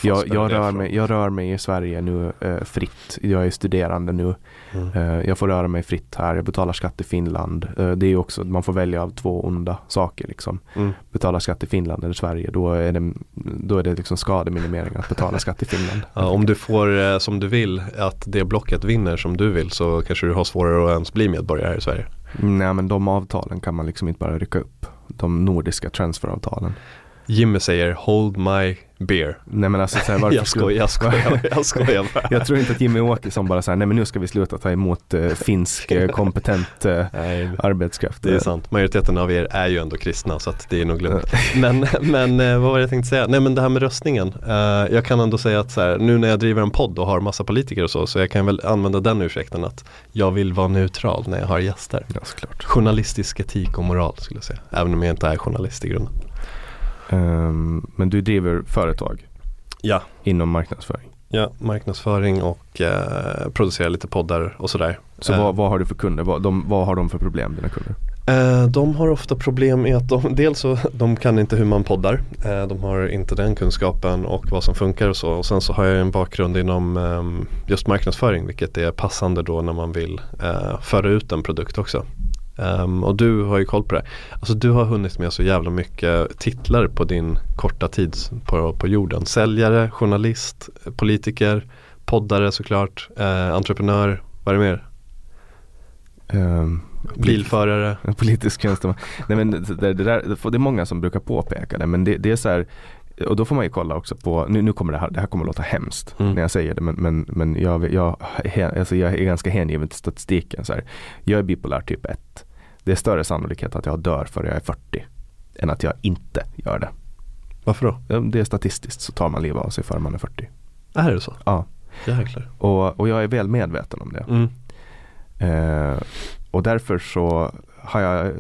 Jag, jag, jag, rör mig, jag rör mig i Sverige nu eh, fritt. Jag är studerande nu. Mm. Eh, jag får röra mig fritt här. Jag betalar skatt i Finland. Eh, det är ju också, man får välja av två onda saker liksom. Mm. Betala skatt i Finland eller Sverige. Då är det, då är det liksom skademinimering att betala skatt i Finland. Ja, om du får eh, som du vill, att det blocket vinner som du vill, så kanske du har svårare att ens bli medborgare i Sverige. Nej, men de avtalen kan man liksom inte bara rycka upp. De nordiska transferavtalen. Jimmy säger hold my beer. Nej men alltså så här, varför jag skojar, jag skojar, jag skojar bara. Jag tror inte att Jimmy Åkesson bara så här, nej men nu ska vi sluta ta emot eh, finsk eh, kompetent eh, arbetskraft. Det är sant. Majoriteten av er är ju ändå kristna, så att det är nog glömt. men men eh, vad var det jag tänkte säga? Nej men det här med röstningen. Eh, jag kan ändå säga att så här, nu när jag driver en podd och har massa politiker och så, så jag kan väl använda den ursäkten att jag vill vara neutral när jag har gäster. Ja, såklart. Journalistisk etik och moral skulle jag säga. Även om jag inte är journalist i grunden. Um, men du driver företag. Ja. Inom marknadsföring. Ja, marknadsföring och eh, producerar lite poddar och sådär. Så eh. vad, vad har du för kunder? Vad, de, vad har de för problem, dina kunder? Eh, de har ofta problem med att de, dels så, de kan inte hur man poddar. Eh, de har inte den kunskapen och vad som funkar och så. Och sen så har jag en bakgrund inom eh, just marknadsföring, vilket är passande då när man vill eh, föra ut en produkt också. Um, och du har ju koll på det. Alltså du har hunnit med så jävla mycket titlar på din korta tid på, på jorden. Säljare, journalist, politiker, poddare såklart, eh, entreprenör, vad är det mer? Um, Bilförare. Politisk tjänsteman. Nej men det, det, där, det är många som brukar påpeka det, men det, det är så här. Och då får man ju kolla också på, nu, nu kommer det här, det här kommer att låta hemskt mm. när jag säger det, men, men, men jag, jag, alltså jag är ganska hängiven till statistiken. Så här. Jag är bipolär typ ett. Det är större sannolikhet att jag dör före jag är fyrtio än att jag inte gör det. Varför då? Det är statistiskt, så tar man livet av sig före man är fyrtio. Är det så? Ja. Jäklar. Och, och jag är väl medveten om det. Mm. Eh, och därför så har jag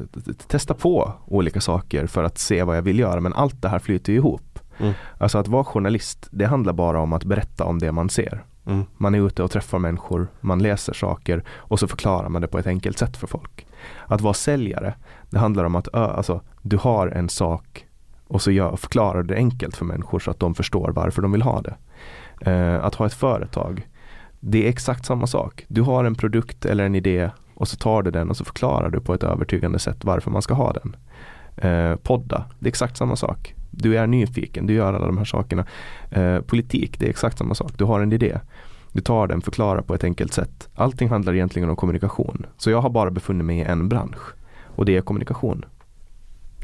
testat på olika saker för att se vad jag vill göra, men allt det här flyter ju ihop. Mm. Alltså att vara journalist, det handlar bara om att berätta om det man ser. Mm. Man är ute och träffar människor, man läser saker och så förklarar man det på ett enkelt sätt för folk. Att vara säljare, det handlar om att alltså, du har en sak och så gör, förklarar det enkelt för människor så att de förstår varför de vill ha det. Eh, att ha ett företag, Det är exakt samma sak. Du har en produkt eller en idé och så tar du den och så förklarar du på ett övertygande sätt varför man ska ha den. Eh, podda, det är exakt samma sak. Du är nyfiken, du gör alla de här sakerna. Eh, politik, det är exakt samma sak. Du har en idé. Du tar den, förklarar på ett enkelt sätt. Allting handlar egentligen om kommunikation. Så jag har bara befunnit mig i en bransch. Och det är kommunikation.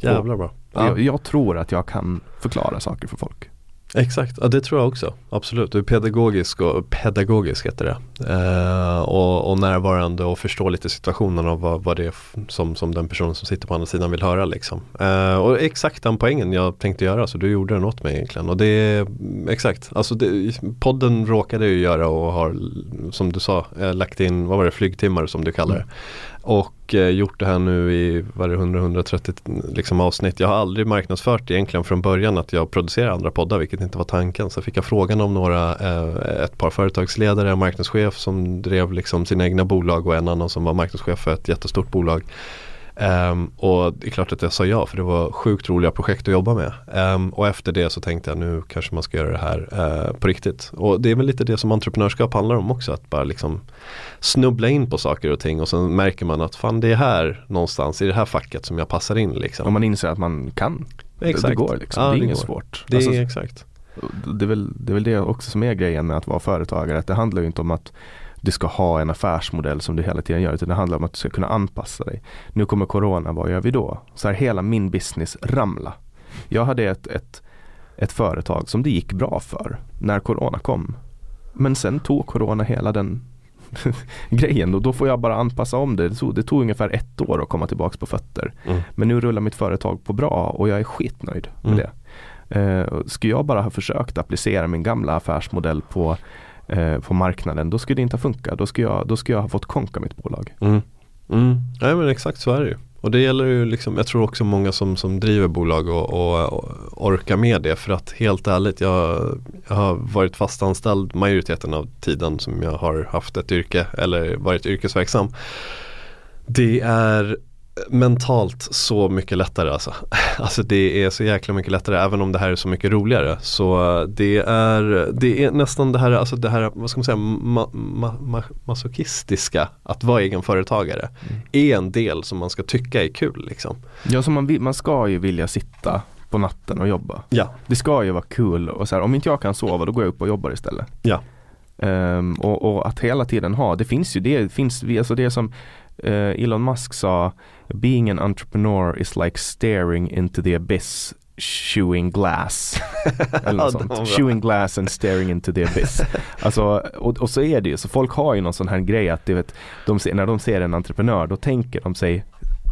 Jävlar bra. Ja. Jag, jag tror att jag kan förklara saker för folk. Exakt, ja, det tror jag också. Absolut, du är pedagogisk och pedagogisk heter det. Eh, och, och närvarande och förstå lite situationen och vad, vad det är som, som den personen som sitter på andra sidan vill höra. Liksom. Eh, och exakt den poängen jag tänkte göra, så du gjorde den åt mig egentligen. Och det, exakt, alltså det, podden råkade ju göra och har, som du sa, lagt in, vad var det, flygtimmar som du kallar det. Och eh, gjort det här nu i hundra till hundratrettio liksom, avsnitt. Jag har aldrig marknadsfört egentligen från början att jag producerar andra poddar, vilket inte var tanken. Så fick jag frågan om några, eh, ett par företagsledare, en marknadschef som drev liksom, sina egna bolag och en annan som var marknadschef för ett jättestort bolag. Um, och det är klart att jag sa ja, för det var sjukt roliga projekt att jobba med. Um, och efter det så tänkte jag, nu kanske man ska göra det här uh, på riktigt. Och det är väl lite det som entreprenörskap handlar om också, att bara liksom snubbla in på saker och ting och sen märker man att fan, det är här någonstans, i det här facket som jag passar in. Liksom. Och man inser att man kan. Exakt. Det, det går liksom, ja, det är det inget går. svårt. Det är, alltså, exakt. Det är, väl, det är väl det också som är grejen med att vara företagare, att det handlar ju inte om att du ska ha en affärsmodell som du hela tiden gör, utan det handlar om att du ska kunna anpassa dig. Nu kommer corona, vad gör vi då? Så här, hela min business ramla. Jag hade ett, ett, ett företag som det gick bra för när corona kom. Men sen tog corona hela den grejen och då får jag bara anpassa om det. Det tog, det tog ungefär ett år att komma tillbaka på fötter. Mm. Men nu rullar mitt företag på bra och jag är skitnöjd med mm. det. Uh, skulle jag bara ha försökt applicera min gamla affärsmodell på på marknaden, då skulle det inte funka. Då skulle jag, då skulle jag ha fått konka mitt bolag. Mm. Mm. Ja, men exakt så är det ju. Och det gäller ju liksom, jag tror också många som, som driver bolag och, och, och orkar med det, för att helt ärligt, jag, jag har varit fastanställd majoriteten av tiden som jag har haft ett yrke eller varit yrkesverksam. Det är mentalt så mycket lättare alltså. Alltså det är så jäkla mycket lättare, även om det här är så mycket roligare. Så det är, det är nästan det här, alltså det här, vad ska man säga, ma- ma- ma- masochistiska att vara egen företagare mm. är en del som man ska tycka är kul liksom. Ja, så man, vill, man ska ju vilja sitta på natten och jobba. Ja. Det ska ju vara kul och så här, om inte jag kan sova då går jag upp och jobbar istället. Ja. Um, och, och att hela tiden ha, det finns ju det, det finns, alltså det som Uh, Elon Musk sa, being an entrepreneur is like staring into the abyss, chewing glass. Eller något sånt. Chewing glass and staring into the abyss. Alltså, och, och så är det ju. Så folk har ju någon sån här grej att du vet, de, när de ser en entreprenör då tänker de sig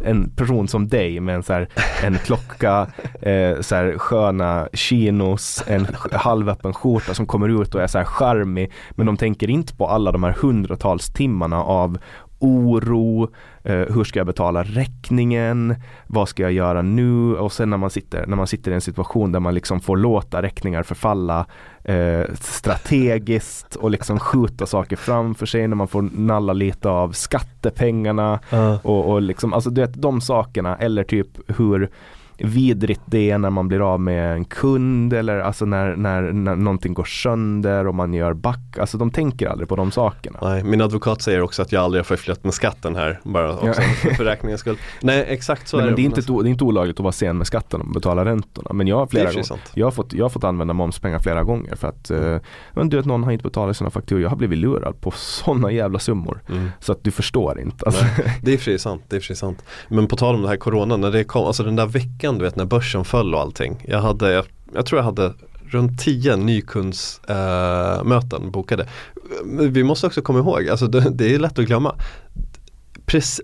en person som dig med en, så här, en klocka, eh, så här, sköna chinos, en halvöppen skjorta som kommer ut och är så här charmig. Men de tänker inte på alla de här hundratals timmarna av oro, eh, hur ska jag betala räkningen, vad ska jag göra nu, och sen när man sitter, när man sitter i en situation där man liksom får låta räkningar förfalla eh, strategiskt och liksom skjuta saker framför sig, när man får nalla lite av skattepengarna uh. och, och liksom, alltså du vet, de sakerna, eller typ hur vidrigt det är när man blir av med en kund, eller alltså när, när, när någonting går sönder och man gör back, alltså de tänker aldrig på de sakerna. Nej, min advokat säger också att jag aldrig har förflyttat med skatten här, bara också ja. för räkningens skull. Nej, exakt så. Men är det, det är inte det är inte olagligt att vara sen med skatten och betala räntorna, men jag har flera gånger, jag har fått jag har fått använda momspengar flera gånger för att eh, men du vet, någon har inte betalat sina fakturor. Jag har blivit lurad på såna jävla summor mm. så att du förstår inte alltså. Det är frisant, det är frisant. Men på tal om det här corona, när det kom, alltså den där veckan, du vet, när börsen föll och allting. Jag, hade, jag, jag tror jag hade runt tio nykundsmöten eh, bokade. Vi måste också komma ihåg, alltså det, det är lätt att glömma. Prec-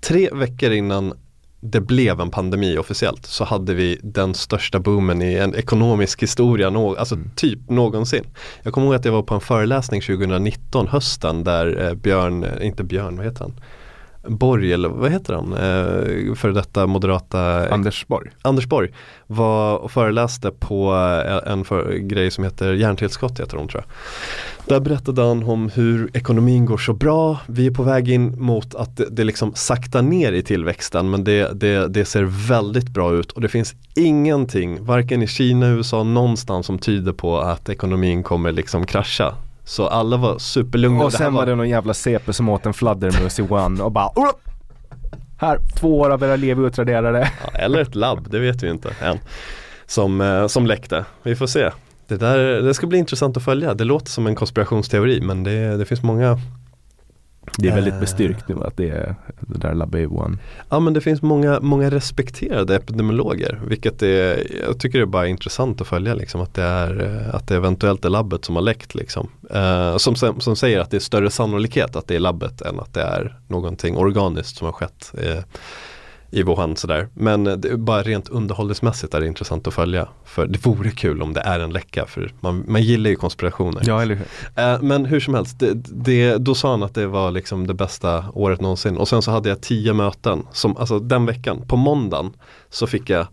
tre veckor innan det blev en pandemi officiellt så hade vi den största boomen i en ekonomisk historia, no- alltså mm. typ någonsin. Jag kommer ihåg att jag var på en föreläsning tjugonitton hösten där eh, Björn, inte Björn, vad heter han? Borg, eller vad heter han? Eh, för detta moderata... Anders Borg. Anders Borg var och föreläste på en för, grej som heter Hjärntillskott, heter de, tror jag. Där berättade han om hur ekonomin går så bra. Vi är på väg in mot att det, det liksom saktar ner i tillväxten, men det, det, det ser väldigt bra ut. Och det finns ingenting, varken i Kina, U S A, någonstans som tyder på att ekonomin kommer liksom krascha. Så alla var superlugna. Och sen det var... var det någon jävla C P som åt en fladdermus i One och bara... Oop! Här, två år av era elever utraderade. Ja, eller ett labb, det vet vi inte än. Som, som läckte. Vi får se. Det, där, det ska bli intressant att följa. Det låter som en konspirationsteori, men det, det finns många... Det är väldigt bestyrkt nu att det är det där labbet i One. Ja, men det finns många, många respekterade epidemiologer, vilket är, jag tycker det är bara intressant att följa liksom, att det är att det eventuellt är labbet som har läckt liksom. Uh, som, som säger att det är större sannolikhet att det är labbet än att det är någonting organiskt som har skett uh, i Wuhan sådär. Men det är bara rent underhållningsmässigt är det intressant att följa, för det vore kul om det är en läcka, för man, man gillar ju konspirationer. Ja, eller hur? Äh, men hur som helst, det, det, då sa han att det var liksom det bästa året någonsin, och sen så hade jag tio möten som, alltså den veckan, på måndagen så fick jag,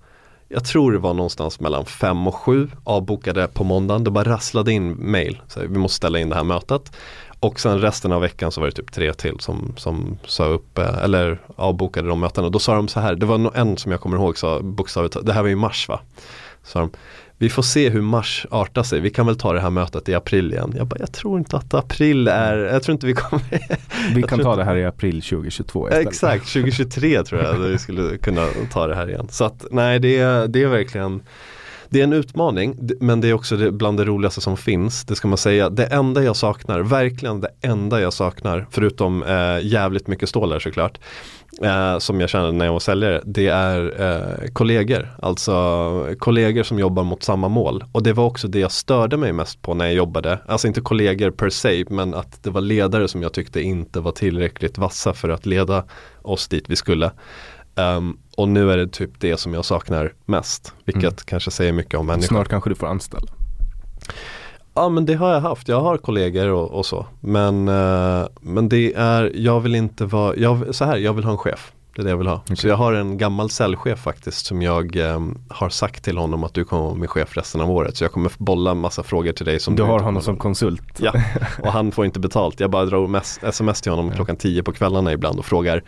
jag tror det var någonstans mellan fem och sju avbokade på måndagen, det bara rasslade in mail, så vi måste ställa in det här mötet. Och sen resten av veckan så var det typ tre till som, som sa upp eller avbokade de mötena. Då sa de så här, det var en som jag kommer ihåg sa bokstavligt, det här var i mars va? Sa de, vi får se hur mars artar sig. Vi kan väl ta det här mötet i april igen. Jag bara, jag tror inte att april är, jag tror inte vi kommer. Vi kan ta inte. Det här i april tjugohundratjugotvå istället. Exakt, tjugohundratjugotre tror jag att vi skulle kunna ta det här igen. Så att nej, det är, det är verkligen... Det är en utmaning, men det är också det, bland det roligaste som finns, det ska man säga. Det enda jag saknar, verkligen det enda jag saknar, förutom eh, jävligt mycket stålar såklart, eh, som jag känner när jag var säljare, det är eh, kollegor. Alltså kollegor som jobbar mot samma mål. Och det var också det jag störde mig mest på när jag jobbade. Alltså inte kollegor per se, men att det var ledare som jag tyckte inte var tillräckligt vassa för att leda oss dit vi skulle. Um, och nu är det typ det som jag saknar mest, vilket mm. kanske säger mycket om människor. Snart kanske du får anställa. Ja, men det har jag haft, jag har kollegor och, och så, men, uh, men det är, jag vill inte vara jag, så här, jag vill ha en chef, det är det jag vill ha. Okay. Så jag har en gammal säljchef faktiskt som jag um, har sagt till honom att du kommer vara min chef resten av året, så jag kommer bolla en massa frågor till dig som du, du har honom som konsult. Ja, och han får inte betalt, jag bara drar mess, sms till honom klockan tio på kvällarna ibland och frågar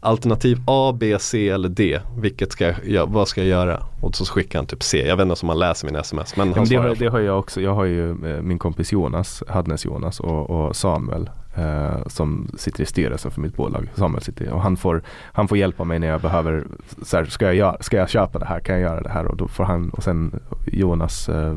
alternativ A, B, C eller D, vilket ska jag, vad ska jag göra? Och så skickar han typ C. Jag vet inte om han läser min sms, men, men det, har, det har jag också. Jag har ju min kompis Jonas, Hadnes Jonas och, och Samuel eh, som sitter i styrelsen för mitt bolag. Samuel sitter och han får, han får hjälpa mig när jag behöver så här, ska, jag göra, ska jag köpa det här? Kan jag göra det här? Och då får han, och sen Jonas eh,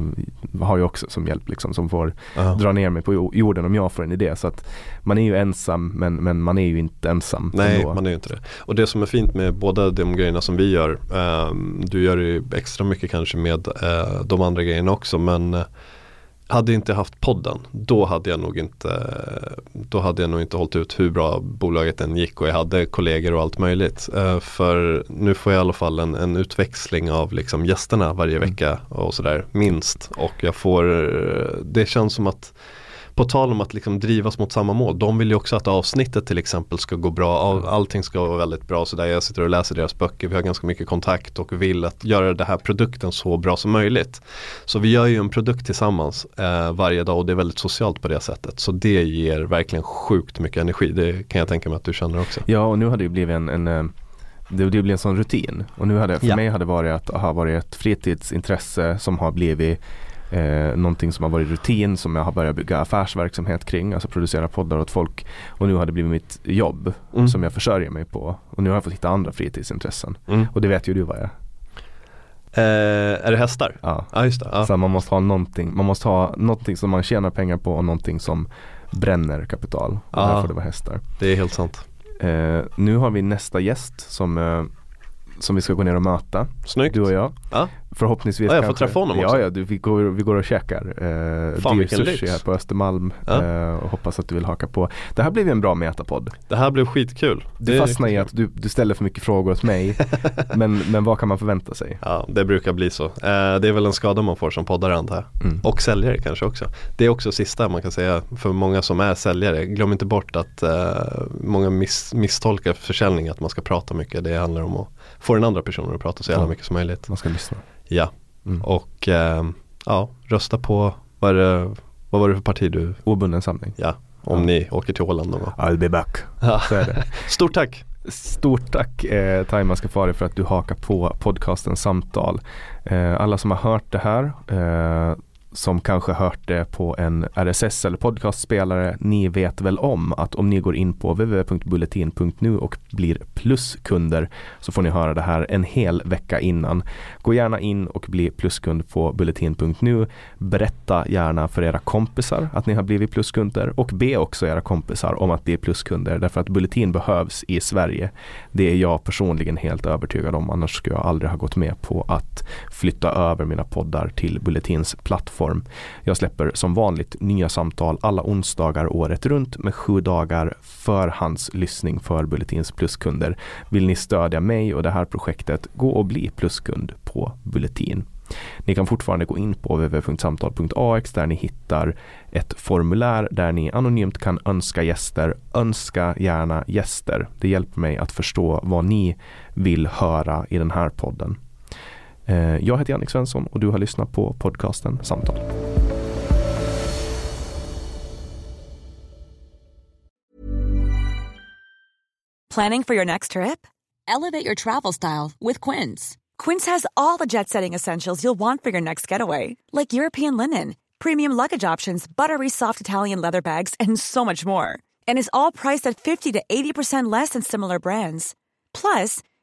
har ju också som hjälp liksom, som får uh-huh. dra ner mig på jorden om jag får en idé. Så att man är ju ensam, men, men man är ju inte ensam. Nej, ändå. Man är ju inte det. Och det som är fint med båda de grejerna som vi gör, eh, du gör ju extra mycket kanske med eh, de andra grejerna också, men eh, hade jag inte haft podden, då hade jag nog inte då hade jag nog inte hållit ut hur bra bolaget än gick, och jag hade kollegor och allt möjligt, eh, för nu får jag i alla fall en, en utväxling av liksom gästerna varje vecka och sådär, minst, och jag får, det känns som att på tal om att liksom drivas mot samma mål. De vill ju också att avsnittet till exempel ska gå bra. All, allting ska vara väldigt bra. Så där jag sitter och läser deras böcker. Vi har ganska mycket kontakt och vill att göra den här produkten så bra som möjligt. Så vi gör ju en produkt tillsammans eh, varje dag, och det är väldigt socialt på det sättet. Så det ger verkligen sjukt mycket energi. Det kan jag tänka mig att du känner också. Ja, och nu har det ju blivit en... en eh... Det, det blev en sån rutin. Och nu hade, för ja. mig hade det varit att ha varit ett fritidsintresse som har blivit eh, någonting som har varit rutin, som jag har börjat bygga affärsverksamhet kring, alltså producera poddar åt folk. Och nu har det blivit mitt jobb mm. som jag försörjer mig på. Och nu har jag fått hitta andra fritidsintressen. Mm. Och det vet ju du vad jag är. Eh, är det hästar? Ja, ah, just det. Ah. Så man måste ha någonting, man måste ha någonting som man tjänar pengar på och någonting som bränner kapital. Och ah. därför det var hästar. Det är helt sant. Uh, nu har vi nästa gäst som, uh, som vi ska gå ner och möta. Snyggt. Du och jag. Ja. Förhoppningsvis ja, jag får kanske, träffa honom också. Ja, ja du, vi, går, vi går och käkar. Uh, Fan, vilken lyx. Här på Östermalm. Ja. Uh, och hoppas att du vill haka på. Det här blev ju en bra metapodd. Det här blev skitkul. Du fastnar i att du, du ställer för mycket frågor åt mig. men, men vad kan man förvänta sig? Ja, det brukar bli så. Uh, det är väl en skada man får som poddare, antar jag. Mm. Och säljare kanske också. Det är också sista man kan säga för många som är säljare. Glöm inte bort att uh, många miss, misstolkar försäljning, att man ska prata mycket. Det handlar om att få den andra personen att prata så jävla ja. mycket som möjligt. Man ska lyssna. Ja, mm. och eh, ja, rösta på, vad, det, vad var det för parti du? Obunden Samling. Ja, om ja. ni åker till Åland någon gång. I'll be back. Ja. Så är det. Stort tack. Stort tack eh, Taimas Kafari för att du hakar på podcasten Samtal. Eh, alla som har hört det här eh, som kanske hört det på en R S S eller podcastspelare, ni vet väl om att om ni går in på w w w punkt bulletin punkt nu och blir pluskunder så får ni höra det här en hel vecka innan. Gå gärna in och bli pluskund på bulletin punkt nu. Berätta gärna för era kompisar att ni har blivit pluskunder och be också era kompisar om att bli pluskunder, därför att Bulletin behövs i Sverige. Det är jag personligen helt övertygad om, annars skulle jag aldrig ha gått med på att flytta över mina poddar till Bulletins plattform. Jag släpper som vanligt nya samtal alla onsdagar året runt med sju dagar förhandslyssning för Bulletins pluskunder. Vill ni stödja mig och det här projektet, gå och bli pluskund på Bulletin. Ni kan fortfarande gå in på w w w punkt samtal punkt a x där ni hittar ett formulär där ni anonymt kan önska gäster. Önska gärna gäster. Det hjälper mig att förstå vad ni vill höra i den här podden. Jag heter Jannex Svensson och du har lyssnat på podcasten Samtal. Planning for your next trip? Elevate your travel style with Quince. Quince has all the jet-setting essentials you'll want for your next getaway, like European linen, premium luggage options, buttery soft Italian leather bags, and so much more. And it's all priced at fifty to eighty percent less than similar brands. Plus,